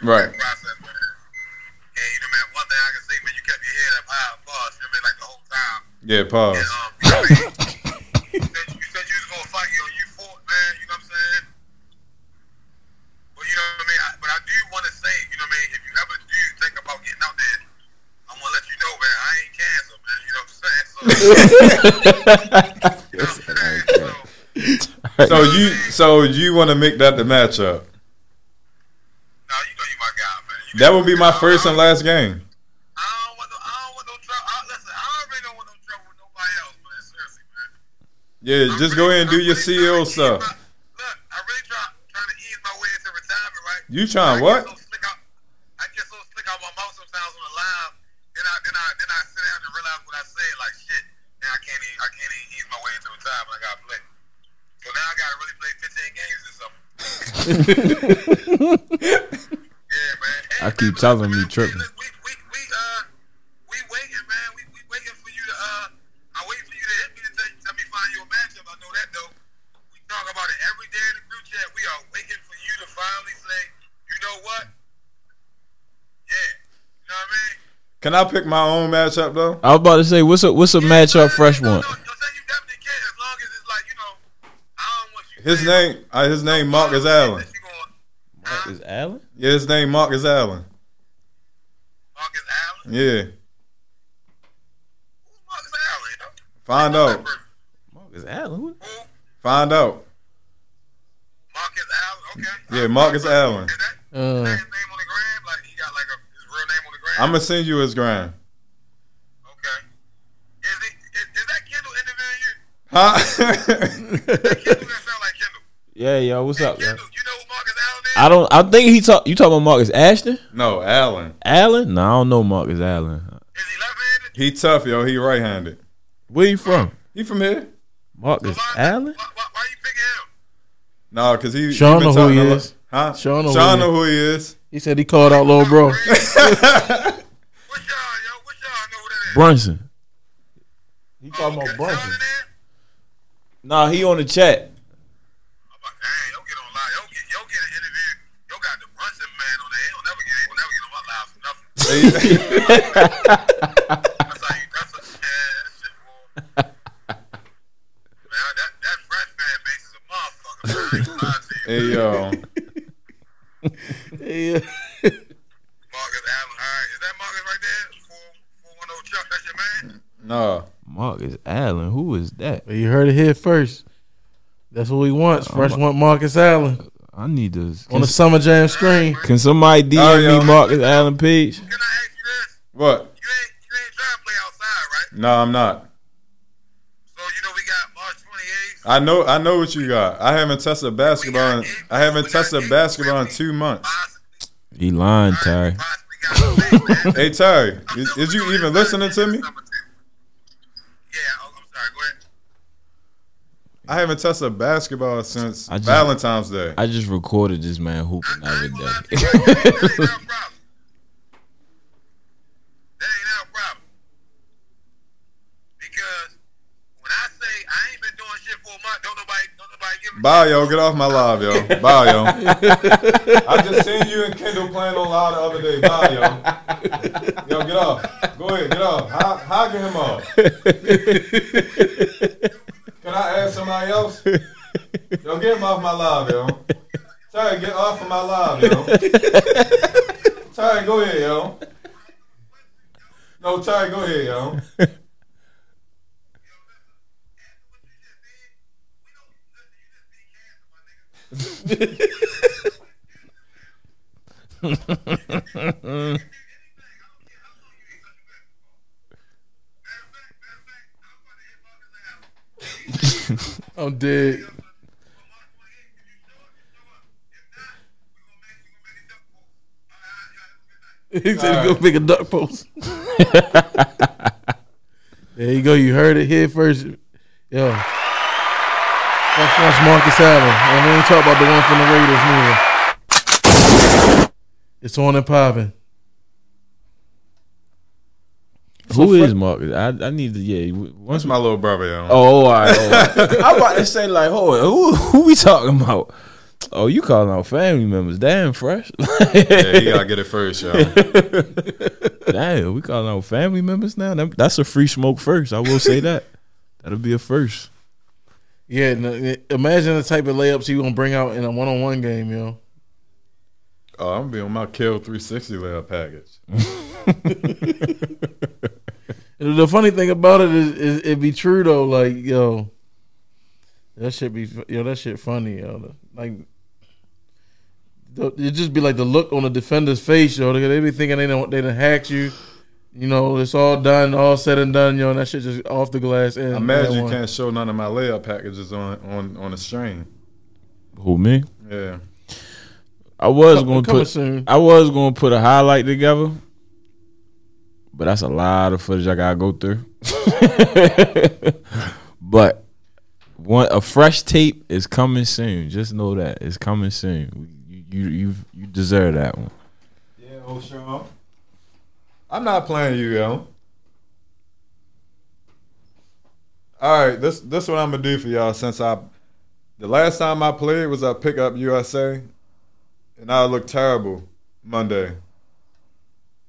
Right. Process, man. And you know, man, one thing I can say, man, you kept your head up high, boss. You know, man, like the whole time. Yeah, pause. And, you said you was gonna fight, yo. You fought, man. You know what I'm saying? But you know what I mean. But I do want to say, you know what I mean. If you ever do think about getting out there, I'm gonna let you know, man. I ain't canceled, man. You know what I'm saying? So, you know what I'm saying? So you want to make that the matchup? That would be my first and last game. I don't want no trouble. Listen, I already don't want no trouble with nobody else, man. Seriously, man. Yeah, just go ahead and do your CEO stuff. Look, I really trying to ease my way into retirement, right? You trying what? I get so slick out my mouth sometimes on the live, then I sit down and realize what I said, like shit. Now I can't even ease my way into retirement. I gotta play. So now I gotta really play 15 games or something. I keep telling me tripping. We waiting, man. We waiting for you to. I waiting for you to hit me to tell me find your matchup. I know that though. We talk about it every day in the group chat. We are waiting for you to finally say, you know what? Yeah, you know what I mean. Can I pick my own matchup though? I was about to say, what's a matchup Fresh want? No. You definitely can, as long as it's like, you know, I don't want you. His name Marcus Allen. Marcus Allen? Yeah, his name Marcus Allen. Marcus Allen? Yeah. Who's Marcus Allen? Find out. Marcus Allen? Who? Find out. Marcus Allen, okay. Yeah, Marcus Allen. Is that his name on the gram? Like, he got like his real name on the gram? I'm going to send you his gram. Okay. Is that Kendall interviewing you? Huh? Is that Kendall? That sound like Kendall. Yeah, yo, what's up, Kendall, man? I think you talking about Marcus Ashton? No, Allen. Allen? No, I don't know Marcus Allen. Is he left-handed? He tough, yo. He right-handed. Where you from? He from here. Marcus Allen? Why you picking him? No, because he. Sean know who he is. Huh? Sean know who he is. He said he called out little bro. What's y'all, yo? What's y'all know who that is? Brunson. He talking about Brunson. Nah, he on the chat. Hey yo. Hey yo. Marcus Allen, alright. Is that Marcus right there? 410 Chuck, that's your man? No. Marcus Allen, who is that? You heard it here first. That's what we want. Fresh want Marcus Allen. I need this on the Summer Jam screen. Can somebody DM me Marcus Allen Page? Can I ask you this? What? You ain't trying to play outside, right? No, I'm not. So you know we got March 28th. I know what you got. I haven't tested basketball. In 2 months. He lying, Terry. Hey Terry, is you even listening to me? Yeah, I'm sorry. Go ahead. I haven't tested basketball since Valentine's Day. I just recorded this man hooping the other day. That ain't our problem. Because when I say I ain't been doing shit for a month, don't nobody give me. Bye, yo. Get off my live, yo. Bye, yo. I just seen you and Kendall playing on live the other day. Bye, yo. Yo, get off. Go ahead, get off. How get him off? Can I ask somebody else? Don't get him off my live, yo. Sorry, get off of my live, yo. Sorry, go ahead, yo. No, sorry, go ahead, yo. I'm dead. He said to go pick a duck post. There you go. You heard it here first. Yeah. That's Marcus Allen. And we ain't talking about the one from the Raiders neither. It's on and popping. Who is Marcus? I need to, yeah. What's my little brother, yo? Oh, all right. All right. I'm about to say, like, hold on, who we talking about? Oh, you calling out family members. Damn, Fresh. Yeah, you got to get it first, yo. Damn, we calling out family members now? That's a free smoke first. I will say that. That'll be a first. Yeah, imagine the type of layups you gonna bring out in a 1-on-1 game, yo. Oh, I'm gonna be on my Kill 360 layup package. The funny thing about it is it be true though. Like, yo, that shit funny, yo. Like, it just be like the look on the defender's face, yo. They be thinking they done hacked you. You know, it's all done, all said and done, yo, and that shit just off the glass. And I imagine you can't show none of my layup packages on a stream. Who, me? Yeah. I was gonna put a highlight together, but that's a lot of footage I gotta go through. But a fresh tape is coming soon. Just know that it's coming soon. You deserve that one. Yeah, old Sean. I'm not playing you, yo. All right, this what I'm gonna do for y'all. Since the last time I played was I pick up USA, and I looked terrible Monday.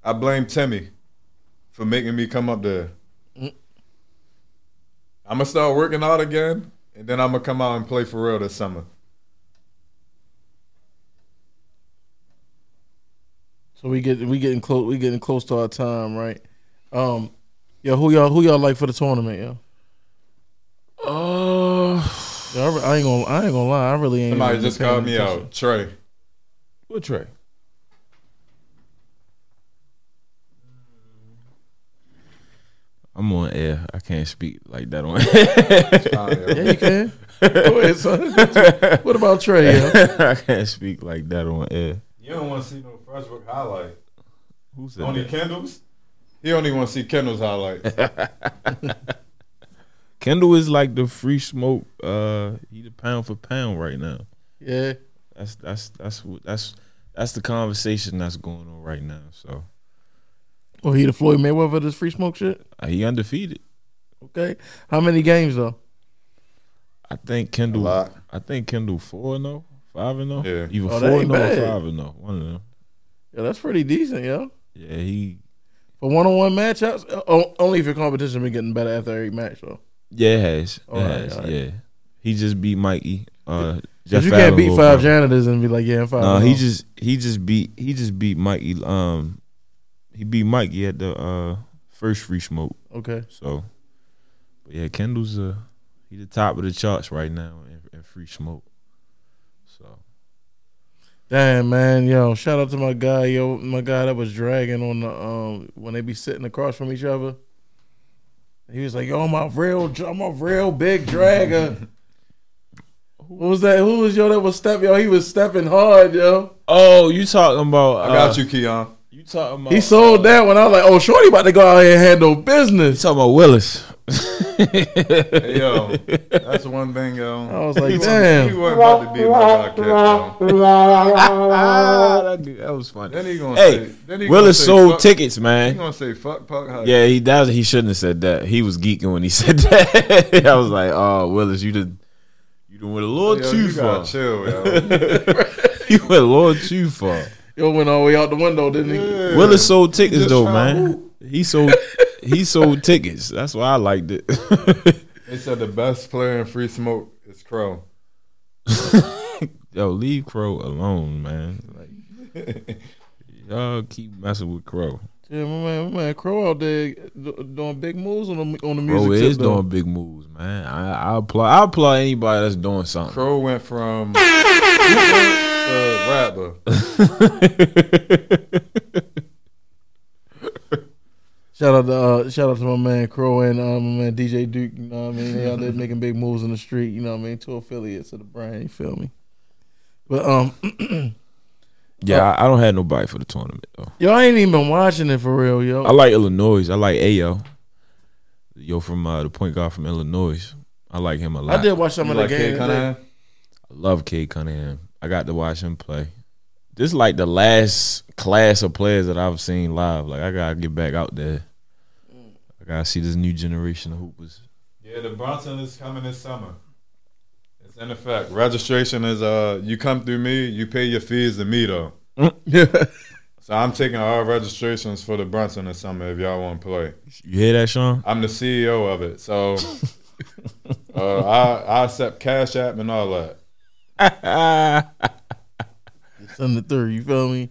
I blame Timmy for making me come up there. I'm gonna start working out again, and then I'm gonna come out and play for real this summer. So we getting close to our time, right? Yo, who y'all like for the tournament, yo? I ain't gonna lie, I really ain't. Somebody just called me out, Trey. What Trey? I'm on air. I can't speak like that on air. Yeah, you can. Go ahead, son. What about Trey, yo? I can't speak like that on air. You don't want to see no Fresh Brook highlight. Who said only that? Kendall's? He only want to see Kendall's highlights. Kendall is like the free smoke. He the pound for pound right now. Yeah, that's the conversation that's going on right now. So, oh, he the Floyd Mayweather of this free smoke shit. He undefeated. Okay, how many games though? I think Kendall 4-0. 5-0, yeah. Either 4-0 or 5-0, one of them. Yeah, that's pretty decent, yo. Yeah, he for 1-on-1 matchups. Only if your competition been getting better after every match, though. Yeah, it has. All right. Yeah, he just beat Mikey. Jeff you can't beat five janitors and be like, yeah, I'm 5-0. No, he just beat Mikey. He beat Mikey at the first free smoke. Okay. So, but yeah, Kendall's he the top of the charts right now in free smoke. So, damn, man, yo! Shout out to my guy, yo, my guy that was dragging on the when they be sitting across from each other. He was like, "Yo, I'm a real big dragger." What was that? Who was yo that was stepping? Yo, he was stepping hard, yo. Oh, you talking about? I got you, Keon. You talking about? He sold that one. I was like, "Oh, shorty about to go out here and handle business." You talking about Willis? Hey, yo, that's one thing, yo. I was like, damn, he wasn't about to be my podcast, yo. That was funny. Then he gonna hey, say, then he Willis gonna say sold tickets, man. He gonna say fuck, fuck, honey. Yeah, he shouldn't have said that. He was geeking when he said that. I was like, oh, Willis, you done went a little too far. Chill, yo. You went a little too far. Yo went all the way out the window, didn't he? Yeah. Willis sold tickets though, man. He sold tickets. That's why I liked it. They said the best player in free smoke is Crow. Yo, leave Crow alone, man. Like, y'all keep messing with Crow. Yeah, my man, Crow out there doing big moves on the music. Crow is doing big moves, man. I applaud anybody that's doing something. Crow went from rapper. Shout out to my man Crow and my man DJ Duke. You know what I mean? They out there making big moves in the street. You know what I mean? Two affiliates of the brand. You feel me? But yeah, I don't have nobody for the tournament though. Yo, I ain't even watching it for real, yo. I like Illinois. I like Ayo. Yo, from the point guard from Illinois. I like him a lot. I did watch some of the games. I love Cade Cunningham. I got to watch him play. This is like the last class of players that I've seen live. Like, I gotta get back out there. I gotta see this new generation of hoopers. Yeah, the Brunson is coming this summer. In effect, registration is you come through me, you pay your fees to me though. Yeah. So I'm taking all registrations for the Brunson this summer if y'all want to play. You hear that, Sean? I'm the CEO of it, so I accept Cash App and all that. Send it through, you feel me?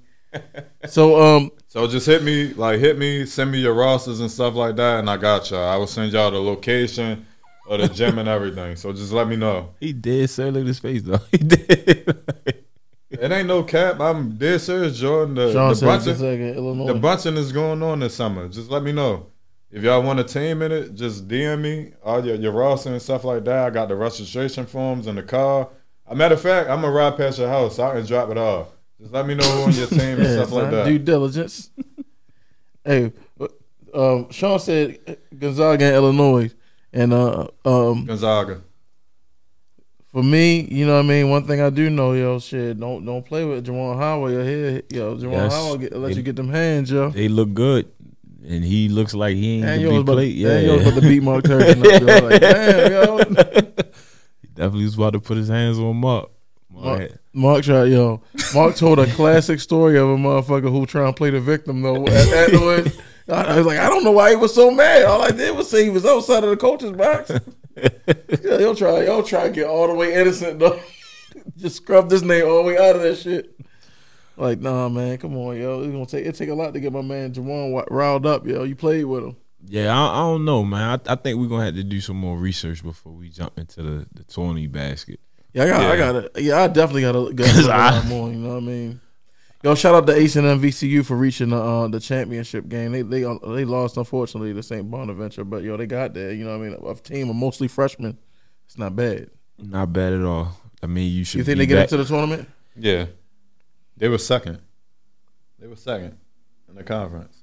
So just hit me, send me your rosters and stuff like that, and I got y'all. I will send y'all the location. Or the gym and everything. So just let me know. He dead serious. Look at his face though. He dead. It ain't no cap. I'm dead serious, Jordan. The bunching is going on this summer. Just let me know. If y'all want a team in it, just DM me. All your roster and stuff like that. I got the registration forms in the car. Matter of fact, I'm going to ride past your house. So I can drop it off. Just let me know who on your team and stuff like that. Due diligence. Hey, Sean said Gonzaga and Illinois. And Gonzaga. For me, you know what I mean. One thing I do know, yo, shit, don't play with Juwan Howard. Your head, yo, Juwan Howard let you get them hands, yo. They look good, and he looks like he ain't gonna be played. Yeah, he was about to beat Mark Turgeon. Like, damn, yo. He definitely was about to put his hands on Mark. Mark tried, yo. Mark told a classic story of a motherfucker who trying to play the victim though. At the I was like, I don't know why he was so mad. All I did was say he was outside of the coach's box. Yeah, he'll try to get all the way innocent though. Just scrub this name all the way out of that shit. Like, nah, man, come on, yo. It's gonna take a lot to get my man Juwan riled up, yo. You played with him. Yeah, I don't know, man. I think we're gonna have to do some more research before we jump into the tourney basket. Yeah, I definitely gotta go a lot more. You know what I mean? Yo, shout out to H&M VCU for reaching the championship game. They lost, unfortunately, to St. Bonaventure, but yo, they got there. You know what I mean? A team of mostly freshmen. It's not bad. Not bad at all. I mean, you should. You think they get into the tournament? Yeah, they were second. They were second in the conference.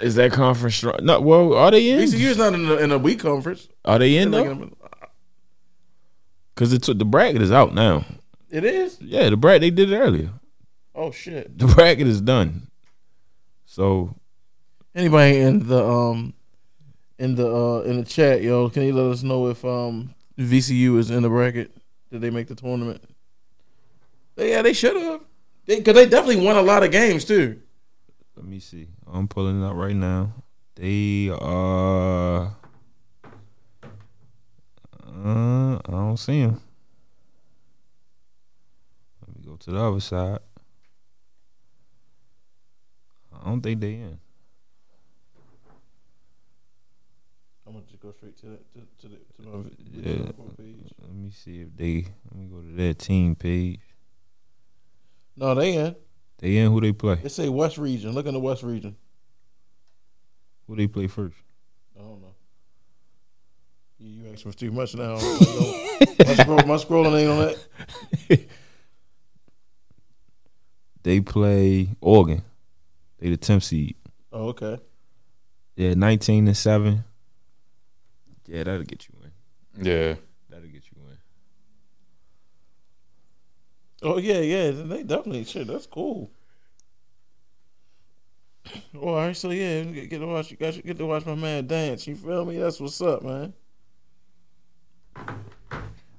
Is that conference strong? No, well, are they in? VCU's not in a weak conference. Are they in though? Because the bracket is out now. It is. Yeah, the bracket they did it earlier. Oh shit! The bracket is done. So, anybody in the chat, yo, can you let us know if VCU is in the bracket? Did they make the tournament? Yeah, they should have. Because they definitely won a lot of games too. Let me see. I'm pulling it out right now. They are. I don't see them. Let me go to the other side. I don't think they in. I'm gonna just go straight to the page. Let me see if they. Let me go to their team page. No, they in. They in. Who they play? They say West Region. Look in the West Region. Who they play first? I don't know. You asking for too much now. My scrolling ain't on that. They play Oregon. They the 10th seed. Oh, okay. Yeah, 19-7. Yeah, that'll get you in. Yeah. That'll get you in. Oh, yeah. They definitely, shit, that's cool. All right, so, yeah, get to watch my man dance. You feel me? That's what's up, man.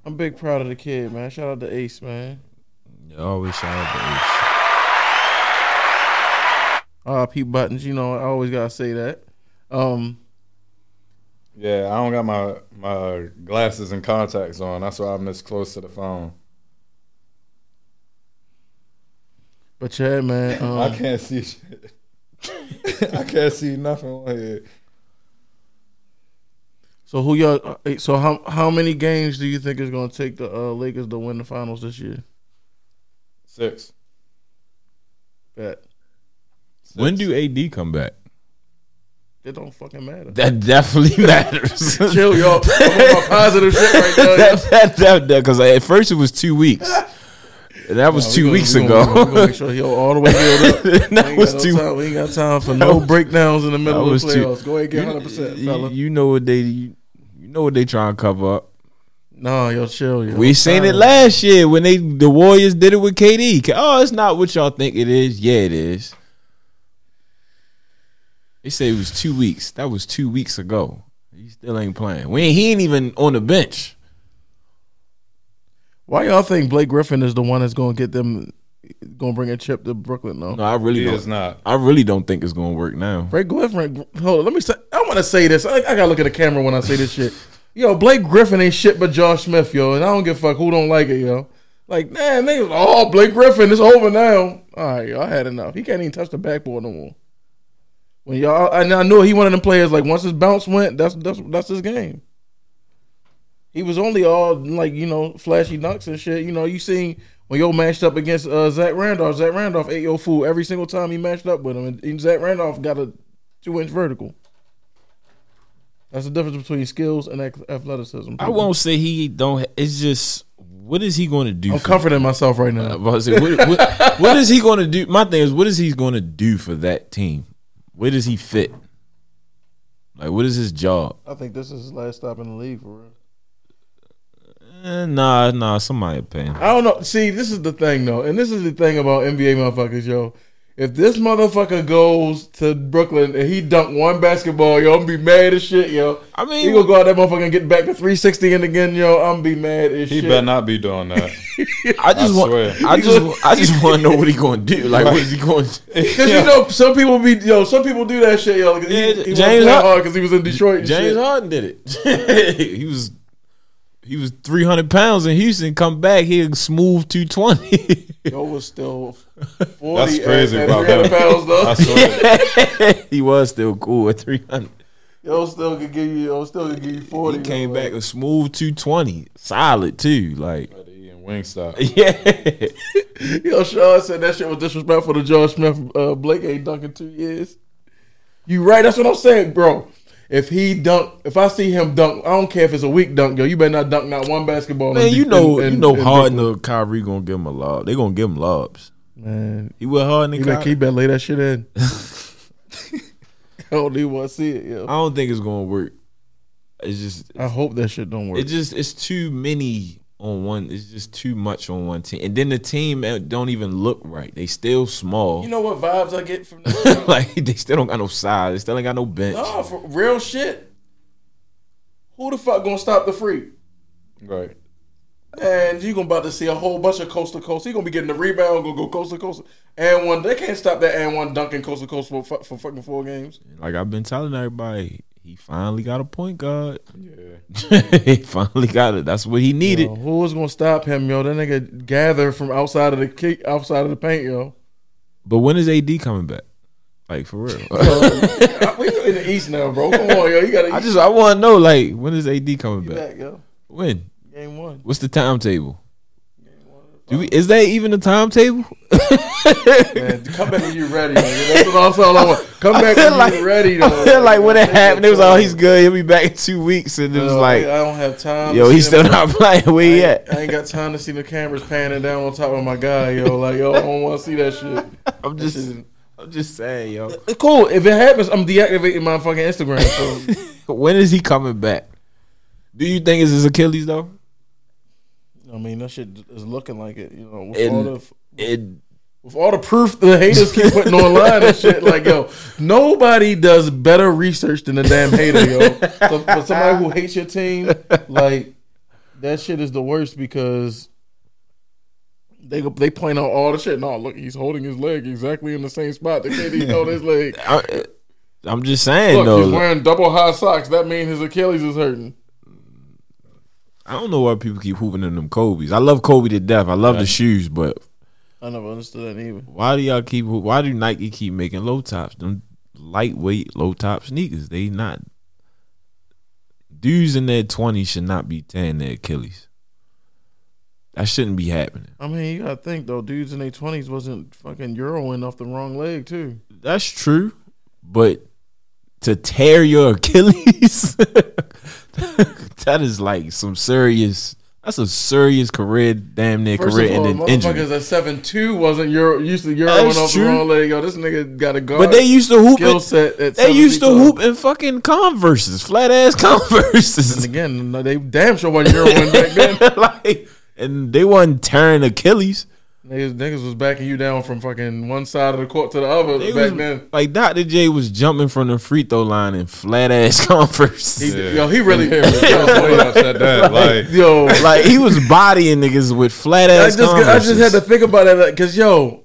I'm big proud of the kid, man. Shout out to Ace, man. Yeah, always shout out to Ace. RIP Buttons, you know, I always gotta say that. Yeah, I don't got my glasses and contacts on. That's why I'm this close to the phone. But yeah, man, I can't see shit. I can't see nothing on here. So who y'all? So how many games do you think it's gonna take the Lakers to win the finals this year? 6. Bet. 6. When do AD come back? It don't fucking matter. That definitely matters. Chill, y'all. I'm on positive shit right now. Because at first it was 2 weeks. That was two weeks ago. We're gonna make sure you're all the way healed up. We ain't got time for no breakdowns in the middle of the playoffs. Go ahead, get 100%, fella. You know what they trying to cover up. No, yo, chill. Yo. We seen it last year when the Warriors did it with KD. Oh, it's not what y'all think it is. Yeah, it is. They say it was 2 weeks. That was 2 weeks ago. He still ain't playing. He ain't even on the bench. Why y'all think Blake Griffin is the one that's going to get them, going to bring a chip to Brooklyn, though? No, I really don't think it's going to work now. Blake Griffin, hold on. Let me say, I want to say this. I got to look at the camera when I say this shit. Yo, Blake Griffin ain't shit but Josh Smith, yo. And I don't give a fuck who don't like it, yo. Like, man, they was, Blake Griffin, it's over now. All right, yo, I had enough. He can't even touch the backboard no more. When y'all, and I knew he one of them players. Like once his bounce went, that's his game. He was only all like flashy dunks and shit. You know, you seen when yo matched up against Zach Randolph. Zach Randolph ate yo food every single time he matched up with him, and Zach Randolph got a 2-inch vertical. That's the difference between skills and athleticism. I won't say he don't. It's just what is he going to do? I'm comforting myself right now. What is he going to do? My thing is, what is he going to do for that team? Where does he fit? Like, what is his job? I think this is his last stop in the league, for real. Nah, somebody opinion. I don't know. See, this is the thing, though. And this is the thing about NBA motherfuckers, yo. If this motherfucker goes to Brooklyn and he dunk one basketball, yo, I'm going to be mad as shit, yo. I mean, he going to go out that motherfucker and get back to 360 and again, yo, I'm going to be mad as shit. He better not be doing that. I just want to know what he going to do. Like, what is he going to do? Because, some people do that shit, yo. He James Harden, because he was in Detroit and James Harden did it. He was 300 pounds in Houston. Come back, he a smooth 220. Yo was still 40. That's crazy about that. Pounds, though. I swear. Yeah. He was still cool at 300. Yo still could give you 40. He came back a smooth 220, solid too. Like Wingstop. Yeah. Yo, Sean said that shit was disrespectful to George Smith. Blake ain't dunked in 2 years. You right? That's what I'm saying, bro. If I see him dunk, I don't care if it's a weak dunk, yo. You better not dunk not one basketball. Man, you know, Harden or Kyrie gonna give him a lob. They gonna give him lobs. Man, he with Harden and Kyrie. He better lay that shit in. I don't even want to see it, yo. I don't think it's gonna work. I hope that shit don't work. It's too many on one. It's just too much on one team, and then the team don't even look right. They still small. You know what vibes I get from that? Like they still don't got no size. They still ain't got no bench. No, for real shit. Who the fuck gonna stop the free? Right. And you gonna about to see a whole bunch of coast to coast. He gonna be getting the rebound, gonna go coast to coast. And one, they can't stop that. And one dunking coast to coast for fucking 4 games. Like I've been telling everybody. He finally got a point guard. Yeah. He finally got it. That's what he needed. Yo, who was gonna stop him, yo? That nigga gather from outside of the paint, yo. But when is AD coming back? Like for real. We in the East now, bro. Come on, yo. You gotta. I wanna know, like, when is AD coming back? Yo. When? Game 1. What's the timetable? Is that even a timetable? Man, come back when you're ready. That's all I want. Come back when you're ready. Like when it happened, it was all he's good. He'll be back in 2 weeks, and it was like I don't have time. Yo, he's still not playing. Where he at? I ain't got time to see the cameras panning down on top of my guy. Yo, like I don't want to see that shit. I'm just saying, yo. Cool. If it happens, I'm deactivating my fucking Instagram. So. When is he coming back? Do you think it's his Achilles though? I mean, that shit is looking like it, you know. With all the proof the haters keep putting online and shit, like yo, nobody does better research than the damn hater, yo. So, for somebody who hates your team, like that shit is the worst because they point out all the shit. No, look, he's holding his leg exactly in the same spot. They can't even hold his leg. I'm just saying, look, though. He's wearing double high socks. That means his Achilles is hurting. I don't know why people keep hooping in them Kobe's. I love Kobe to death. I love the shoes, but I never understood that either. Why do Nike keep making low tops? Them lightweight low top sneakers. They not. Dudes in their 20s should not be tearing their Achilles. That shouldn't be happening. I mean, you gotta think though, dudes in their 20s wasn't fucking Euroing off the wrong leg too. That's true. But to tear your Achilles that is like some serious. That's a serious career, damn near first career ending injury. Motherfuckers at 7'2" wasn't used to Euro went off the wrong leg. Yo, this nigga got a guard. But they used to hoop. They used to hoop in fucking Converses, flat ass Converses. And again, they damn sure wasn't Euroing back then. Like, and they wasn't tearing Achilles. Niggas was backing you down from fucking one side of the court to the other back then. Like Dr. J was jumping from the free throw line in flat ass Converse. Yo, he really he was bodying niggas with flat ass Converse. I just had to think about that because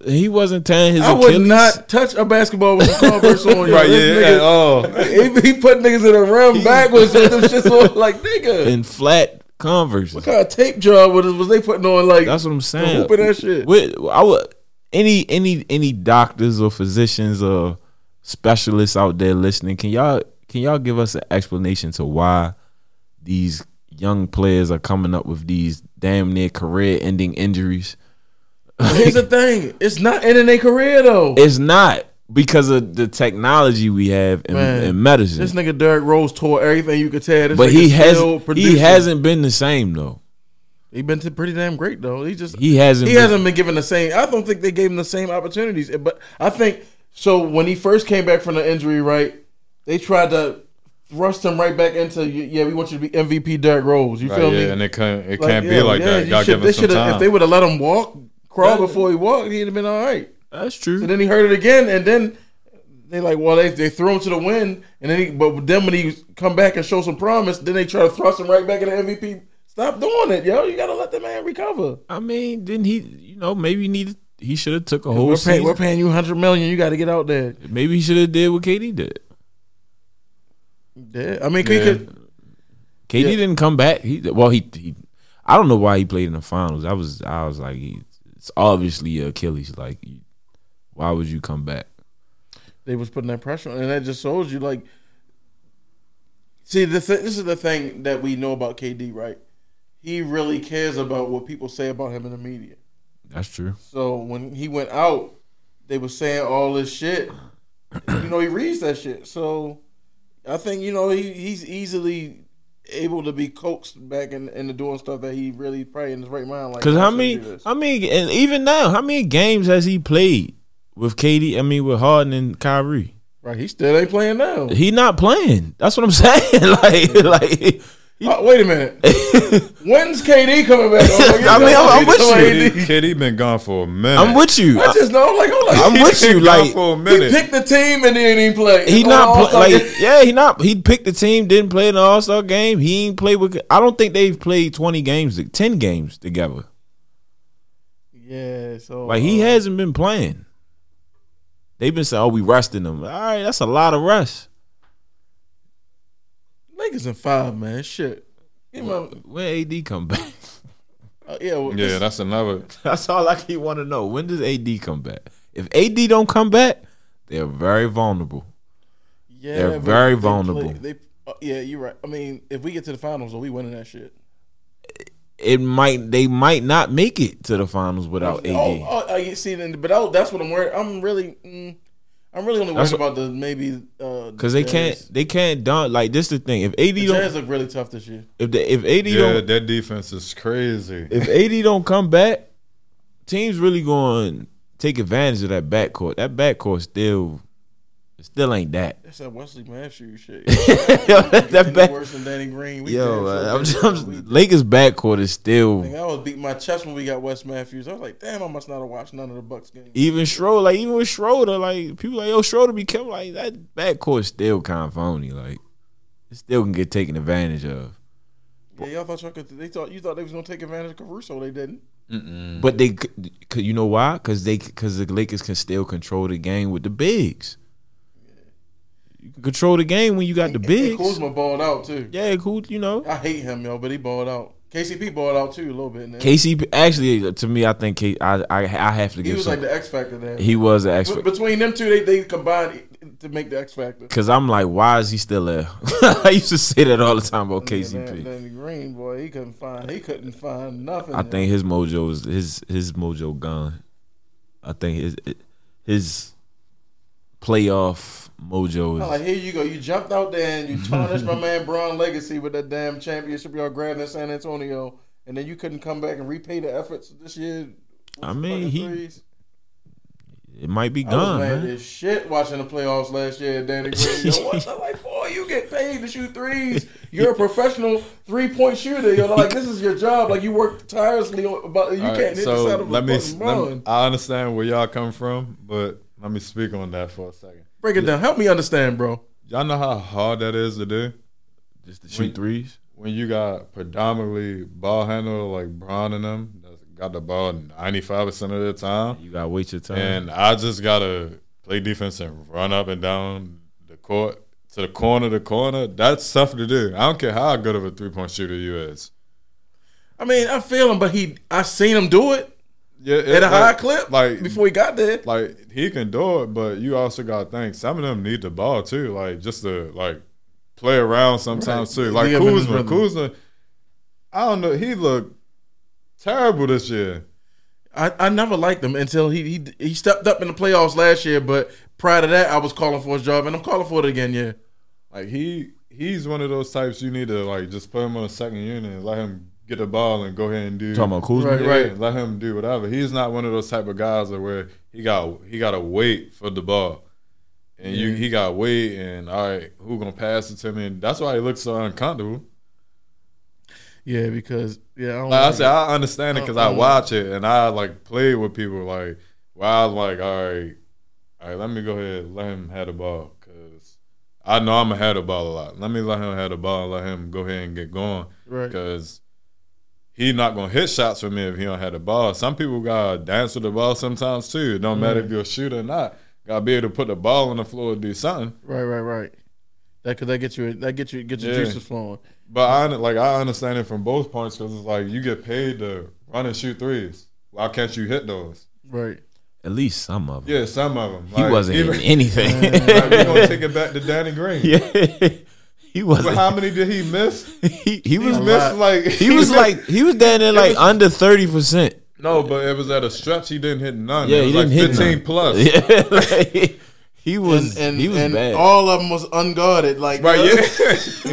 he wasn't tearing his Achilles. I would not touch a basketball with a Converse on. Right, at all. He put niggas in the rim backwards with them shits on like nigga in flat Converse. What kind of tape job was they putting on? Like, that's what I'm saying. Hooping that shit. I would any doctors or physicians or specialists out there listening, can y'all give us an explanation to why these young players are coming up with these damn near career ending injuries? Here's the thing: it's not ending their career though. It's not. Because of the technology we have in medicine. This nigga Derrick Rose tore everything you could tear. But he hasn't been the same though. He been pretty damn great though. He hasn't been given the same. I don't think they gave him the same opportunities. But I think so when he first came back from the injury, right? They tried to thrust him right back into we want you to be MVP Derrick Rose. You feel me? Yeah, and it can't be like that. God give him some time. If they would have let him crawl before he walked, he'd have been all right. That's true. So then he hurt it again, and then they they threw him to the wind, and then but then when he come back and show some promise, then they try to thrust him right back in the MVP. Stop doing it, yo! You gotta let the man recover. I mean, then he, maybe he should have took a whole season. We're paying you $100 million. You got to get out there. Maybe he should have did what KD did. Yeah, I mean, KD didn't come back. He I don't know why he played in the finals. I was like, it's obviously Achilles, like. Why would you come back? They was putting that pressure on, and that just shows you, like. See, this is the thing that we know about KD, right? He really cares about what people say about him in the media. That's true. So when he went out, they were saying all this shit. He reads that shit. So I think, he's easily able to be coaxed back into doing stuff that he really probably in his right mind. Like, because and even now, how many games has he played? With KD, with Harden and Kyrie. Right, he still ain't playing now. He not playing. That's what I'm saying. Wait a minute. When's KD coming back? I'm with you. KD been gone for a minute. I'm with you. I just know. I'm with you. Like, for a minute. He picked the team and then he played. He not play, like, yeah. He not. He picked the team, didn't play in the All-Star game. He ain't played with. I don't think they've played 10 games together. Yeah. So he hasn't been playing. They've been saying, we resting them. All right, that's a lot of rest. Lakers in 5, man. Shit. When AD come back? That's another. That's all I keep want to know. When does AD come back? If AD don't come back, they're very vulnerable. Yeah. They're very vulnerable. You're right. I mean, if we get to the finals, are we winning that shit? They might not make it to the finals without AD. That's what I'm worried. I'm really only worried about because they can't dunk. Like, this is the thing. If AD the Jazz look really tough this year. If AD don't, that defense is crazy. If AD don't come back, teams really going to take advantage of that backcourt. That backcourt still ain't that. That's that Wesley Matthews shit. That's bad. Worse than Danny Green. Lakers backcourt is still. I was beating my chest when we got Wes Matthews. I was like, damn, I must not have watched none of the Bucks games. Even with Schroeder, like, people like, yo, Schroeder be kept like that backcourt still kind of phony. Like, it still can get taken advantage of. Yeah, y'all thought you thought they was gonna take advantage of Caruso. They didn't. Mm-mm. But they, you know why? Because the Lakers can still control the game with the bigs. You can control the game when you got the bigs. Kuzma balled out too. Yeah, cool. You know, I hate him, yo, but he balled out. KCP balled out too a little bit. In there. KCP actually, to me, I think I have to give. He was like the X Factor there. He was the X Factor. Between them two, they combined to make the X Factor. Because I'm like, why is he still there? I used to say that all the time about KCP. That Green boy, he couldn't find nothing. I think his mojo is his mojo gone. I think his playoff mojo is. Oh, here you go. You jumped out there and you tarnished my man Braun's legacy with that damn championship y'all grabbed in San Antonio, and then you couldn't come back and repay the efforts this year. I mean, it might be gone. I was mad as shit watching the playoffs last year at Danny Green. Yo, what? I'm like, boy, you get paid to shoot threes. You're a professional 3-point shooter. You're like, this is your job. Like, you work tirelessly. I understand where y'all come from, but let me speak on that for a second. Break it down. Help me understand, bro. Y'all know how hard that is to do? Just to shoot threes? When you got predominantly ball handler like Bron and them, that's got the ball 95% of the time. You got to wait your time. And I just got to play defense and run up and down the court to the corner to corner. That's tough to do. I don't care how good of a three-point shooter you is. I mean, I feel him, but I seen him do it. Yeah, at a high clip, like before he got there, like he can do it. But you also got to think some of them need the ball too, like just to like play around sometimes right. Too. Like Kuzma, I don't know, he looked terrible this year. I never liked him until he stepped up in the playoffs last year. But prior to that, I was calling for his job, and I'm calling for it again. Yeah, like he's one of those types you need to like just put him on a second unit and let him get the ball and go ahead and do. Talking about Kuzma, right? Let him do whatever. He's not one of those type of guys where he got to wait for the ball, and he got to wait. And all right, who gonna pass it to me? And that's why he looks so uncomfortable. Yeah, because I understand it because I watch it and I like play with people. Like, why? Well, like, all right, let me go ahead and let him have the ball because I know I'm gonna have the ball a lot. Let me let him have the ball and let him go ahead and get going, right? Because he not going to hit shots for me if he don't have the ball. Some people got to dance with the ball sometimes, too. It don't matter if you're a shooter or not. Got to be able to put the ball on the floor and do something. Right. That gets your juices flowing. But I understand it from both points because it's like you get paid to run and shoot threes. Why can't you hit those? Right. At least some of them. Yeah, some of them. He wasn't hitting anything. Like, we're going to take it back to Danny Green. Yeah. He wasn't. But how many did he miss? He was down there like under 30%. No, but it was at a stretch. He didn't hit none. Yeah, he didn't hit 15 plus. Yeah, like, he was bad. All of them was unguarded. Like right, yeah.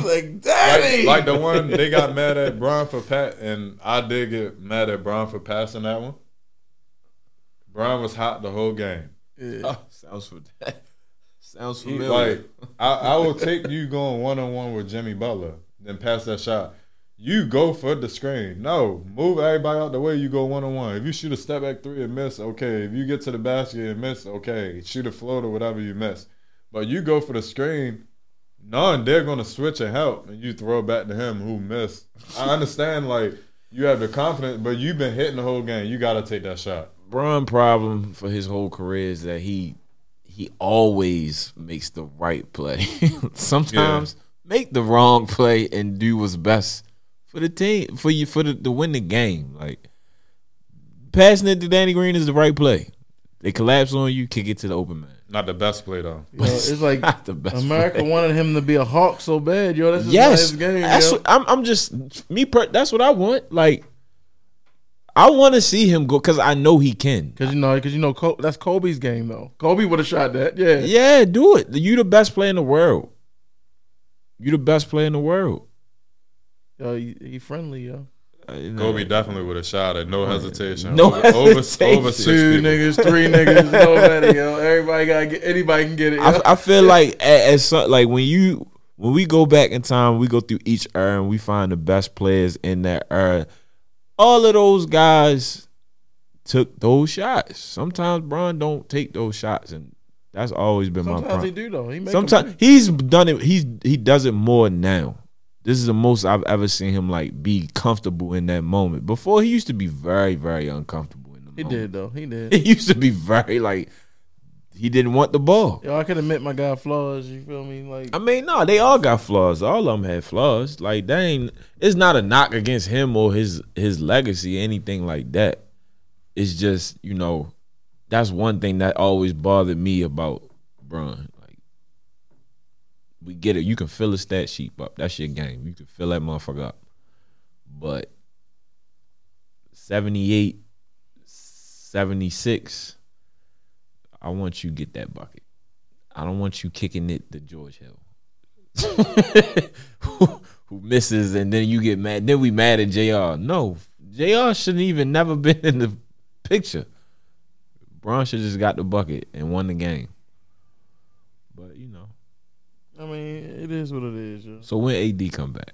Like daddy. Like the one they got mad at Bron for and I did get mad at Bron for passing that one. Bron was hot the whole game. Yeah. Oh, sounds for that. Sounds familiar. Like, I will take you going one-on-one with Jimmy Butler, then pass that shot. You go for the screen. No, move everybody out the way, you go one-on-one. If you shoot a step-back three and miss, okay. If you get to the basket and miss, okay. Shoot a floater, whatever you miss. But you go for the screen, none, they're going to switch and help, and you throw back to him who missed. I understand, like, you have the confidence, but you've been hitting the whole game. You got to take that shot. Bron's problem for his whole career is that he always makes the right play. Sometimes make the wrong play and do what's best for the team, to win the game. Like passing it to Danny Green is the right play. They collapse on you, kick it to the open man. Not the best play though. Yo, it's like not the best America play. Wanted him to be a Hawk so bad, yo. That's his game. That's what, I'm just me. That's what I want. Like. I want to see him go because I know he can. Because you know that's Kobe's game though. Kobe would have shot that. Yeah. Yeah, do it. You the best player in the world. Yo, he friendly, yo. Kobe definitely would have shot it. No hesitation. No hesitation. Over 2 niggas, 3 niggas, nobody, yo. Everybody gotta get. Anybody can get it. Yo. I feel like like when we go back in time, we go through each era and we find the best players in that era. All of those guys took those shots. Sometimes Bron don't take those shots, and that's always been my problem. Sometimes he do though. Sometimes he's done it. He does it more now. This is the most I've ever seen him like be comfortable in that moment. Before he used to be very, very uncomfortable in the moment. He did though. He did. He used to be very like he didn't want the ball. Yo, I could admit my guy flaws. You feel me? Like, I mean, no, they all got flaws. All of them had flaws. Like, that ain't. It's not a knock against him or his legacy, anything like that. It's just, you know, that's one thing that always bothered me about Bron. Like, we get it. You can fill a stat sheet up. That's your game. You can fill that motherfucker up. But 78, 76, I want you to get that bucket. I don't want you kicking it to George Hill, who misses, and then you get mad. Then we mad at JR. No, JR shouldn't even never been in the picture. Bron should just got the bucket and won the game. But, you know. I mean, it is what it is. Yeah. So when AD come back?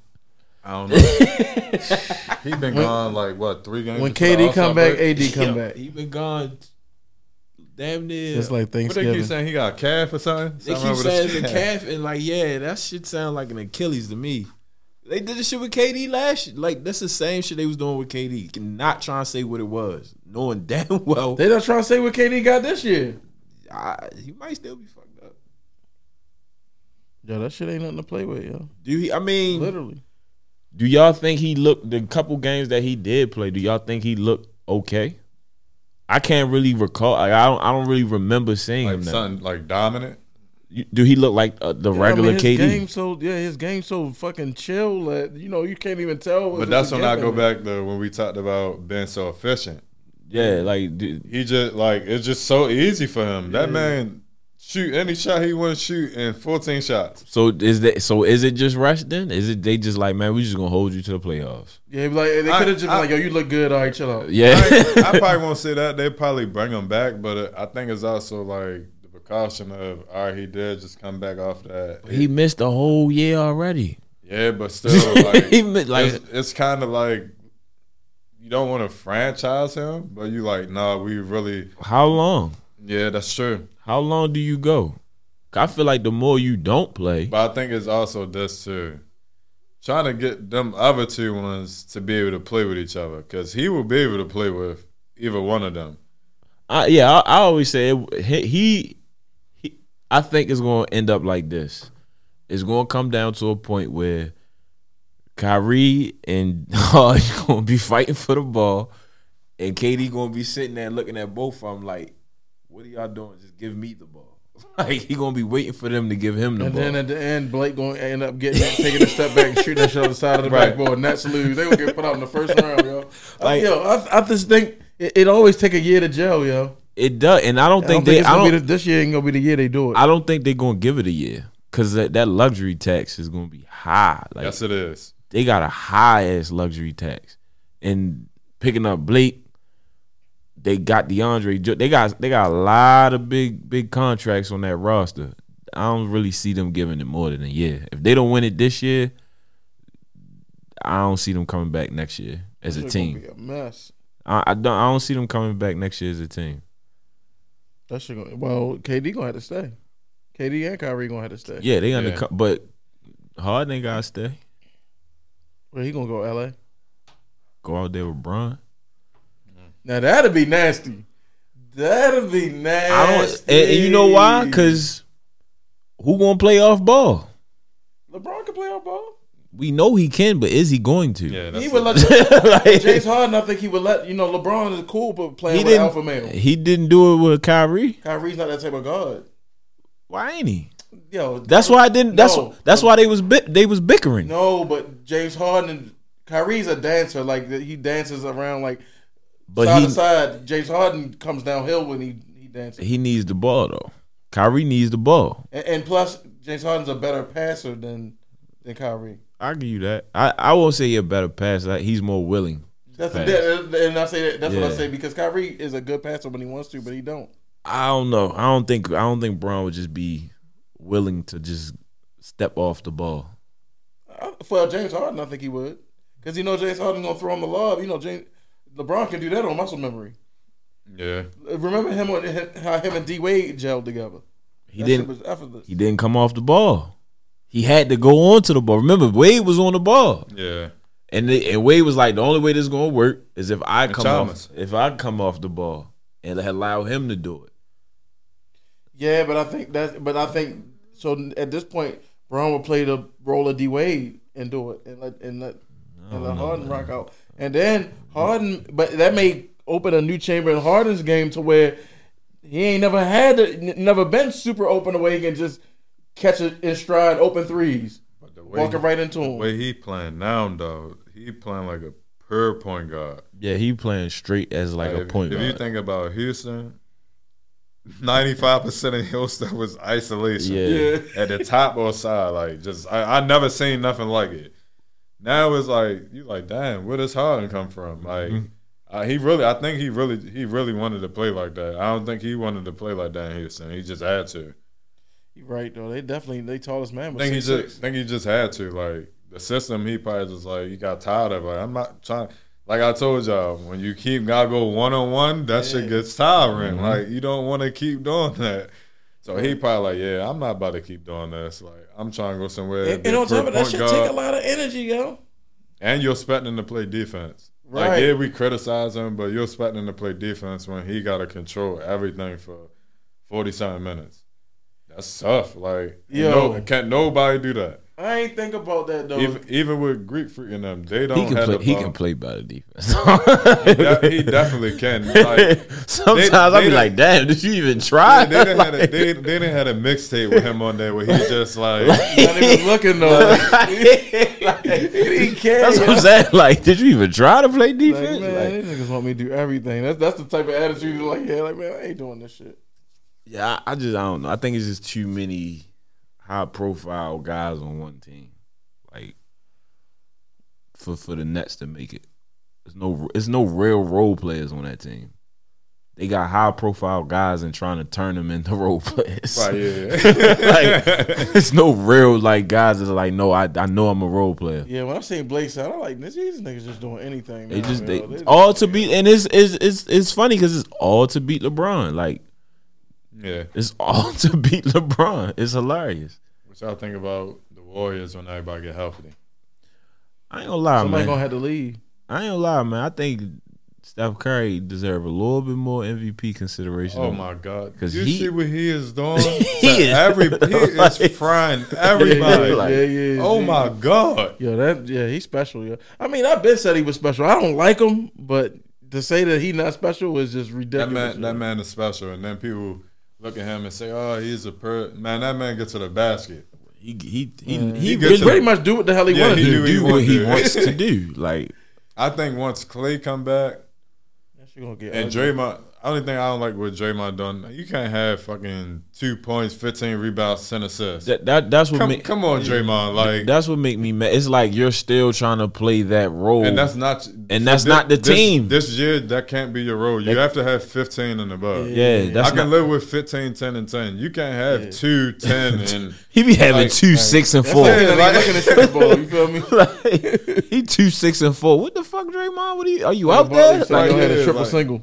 I don't know. He been gone like what, 3 games? When KD come back, AD come back. He been gone damn near. It's like Thanksgiving. What they keep saying, he got a calf or something? They keep saying it's a calf, and like, yeah, that shit sound like an Achilles to me. They did the shit with KD last year. Like, that's the same shit they was doing with KD. Not trying to say what it was, knowing damn well they not trying to say what KD got this year. He might still be fucked up. Yo, that shit ain't nothing to play with, yo. I mean, literally. Do y'all think he looked, the couple games that he did play, do y'all think he looked okay? I can't really recall. I don't really remember seeing him. Something like dominant? Do he look like the regular KD? His game's so fucking chill that, you know, you can't even tell. But that's when I go back to when we talked about being so efficient. Yeah, like, dude, he just, like, it's just so easy for him. Yeah. That man shoot any shot he want to shoot in 14 shots. So is it just rush then? Is it they just like, man, we just gonna hold you to the playoffs? Yeah, like they could have just been like, yo, you look good, all right, chill out. Yeah, I probably won't say that. They probably bring him back, but I think it's also like the precaution of, all right, he did just come back off that. He missed a whole year already. Yeah, but still, like, it's kind of like, you don't want to franchise him, but you like, nah, we really. How long? Yeah, that's true. How long do you go? I feel like the more you don't play. But I think it's also this too. Trying to get them other 2 ones to be able to play with each other. Because he will be able to play with either one of them. I always say I think it's going to end up like this. It's going to come down to a point where Kyrie and Hard going to be fighting for the ball. And KD going to be sitting there looking at both of them like, what are y'all doing? Just give me the ball. Like, he gonna be waiting for them to give him the ball. And then at the end, Blake gonna end up getting that, taking a step back and shooting that shit on the side of the backboard, and that's lose. They gonna get put out in the first round, yo. Like, yo, I just think it always take a year to gel, yo. It does, and this year ain't gonna be the year they do it. I don't think they're gonna give it a year because that luxury tax is gonna be high. Like, yes, it is. They got a high ass luxury tax, and picking up Blake. They got DeAndre. They got a lot of big contracts on that roster. I don't really see them giving it more than a year. If they don't win it this year, I don't see them coming back next year as a team. Gonna be a mess. I don't see them coming back next year as a team. That shit. KD gonna have to stay. KD and Kyrie gonna have to stay. Yeah, they gonna come, but Harden ain't gotta stay. Well, he gonna go LA. Go out there with Bron. Now that'd be nasty. That'd be nasty. And you know why? Because who gonna play off ball? LeBron can play off ball. We know he can, but is he going to? Yeah, he would let James Harden. I think he would let LeBron is cool, but playing with alpha male. He didn't do it with Kyrie. Kyrie's not that type of guard. Why ain't he? Yo, that's why I didn't. That's why they was bickering. No, but James Harden and Kyrie's a dancer. Like, he dances around like. But side to side, James Harden comes downhill when he dances. He needs the ball, though. Kyrie needs the ball. And plus, James Harden's a better passer than Kyrie. I'll give you that. I won't say he's a better passer. He's more willing. That's what I say because Kyrie is a good passer when he wants to, but he don't. I don't know. I don't think Bron would just be willing to just step off the ball. For James Harden, I think he would. Because James Harden's going to throw him the lob. LeBron can do that on muscle memory. Yeah. Remember how him and D Wade gelled together. He didn't come off the ball. He had to go on to the ball. Remember, Wade was on the ball. Yeah. And Wade was like, the only way this is gonna work is if I come off the ball and allow him to do it. Yeah, but I think that. But I think so. At this point, Brown would play the role of D Wade and do it, and let Harden rock out, and then Harden. But that may open a new chamber in Harden's game to where he ain't never had, never been super open the way he can just catch it in stride, open threes, walking right into him. The way he playing now, though, he playing like a pure point guard. Yeah, he playing straight as like a point guard. If you think about Houston, 95% of Houston was isolation. Yeah. At the top or side, like just I never seen nothing like it. Now it's like you like, damn, where does Harden come from? Like. Mm-hmm. I think he really wanted to play like that. I don't think he wanted to play like that in Houston. He just had to. You're right though. They tallest man was 6'6". I think he just had to. Like the system, he probably just like he got tired of it. Like, I'm not trying. Like I told y'all, when you gotta go 1-on-1, that shit gets tiring. Mm-hmm. Like you don't want to keep doing that. So he probably like, yeah, I'm not about to keep doing this. Like I'm trying to go somewhere. And on top of that, shit take a lot of energy, yo. And you're expecting him to play defense. Right. Like, yeah, we criticize him, but you're expecting him to play defense when he got to control everything for 47 minutes. That's tough. Like, can't nobody do that. I ain't think about that, though. Even with Greek Freak and them, they don't have the ball. He can play by the defense. He definitely can. Like, sometimes I'll be like, damn, did you even try? Yeah, they didn't have a mixtape with him on there where he just like. Not even looking, though. He didn't care. That's what I'm saying. Like, did you even try to play defense? Like, man, these niggas want me to do everything. That's the type of attitude you're like, yeah, like, man, I ain't doing this shit. Yeah, I don't know. I think it's just too many high-profile guys on one team, like for the Nets to make it. There's no real role players on that team. They got high-profile guys and trying to turn them into role players. Right, yeah. Like there's no real like guys that are like, no, I know I'm a role player. Yeah, when I'm seeing Blake side, I'm like, these niggas just doing anything. They just beat, and it's funny because it's all to beat LeBron, like. Yeah, it's all to beat LeBron. It's hilarious. What y'all think about the Warriors when everybody get healthy? I ain't gonna lie, somebody man. Somebody gonna have to leave. I ain't gonna lie, man. I think Steph Curry deserves a little bit more MVP consideration. Oh my God! Because you see what he is doing. He is frying everybody. My God! He's special. Yeah, I mean, I've been said he was special. I don't like him, but to say that he's not special is just ridiculous. That man is special, and then people look at him and say, "Oh, he's a perv." Man, that man gets to the basket. He pretty much do what the hell he wants to do. He wants to do. Like, I think once Clay come back, and Draymond, I don't like what Draymond done. You can't have fucking 2 points, 15 rebounds, 10 assists. That's what make. Come on, Draymond. Like that's what make me mad. It's like you're still trying to play that role, and that's not the team. This year, that can't be your role. You have to have 15 and above. Yeah, that's I can live with 15, 10, and 10. You can't have 2, 10, and he be having like, 2, 6, and 4. Like looking at football, you feel me? Like, he 2, 6, and 4. What the fuck, Draymond? Are you out there? Like, had a triple single.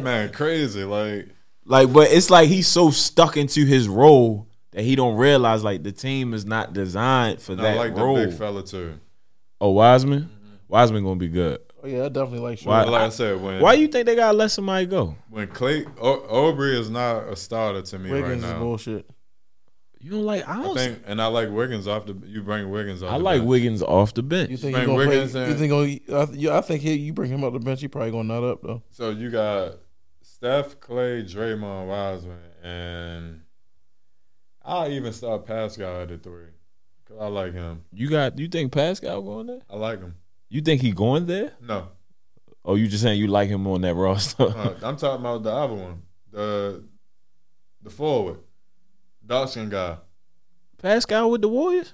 Man, crazy. Like, but it's like he's so stuck into his role that he don't realize like the team is not designed for that role. I like the big fella too. Oh, Wiseman? Mm-hmm. Wiseman gonna be good. Oh yeah, I definitely like Sean. Like I said, why you think they gotta let somebody go? When Clay Aubrey is not a starter to me Wiggins right now. Is bullshit. You don't like I like Wiggins off the. You bring Wiggins off. I the like bench. Wiggins off the bench. You think he's gonna play? You bring him up the bench. He probably gonna nut up though. So you got Steph, Clay, Draymond, Wiseman, and I'll even start Pascal at the 3 because I like him. You think Pascal going there? I like him. You think he going there? No. Oh, you just saying you like him on that roster? I'm talking about the other one, the forward. Dark-skinned guy. Pascal with the Warriors?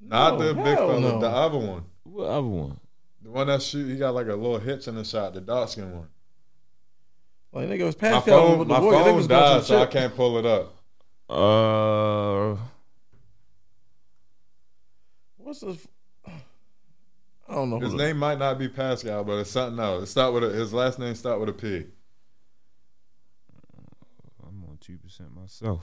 Not the big fella, no. The other one. What other one? The one that shoot, he got like a little hitch in the shot, the dark-skinned one. Like, nigga, it was Pascal with the Warriors. My phone died, so I can't pull it up. What's this? I don't know. His name might not be Pascal, but it's something else. It start with his last name start with a P. I'm on 2% myself.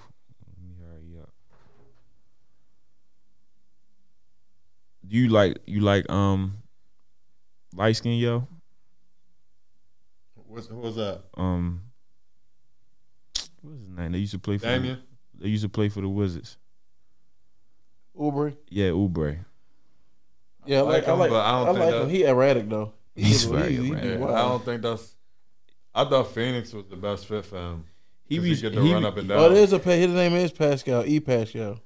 You like light skin yo? What was that? What was his name? They used to play for Damien. They used to play for the Wizards. Oubre. Yeah, Oubre. Yeah, I like him. He erratic though. He's very erratic. I don't think that's. I thought Phoenix was the best fit for him. He get to run up and down. Oh, there's a his name is Pascal E. Pascal.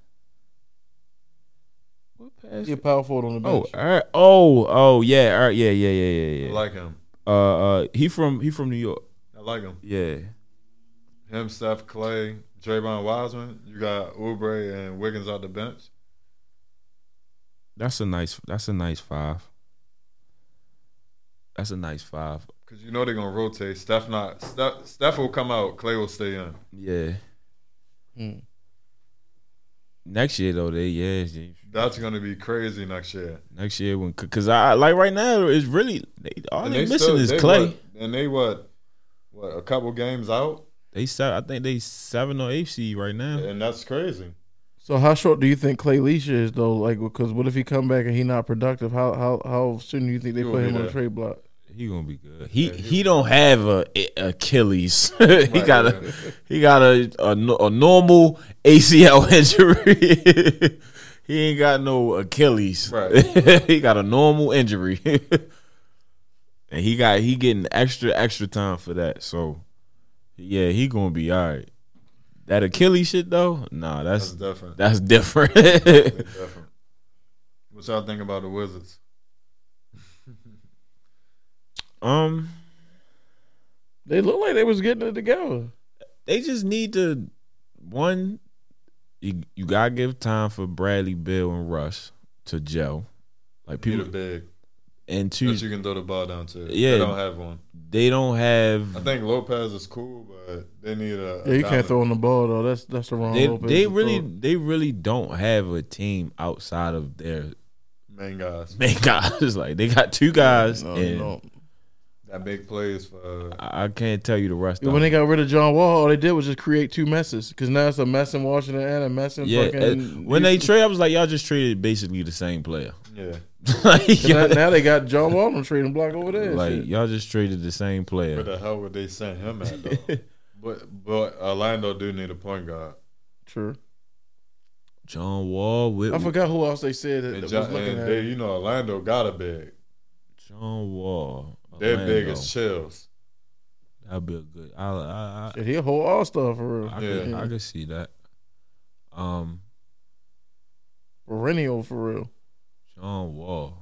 What Pascal? He's a power forward on the bench. Oh, all right. Yeah. I like him. He from New York. I like him. Yeah. Him, Steph, Clay, Draymond Wiseman. You got Oubre and Wiggins off the bench. That's a nice five. That's a nice five. Cause you know they're gonna rotate. Steph will come out. Clay will stay in. Yeah. Mm. Next year though, that's gonna be crazy next year. Next year when, cause I like right now it's really all they're missing is Clay. What a couple games out. I think they 7 or 8 seed right now, and that's crazy. So how short do you think Clay Leisha is though? Like, because what if he come back and he not productive? How soon do you think they put him on the trade block? He gonna be good. He don't have a Achilles. he got a normal ACL injury. He ain't got no Achilles. Right. He got a normal injury, and he getting extra time for that. So yeah, he gonna be all right. That Achilles shit though, nah, that's different. That's different. That's different. What y'all think about the Wizards? They look like they was getting it together. They just need to you gotta give time for Bradley, Bill, and Russ to gel. Like people big, and two that you can throw the ball down to. Yeah, they don't have one. They don't have. I think Lopez is cool, but they need a. Yeah, you can't throw on the ball though. That's the wrong. They really don't have a team outside of their main guys. Like they got two guys. No. That big plays for. I can't tell you the rest of it. When they got rid of John Wall, all they did was just create two messes. Because now it's a mess in Washington and a mess in fucking. When they trade, I was like, y'all just traded basically the same player. Yeah. Now they got John Wall on the trading block over there. Like, shit. Y'all just traded the same player. Where the hell would they send him at, though? but Orlando do need a point guard. True. John Wall. I forgot who else they said that was looking at. You know, Orlando got a big. John Wall. Their biggest chills. That'd be a good. He'll hold all star for real. I can see that. Perennial for real. John Wall.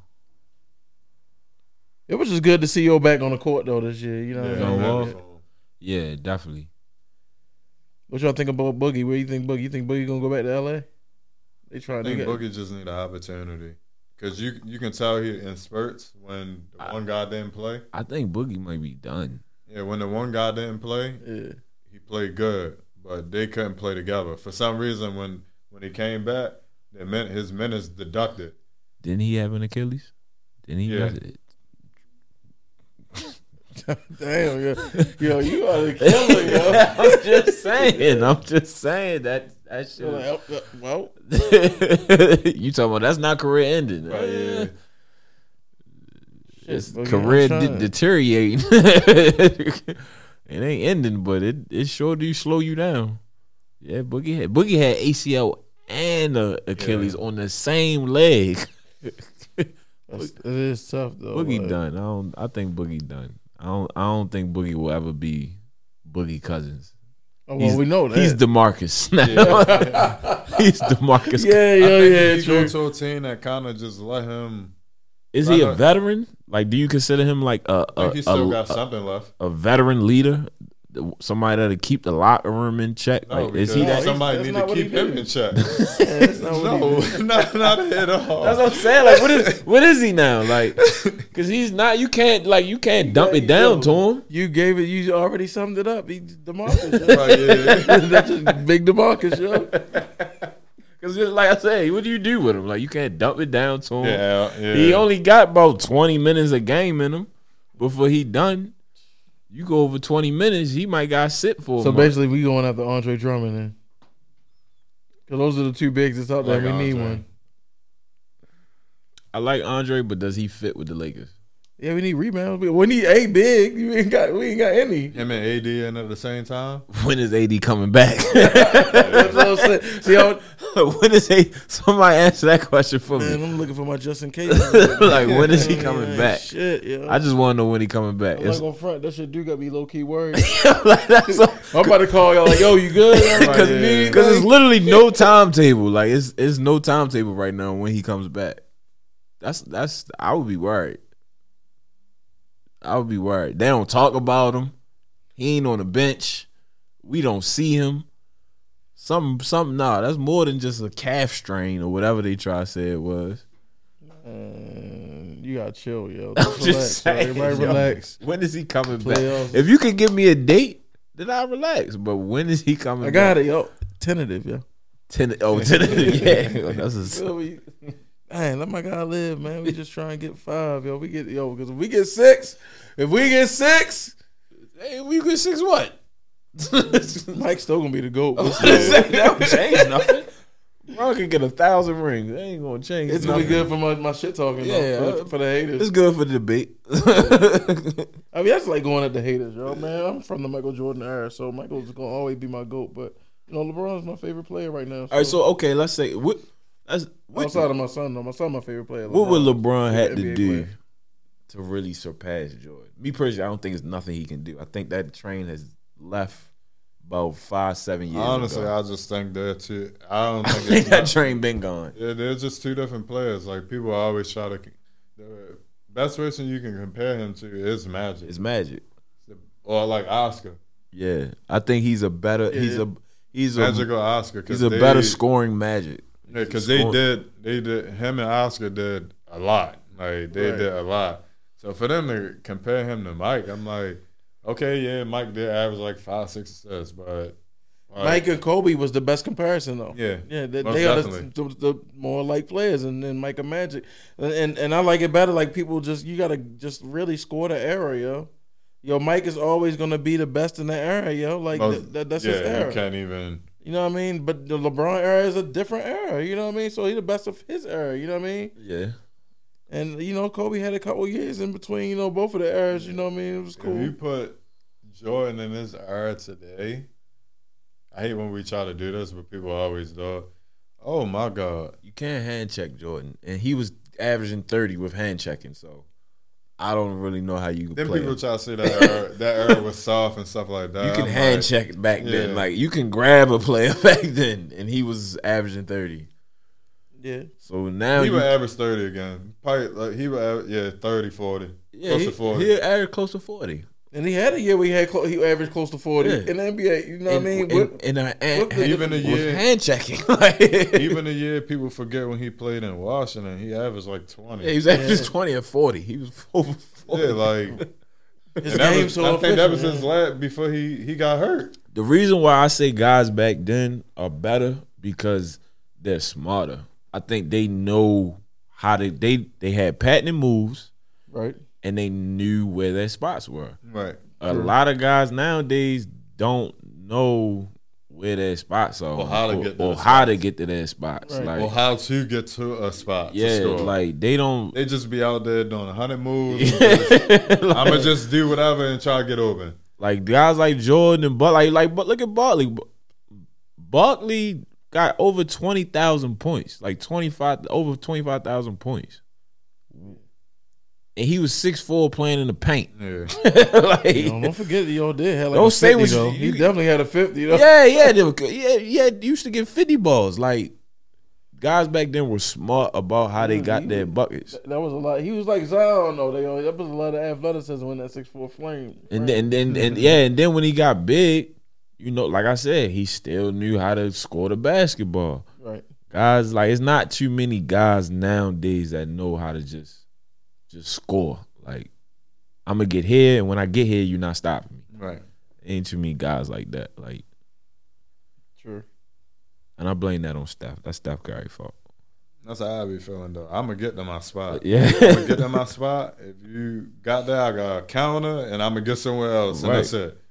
It was just good to see you back on the court though this year. You know what I mean? John Wall. Yeah, definitely. What y'all think about Boogie? Where you think Boogie? You think Boogie gonna go back to LA? Boogie just need an opportunity. Cause you can tell he in spurts when the one guy didn't play. I think Boogie might be done. Yeah, when the one guy didn't play, he played good, but they couldn't play together for some reason. When he came back, his minutes deducted. Didn't he have an Achilles? Didn't he? Yeah. Damn, yo, you are the killer, yo. I'm just saying that shit. Well, you talking about that's not career ending. Right, yeah. It's career deteriorating. It ain't ending, but it sure do slow you down. Yeah, Boogie had ACL and Achilles on the same leg. It is tough though. Boogie done. I think Boogie done. I don't think Boogie will ever be Boogie Cousins. Oh, well, we know that. He's DeMarcus now. Yeah. He's DeMarcus. Yeah, true. He's going to a team that kind of just let him. Is he a veteran? Like, do you consider him like I think he still got something left. A veteran leader? Somebody that'll keep the locker room in check? No, like, is he that? Somebody need to keep him in check. Not at all. That's what I'm saying. Like, what is he now? Like, because he's not. You can't dump it down to him. You gave it. You already summed it up. He's DeMarcus. Right, yeah. That's just big DeMarcus, yo. Because like I say, what do you do with him? Like, you can't dump it down to him. Yeah. He only got about 20 minutes a game in him before he done. You go over 20 minutes, he might got sit for. So basically, we going after Andre Drummond then, because those are the two bigs that's out there. We need one. I like Andre, but does he fit with the Lakers? Yeah, we need rebounds. We need A big. We ain't got any. Him and AD end up at the same time. When is AD coming back? That's what I'm saying. See, when is AD? Somebody answer that question for me. Man, I'm looking for my Justin Case. Like, when is he coming back? Shit, yeah. I just want to know when he coming back. I'm like on front. That shit do got me low key worried. Like, I'm about to call y'all like, yo, you good? Because it's literally no timetable. Like, it's no timetable right now when he comes back. That's I would be worried. I would be worried. They don't talk about him. He ain't on the bench. We don't see him. That's more than just a calf strain or whatever they try to say it was. You gotta chill, yo. Everybody relax. When is he coming back? If you could give me a date, then I'll relax. But when is he coming back? I got it, yo. Tentative, yo. Tentative, yeah. That's a... Dang, let my guy live, man. We just trying to get 5, yo. Because if we get six, what? Mike's still gonna be the GOAT. That would change nothing. Ron can get 1,000 rings. That ain't gonna change. It's gonna be good for my shit talking. Yeah, for the haters. It's good for the debate. I mean, that's like going at the haters, yo, man. I'm from the Michael Jordan era, so Michael's gonna always be my GOAT. But LeBron's my favorite player right now. So. All right, so okay, let's say what. Outside of my son, though. My son, my favorite player. LeBron. What would LeBron had to do to really surpass Jordan? Me personally, I don't think there's nothing he can do. I think that train has left about 5-7 years ago. I just think that too. I think that train been gone. Yeah, there's just two different players. Like people always try to. The best person you can compare him to is Magic. It's Magic, or like Oscar. Yeah, I think he's a better. Yeah. He's Magical Oscar. He's a better scoring Magic. Yeah, because they did. Him and Oscar did a lot. Like they did a lot. So for them to compare him to Mike, I'm like, okay, yeah, Mike did average like 5-6 assists, but Mike and Kobe was the best comparison though. Yeah, they are the more like players, and then Mike and Magic, and I like it better. Like people you gotta just really score the era, yo. Yo, Mike is always gonna be the best in the era, yo. Like that's his era. You can't even. You know what I mean? But the LeBron era is a different era. You know what I mean? So he's the best of his era. You know what I mean? Yeah. And, you know, Kobe had a couple years in between, you know, both of the eras. You know what I mean? It was cool. If you put Jordan in his era today, I hate when we try to do this, but people always do. Oh, my God. You can't hand check Jordan. And he was averaging 30 with hand checking, so. I don't really know how you play. Then people try to say that era was soft and stuff like that. You can hand check it back then. Like, you can grab a player back then, and he was averaging 30. Yeah. So now he would average 30 again. Probably, like, he would average, 30, 40. Yeah, close to 40. He'll average close to 40. And he had a year where he averaged close to 40 in the NBA. You know what I mean? Even a year hand checking. Even a year people forget when he played in Washington, he averaged like 20. Yeah, he was averaging 20 and 40. He was over 40. Yeah, like his game. I think that was his last before he got hurt. The reason why I say guys back then are better because they're smarter. I think they know how to. They had patented moves, right? And they knew where their spots were. Right. A lot of guys nowadays don't know where their spots are, or how to get to their spots, right. Like, or how to get to a spot. Yeah, to score. Like they don't. They just be out there doing 100 moves. Like, I'ma just do whatever and try to get open. Like guys like Jordan and Barkley. But look at Barkley. Barkley got over 20,000 points. Like over 25,000 points. And he was 6'4" playing in the paint. Yeah. Like, yo, don't forget y'all did have like don't a 50, say what though. He definitely had a 50 though. Yeah, he used to get 50 balls. Like guys back then were smart about how they got their buckets. That was a lot. He was like Zion though. That was a lot of athleticism in that 6'4" frame. And then when he got big, you know, like I said, he still knew how to score the basketball. Right. Guys, like it's not too many guys nowadays that know how to just score. Like I'm gonna get here, and when I get here, you're not stopping me. Right? Ain't too many guys like that. Like, true. And I blame that on Steph. That's Steph Curry's fault. That's how I be feeling though. I'm gonna get to my spot. Yeah, I'm gonna get to my spot. If you got there, I got a counter, and I'm gonna get somewhere else, and that's it.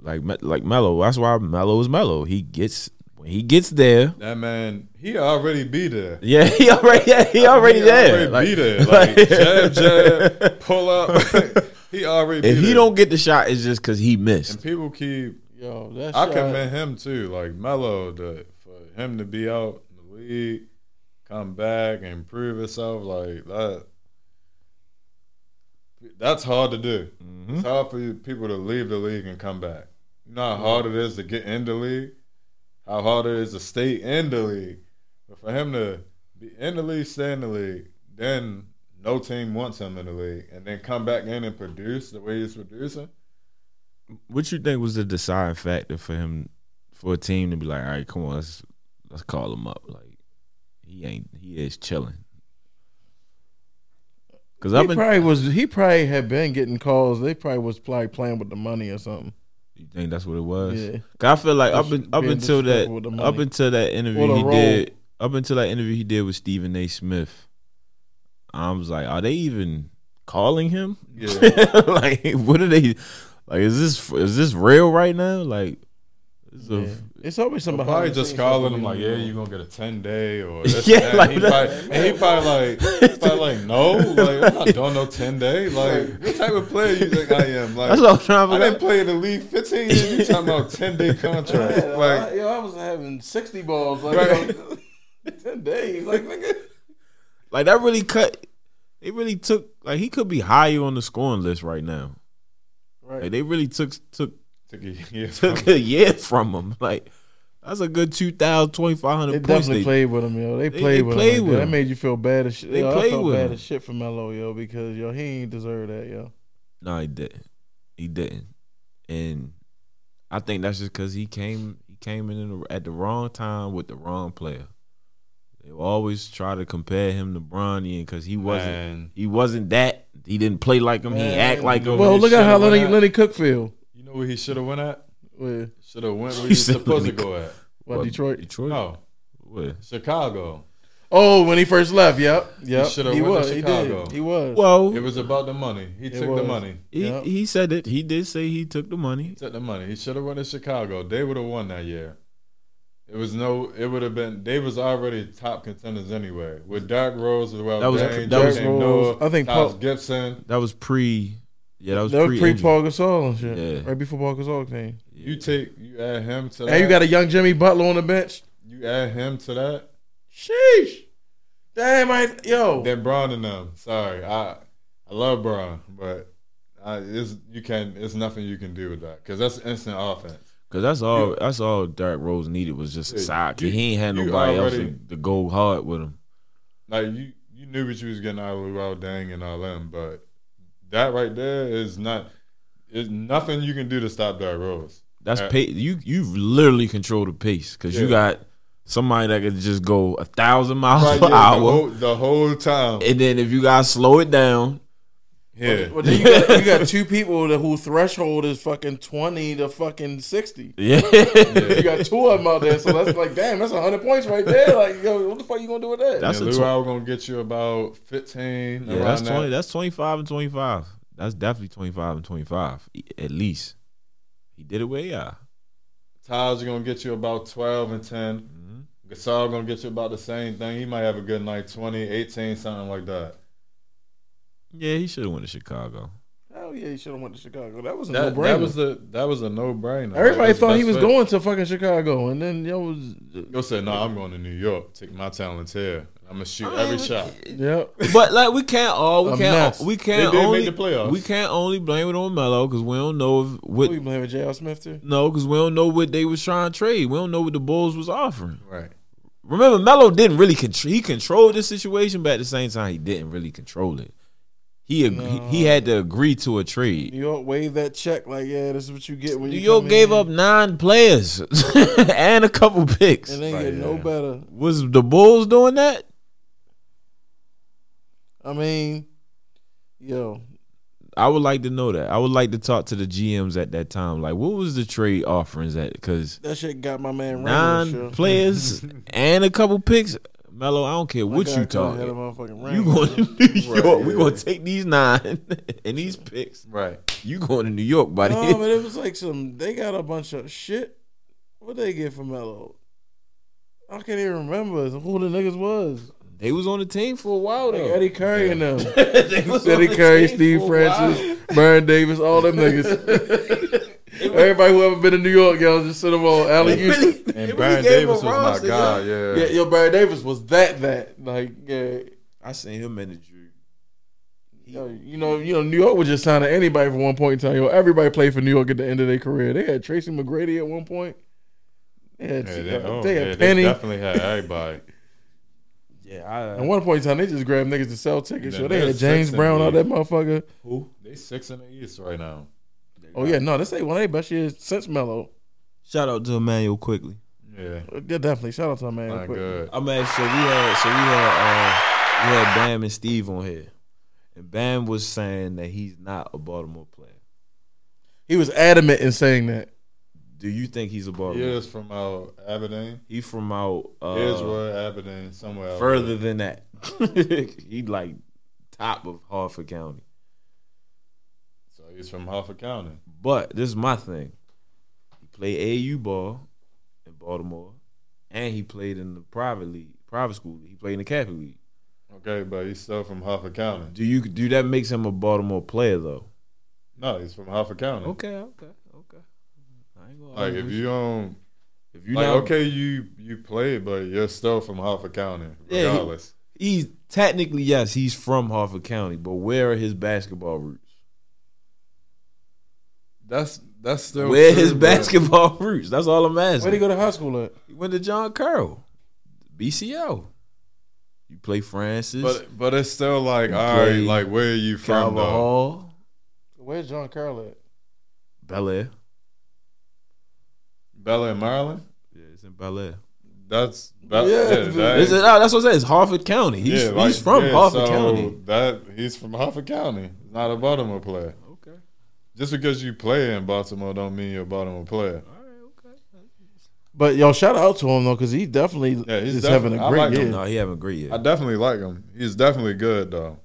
Like Melo. That's why Melo is Melo. He gets. When he gets there, that man, he already be there. Yeah, he already there. Already be there. Like jab, pull up. He already. Be if he there. Don't get the shot, it's just because he missed. And people keep, yo, that shot. I commend him too. Like Melo, for him to be out in the league, come back and prove himself like that. That's hard to do. Mm-hmm. It's hard for people to leave the league and come back. You know how hard it is to get in the league, how hard it is to stay in the league. But for him to be in the league, stay in the league, then no team wants him in the league, and then come back in and produce the way he's producing. What you think was the deciding factor for him, for a team to be like, all right, come on, let's call him up. Like he is chilling. He probably had been getting calls. They probably was playing with the money or something. You think that's what it was? Yeah. Cause I feel like up until that interview he did with Stephen A. Smith, I was like, are they even calling him? Yeah. Like, what are they? Like, is this real right now? Like, it's always somebody probably just calling him like, yeah, you gonna get a 10-day or this, yeah, that. Like he probably like no, like I'm not doing no 10-day. Like, what type of player you think I am? Like, I didn't play in the league 15 years. You talking about 10-day contract? Yeah, like, I was having 60 balls like, right. 10 days, like nigga. Like that really cut. It really took. Like he could be higher on the scoring list right now. Right. Like, they really took. Took a year from him. Like, that's a good 2,000, 2,500 points. They definitely played with him, yo. They played with him. That made you feel bad as shit. I felt bad as shit for Melo, yo, because, yo, he ain't deserve that, yo. No, he didn't. And I think that's just because he came in at the wrong time with the wrong player. They always try to compare him to Bronny because he wasn't that. He didn't play like him. Man. He act like him. Well, look at how Lenny Cook feel. You know where he should have went at? Where? Should have went where he was supposed to go at. What, Detroit? No. Where? Chicago. Oh, when he first left, yep. He should have went to Chicago. He did. He was. Well, it was about the money. He took the money. He said it. He did say he took the money. He should have went to Chicago. They would have won that year. They was already top contenders anyway. With Derrick Rose as well. That was Rose. I think Paul Gibson. That was pre... Yeah, that was pre-Paul Gasol and shit. Yeah. Right before Paul Gasol came. Yeah. You add him to that. And you got a young Jimmy Butler on the bench. You add him to that. Sheesh. Damn, yo. They're Bron and them. Sorry. I love Bron, but it's nothing you can do with that because that's instant offense. Because that's all Derrick Rose needed was just a sidekick. He ain't had nobody else to go hard with him. Like, you knew what you was getting out of Luau Deng and all them, but that right there is nothing you can do to stop Derrick Rose. That's pace. You've literally controlled the pace because you got somebody that could just go 1,000 miles per hour the whole time. And then if you guys slow it down, well, you got two people whose threshold is fucking 20 to fucking 60. Yeah, you got two of them out there, so that's like, damn, that's 100 points right there. Like, yo, what the fuck you gonna do with that? That's Luau gonna get you about 15. Yeah, that's 20. That's 25 and 25. That's definitely 25 and 25 at least. He did it with AI. Tyler's gonna get you about 12 and 10. Mm-hmm. Gasol gonna get you about the same thing. He might have a good night, 20, 18, something like that. Yeah, he should have went to Chicago. Oh yeah, he should have went to Chicago. That was a no-brainer. That was a no-brainer. Everybody thought he was going to fucking Chicago, and then yo was. Yo said, "No, I'm going to New York. Take my talent here. I'm gonna shoot every shot." Yep. But like, we can't only blame it on Melo because we don't know we blame it J.R. Smith too. No, because we don't know what they was trying to trade. We don't know what the Bulls was offering. Right. Remember, Melo didn't really he controlled this situation, but at the same time, he didn't really control it. He had to agree to a trade. New York waived that check. Like, yeah, this is what you get when New York gave up 9 players and a couple picks. And they get no better. Was the Bulls doing that? I mean, yo, I would like to know that. I would like to talk to the GMs at that time. Like, what was the trade offerings at? Because that shit got my man 9 players and a couple picks. Melo, I don't care what you talking. You going to New York? Right, we going to take these 9 and these picks. Right. You going to New York, buddy? No, but it was like they got a bunch of shit. What they get for Melo? I can't even remember who the niggas was. They was on the team for a while though. Like Eddie Curry and them. Eddie Curry, Steve Francis, Byron Davis, all them niggas. Everybody who ever been in New York, y'all just sent them on Allen Houston. And Byron Davis was my guy, yeah. Yo, Byron Davis was that. Like, yeah. I seen him in the Drew. You know, New York was just signing anybody for one point in time. Yo, everybody played for New York at the end of their career. They had Tracy McGrady at one point. They had Penny. They definitely had everybody. At one point in time, they just grabbed niggas to sell tickets. Yo, they had James Brown out that motherfucker. Who? They 6 in the East right now. This ain't one of their best years since Melo. Shout out to Emmanuel Quigley. Yeah, definitely. Shout out to Emmanuel Quigley. I mean, so we had Bam and Steve on here, and Bam was saying that he's not a Baltimore player. He was adamant in saying that. Do you think he's a Baltimore? He is from out Aberdeen. He's from out Israel, Aberdeen, somewhere else. Further than that, he like top of Harford County. He's from Harford County. But this is my thing. He played AAU ball in Baltimore, and he played in the private school. He played in the Catholic League. Okay, but he's still from Harford County. Do that makes him a Baltimore player though? No, he's from Harford County. Okay. I ain't gonna argue with you. You played, but you're still from Harford County, regardless. Yeah, he's technically he's from Harford County, but where are his basketball roots? That's still where his basketball roots. That's all I'm asking. Where'd he go to high school at? He went to John Carroll, BCO. You play Francis, but it's still like, all right, like where are you from though? Where's John Carroll at? Bel Air. Bel Air, Maryland. Yeah, it's in Bel Air. That's what I said. It's Harford County. He's from Harford County. He's from Harford County. Not a Baltimore player. Just because you play in Baltimore don't mean you're a Baltimore player. All right, okay. But, yo, shout out to him, though, because he definitely having a great year. No, he having a great year. I definitely like him. He's definitely good, though.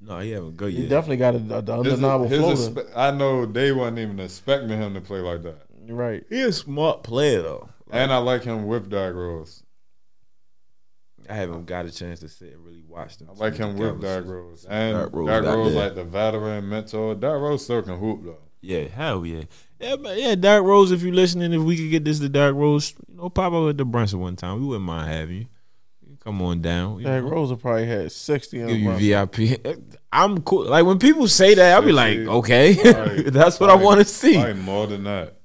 No, he having a good year. He definitely got the undeniable floater. I know they wasn't even expecting him to play like that. Right. He's a smart player, though. And I like him with Derrick Rose. I haven't got a chance to sit and really watch them. I like him with Derrick Rose. And Derrick Rose like the veteran mentor. Derrick Rose still can hoop, though. Yeah, hell yeah. Yeah, Derrick Rose, if you're listening, if we could get this to Derrick Rose, pop up at the Brunson one time. We wouldn't mind having you. Come on down. Derrick Rose will probably have 60 on VIP. I'm cool. Like, when people say that, I'll be like, okay. That's what I want to see. More than that.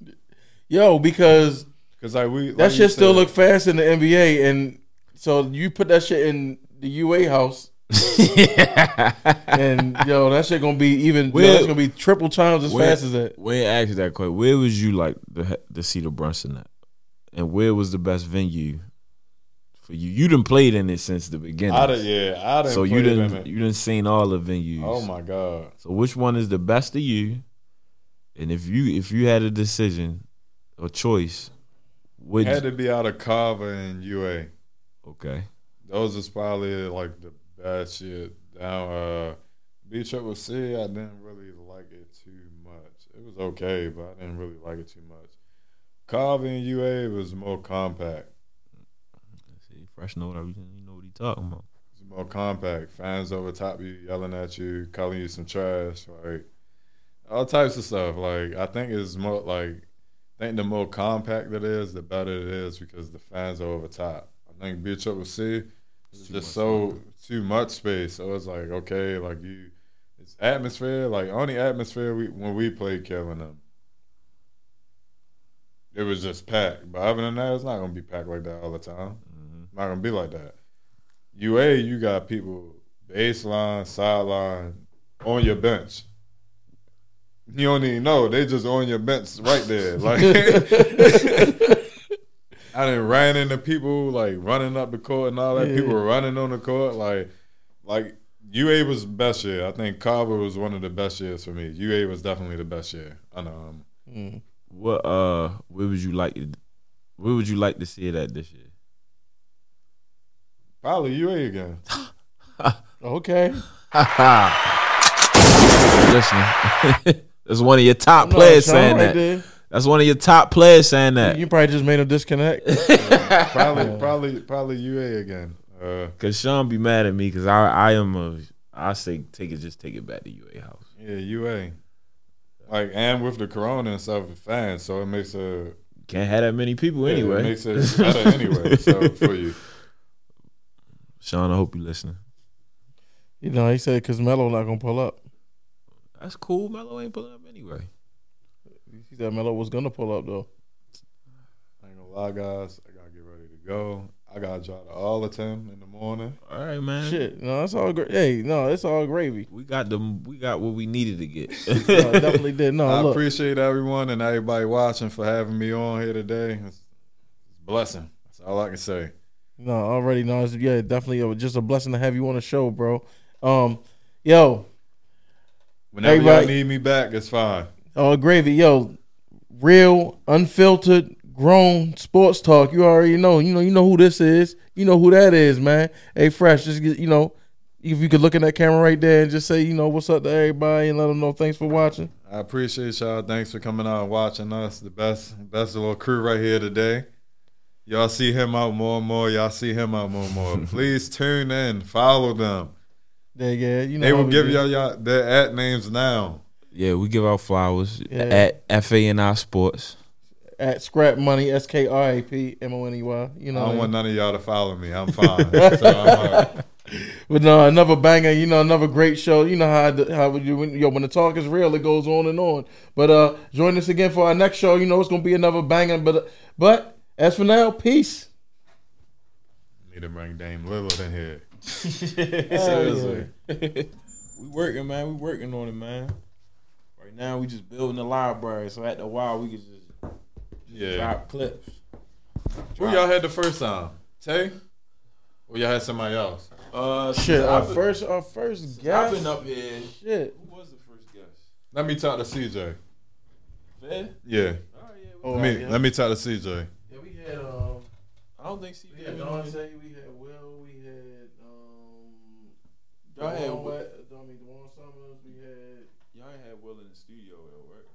Yo, because that shit still look fast in the NBA, and so you put that shit in the UA house, and that shit gonna be it's gonna be triple times as fast as that. When I asked you that question, where was you like to see the Brunson at, and where was the best venue for you? You done played in it since the beginning. I done. So you done seen all the venues. Oh my god! So which one is the best of you? And if you had a decision or choice, it had to be out of Carver and UA. Okay. Those is probably like the best shit. Down BCCC, I didn't really like it too much. It was okay, but I didn't really like it too much. Carver and UA was more compact. See, Fresh know everything. You know what he talking about. It's more compact. Fans over top you, yelling at you, calling you some trash, like all types of stuff. Like I think the more compact it is, the better it is because the fans are over top. I think BCCC is just too much space. So it's like, okay, like it's atmosphere. Like only atmosphere when we played Kevin them, it was just packed. But other than that, it's not gonna be packed like that all the time. Mm-hmm. It's not gonna be like that. UA, you got people baseline, sideline, on your bench. You don't even know. They just on your bench right there. Like. I done ran into people like running up the court and all that. Yeah. People were running on the court. Like UA was the best year. I think Carver was one of the best years for me. UA was definitely the best year. I know. What where would you like to see it at this year? Probably UA again. Okay. Listen, that's one of your top players saying that. There. That's one of your top players saying that. You probably just made him disconnect. Probably UA again. Cause Sean be mad at me because I say take it back to UA house. Yeah, UA. Like, and with the corona and stuff, it's fine. So it makes a can't have that many people anyway. It makes it better anyway. So for you, Sean, I hope you listening. You know, he said because Melo not gonna pull up. That's cool. Melo ain't pulling up anyway. He said Melo was gonna pull up though. I ain't gonna lie, guys. I gotta get ready to go. I gotta drive to Arlington in the morning. All right, man. Shit, no, it's all great. Hey, no, it's all gravy. We got what we needed to get. No, definitely did. No, I appreciate everyone and everybody watching for having me on here today. It's a blessing. That's all I can say. No, already, no, it's, yeah, definitely just a blessing to have you on the show, bro. Yo, whenever y'all need me back, it's fine. Oh, gravy, yo, real unfiltered. Grown sports talk. You already know. You know who this is. You know who that is, man. Hey, Fresh, just get, if you could look in that camera right there and just say, what's up to everybody and let them know thanks for watching. I appreciate y'all. Thanks for coming out and watching us. The best little crew right here today. Y'all see him out more and more. Please tune in. Follow them. Yeah, they will give y'all their at names now. Yeah, we give our flowers at FANI Sports. At Scrap Money, SKRAPMONEY. I don't want none of y'all to follow me. I'm fine. So I'm all right. But no, another banger. Another great show. You know how we do when the talk is real, it goes on and on. But join us again for our next show. It's gonna be another banger. But as for now, peace. Need to bring Dame Lillard in here. Seriously, we working, man. We working on it, man. Right now, we just building the library. So after a while, we can just. Yeah. Drop clips. Who y'all had the first time? Tay? Or y'all had somebody else? Our first guest. I've been up here. Shit. Who was the first guest? Let me talk to CJ. Fed? Yeah. All right, yeah. Let me talk to CJ. Yeah, we had I don't think CJ. We had Dante, we had Will, we had Y'all had Deron Summers, we had Will in the studio at work.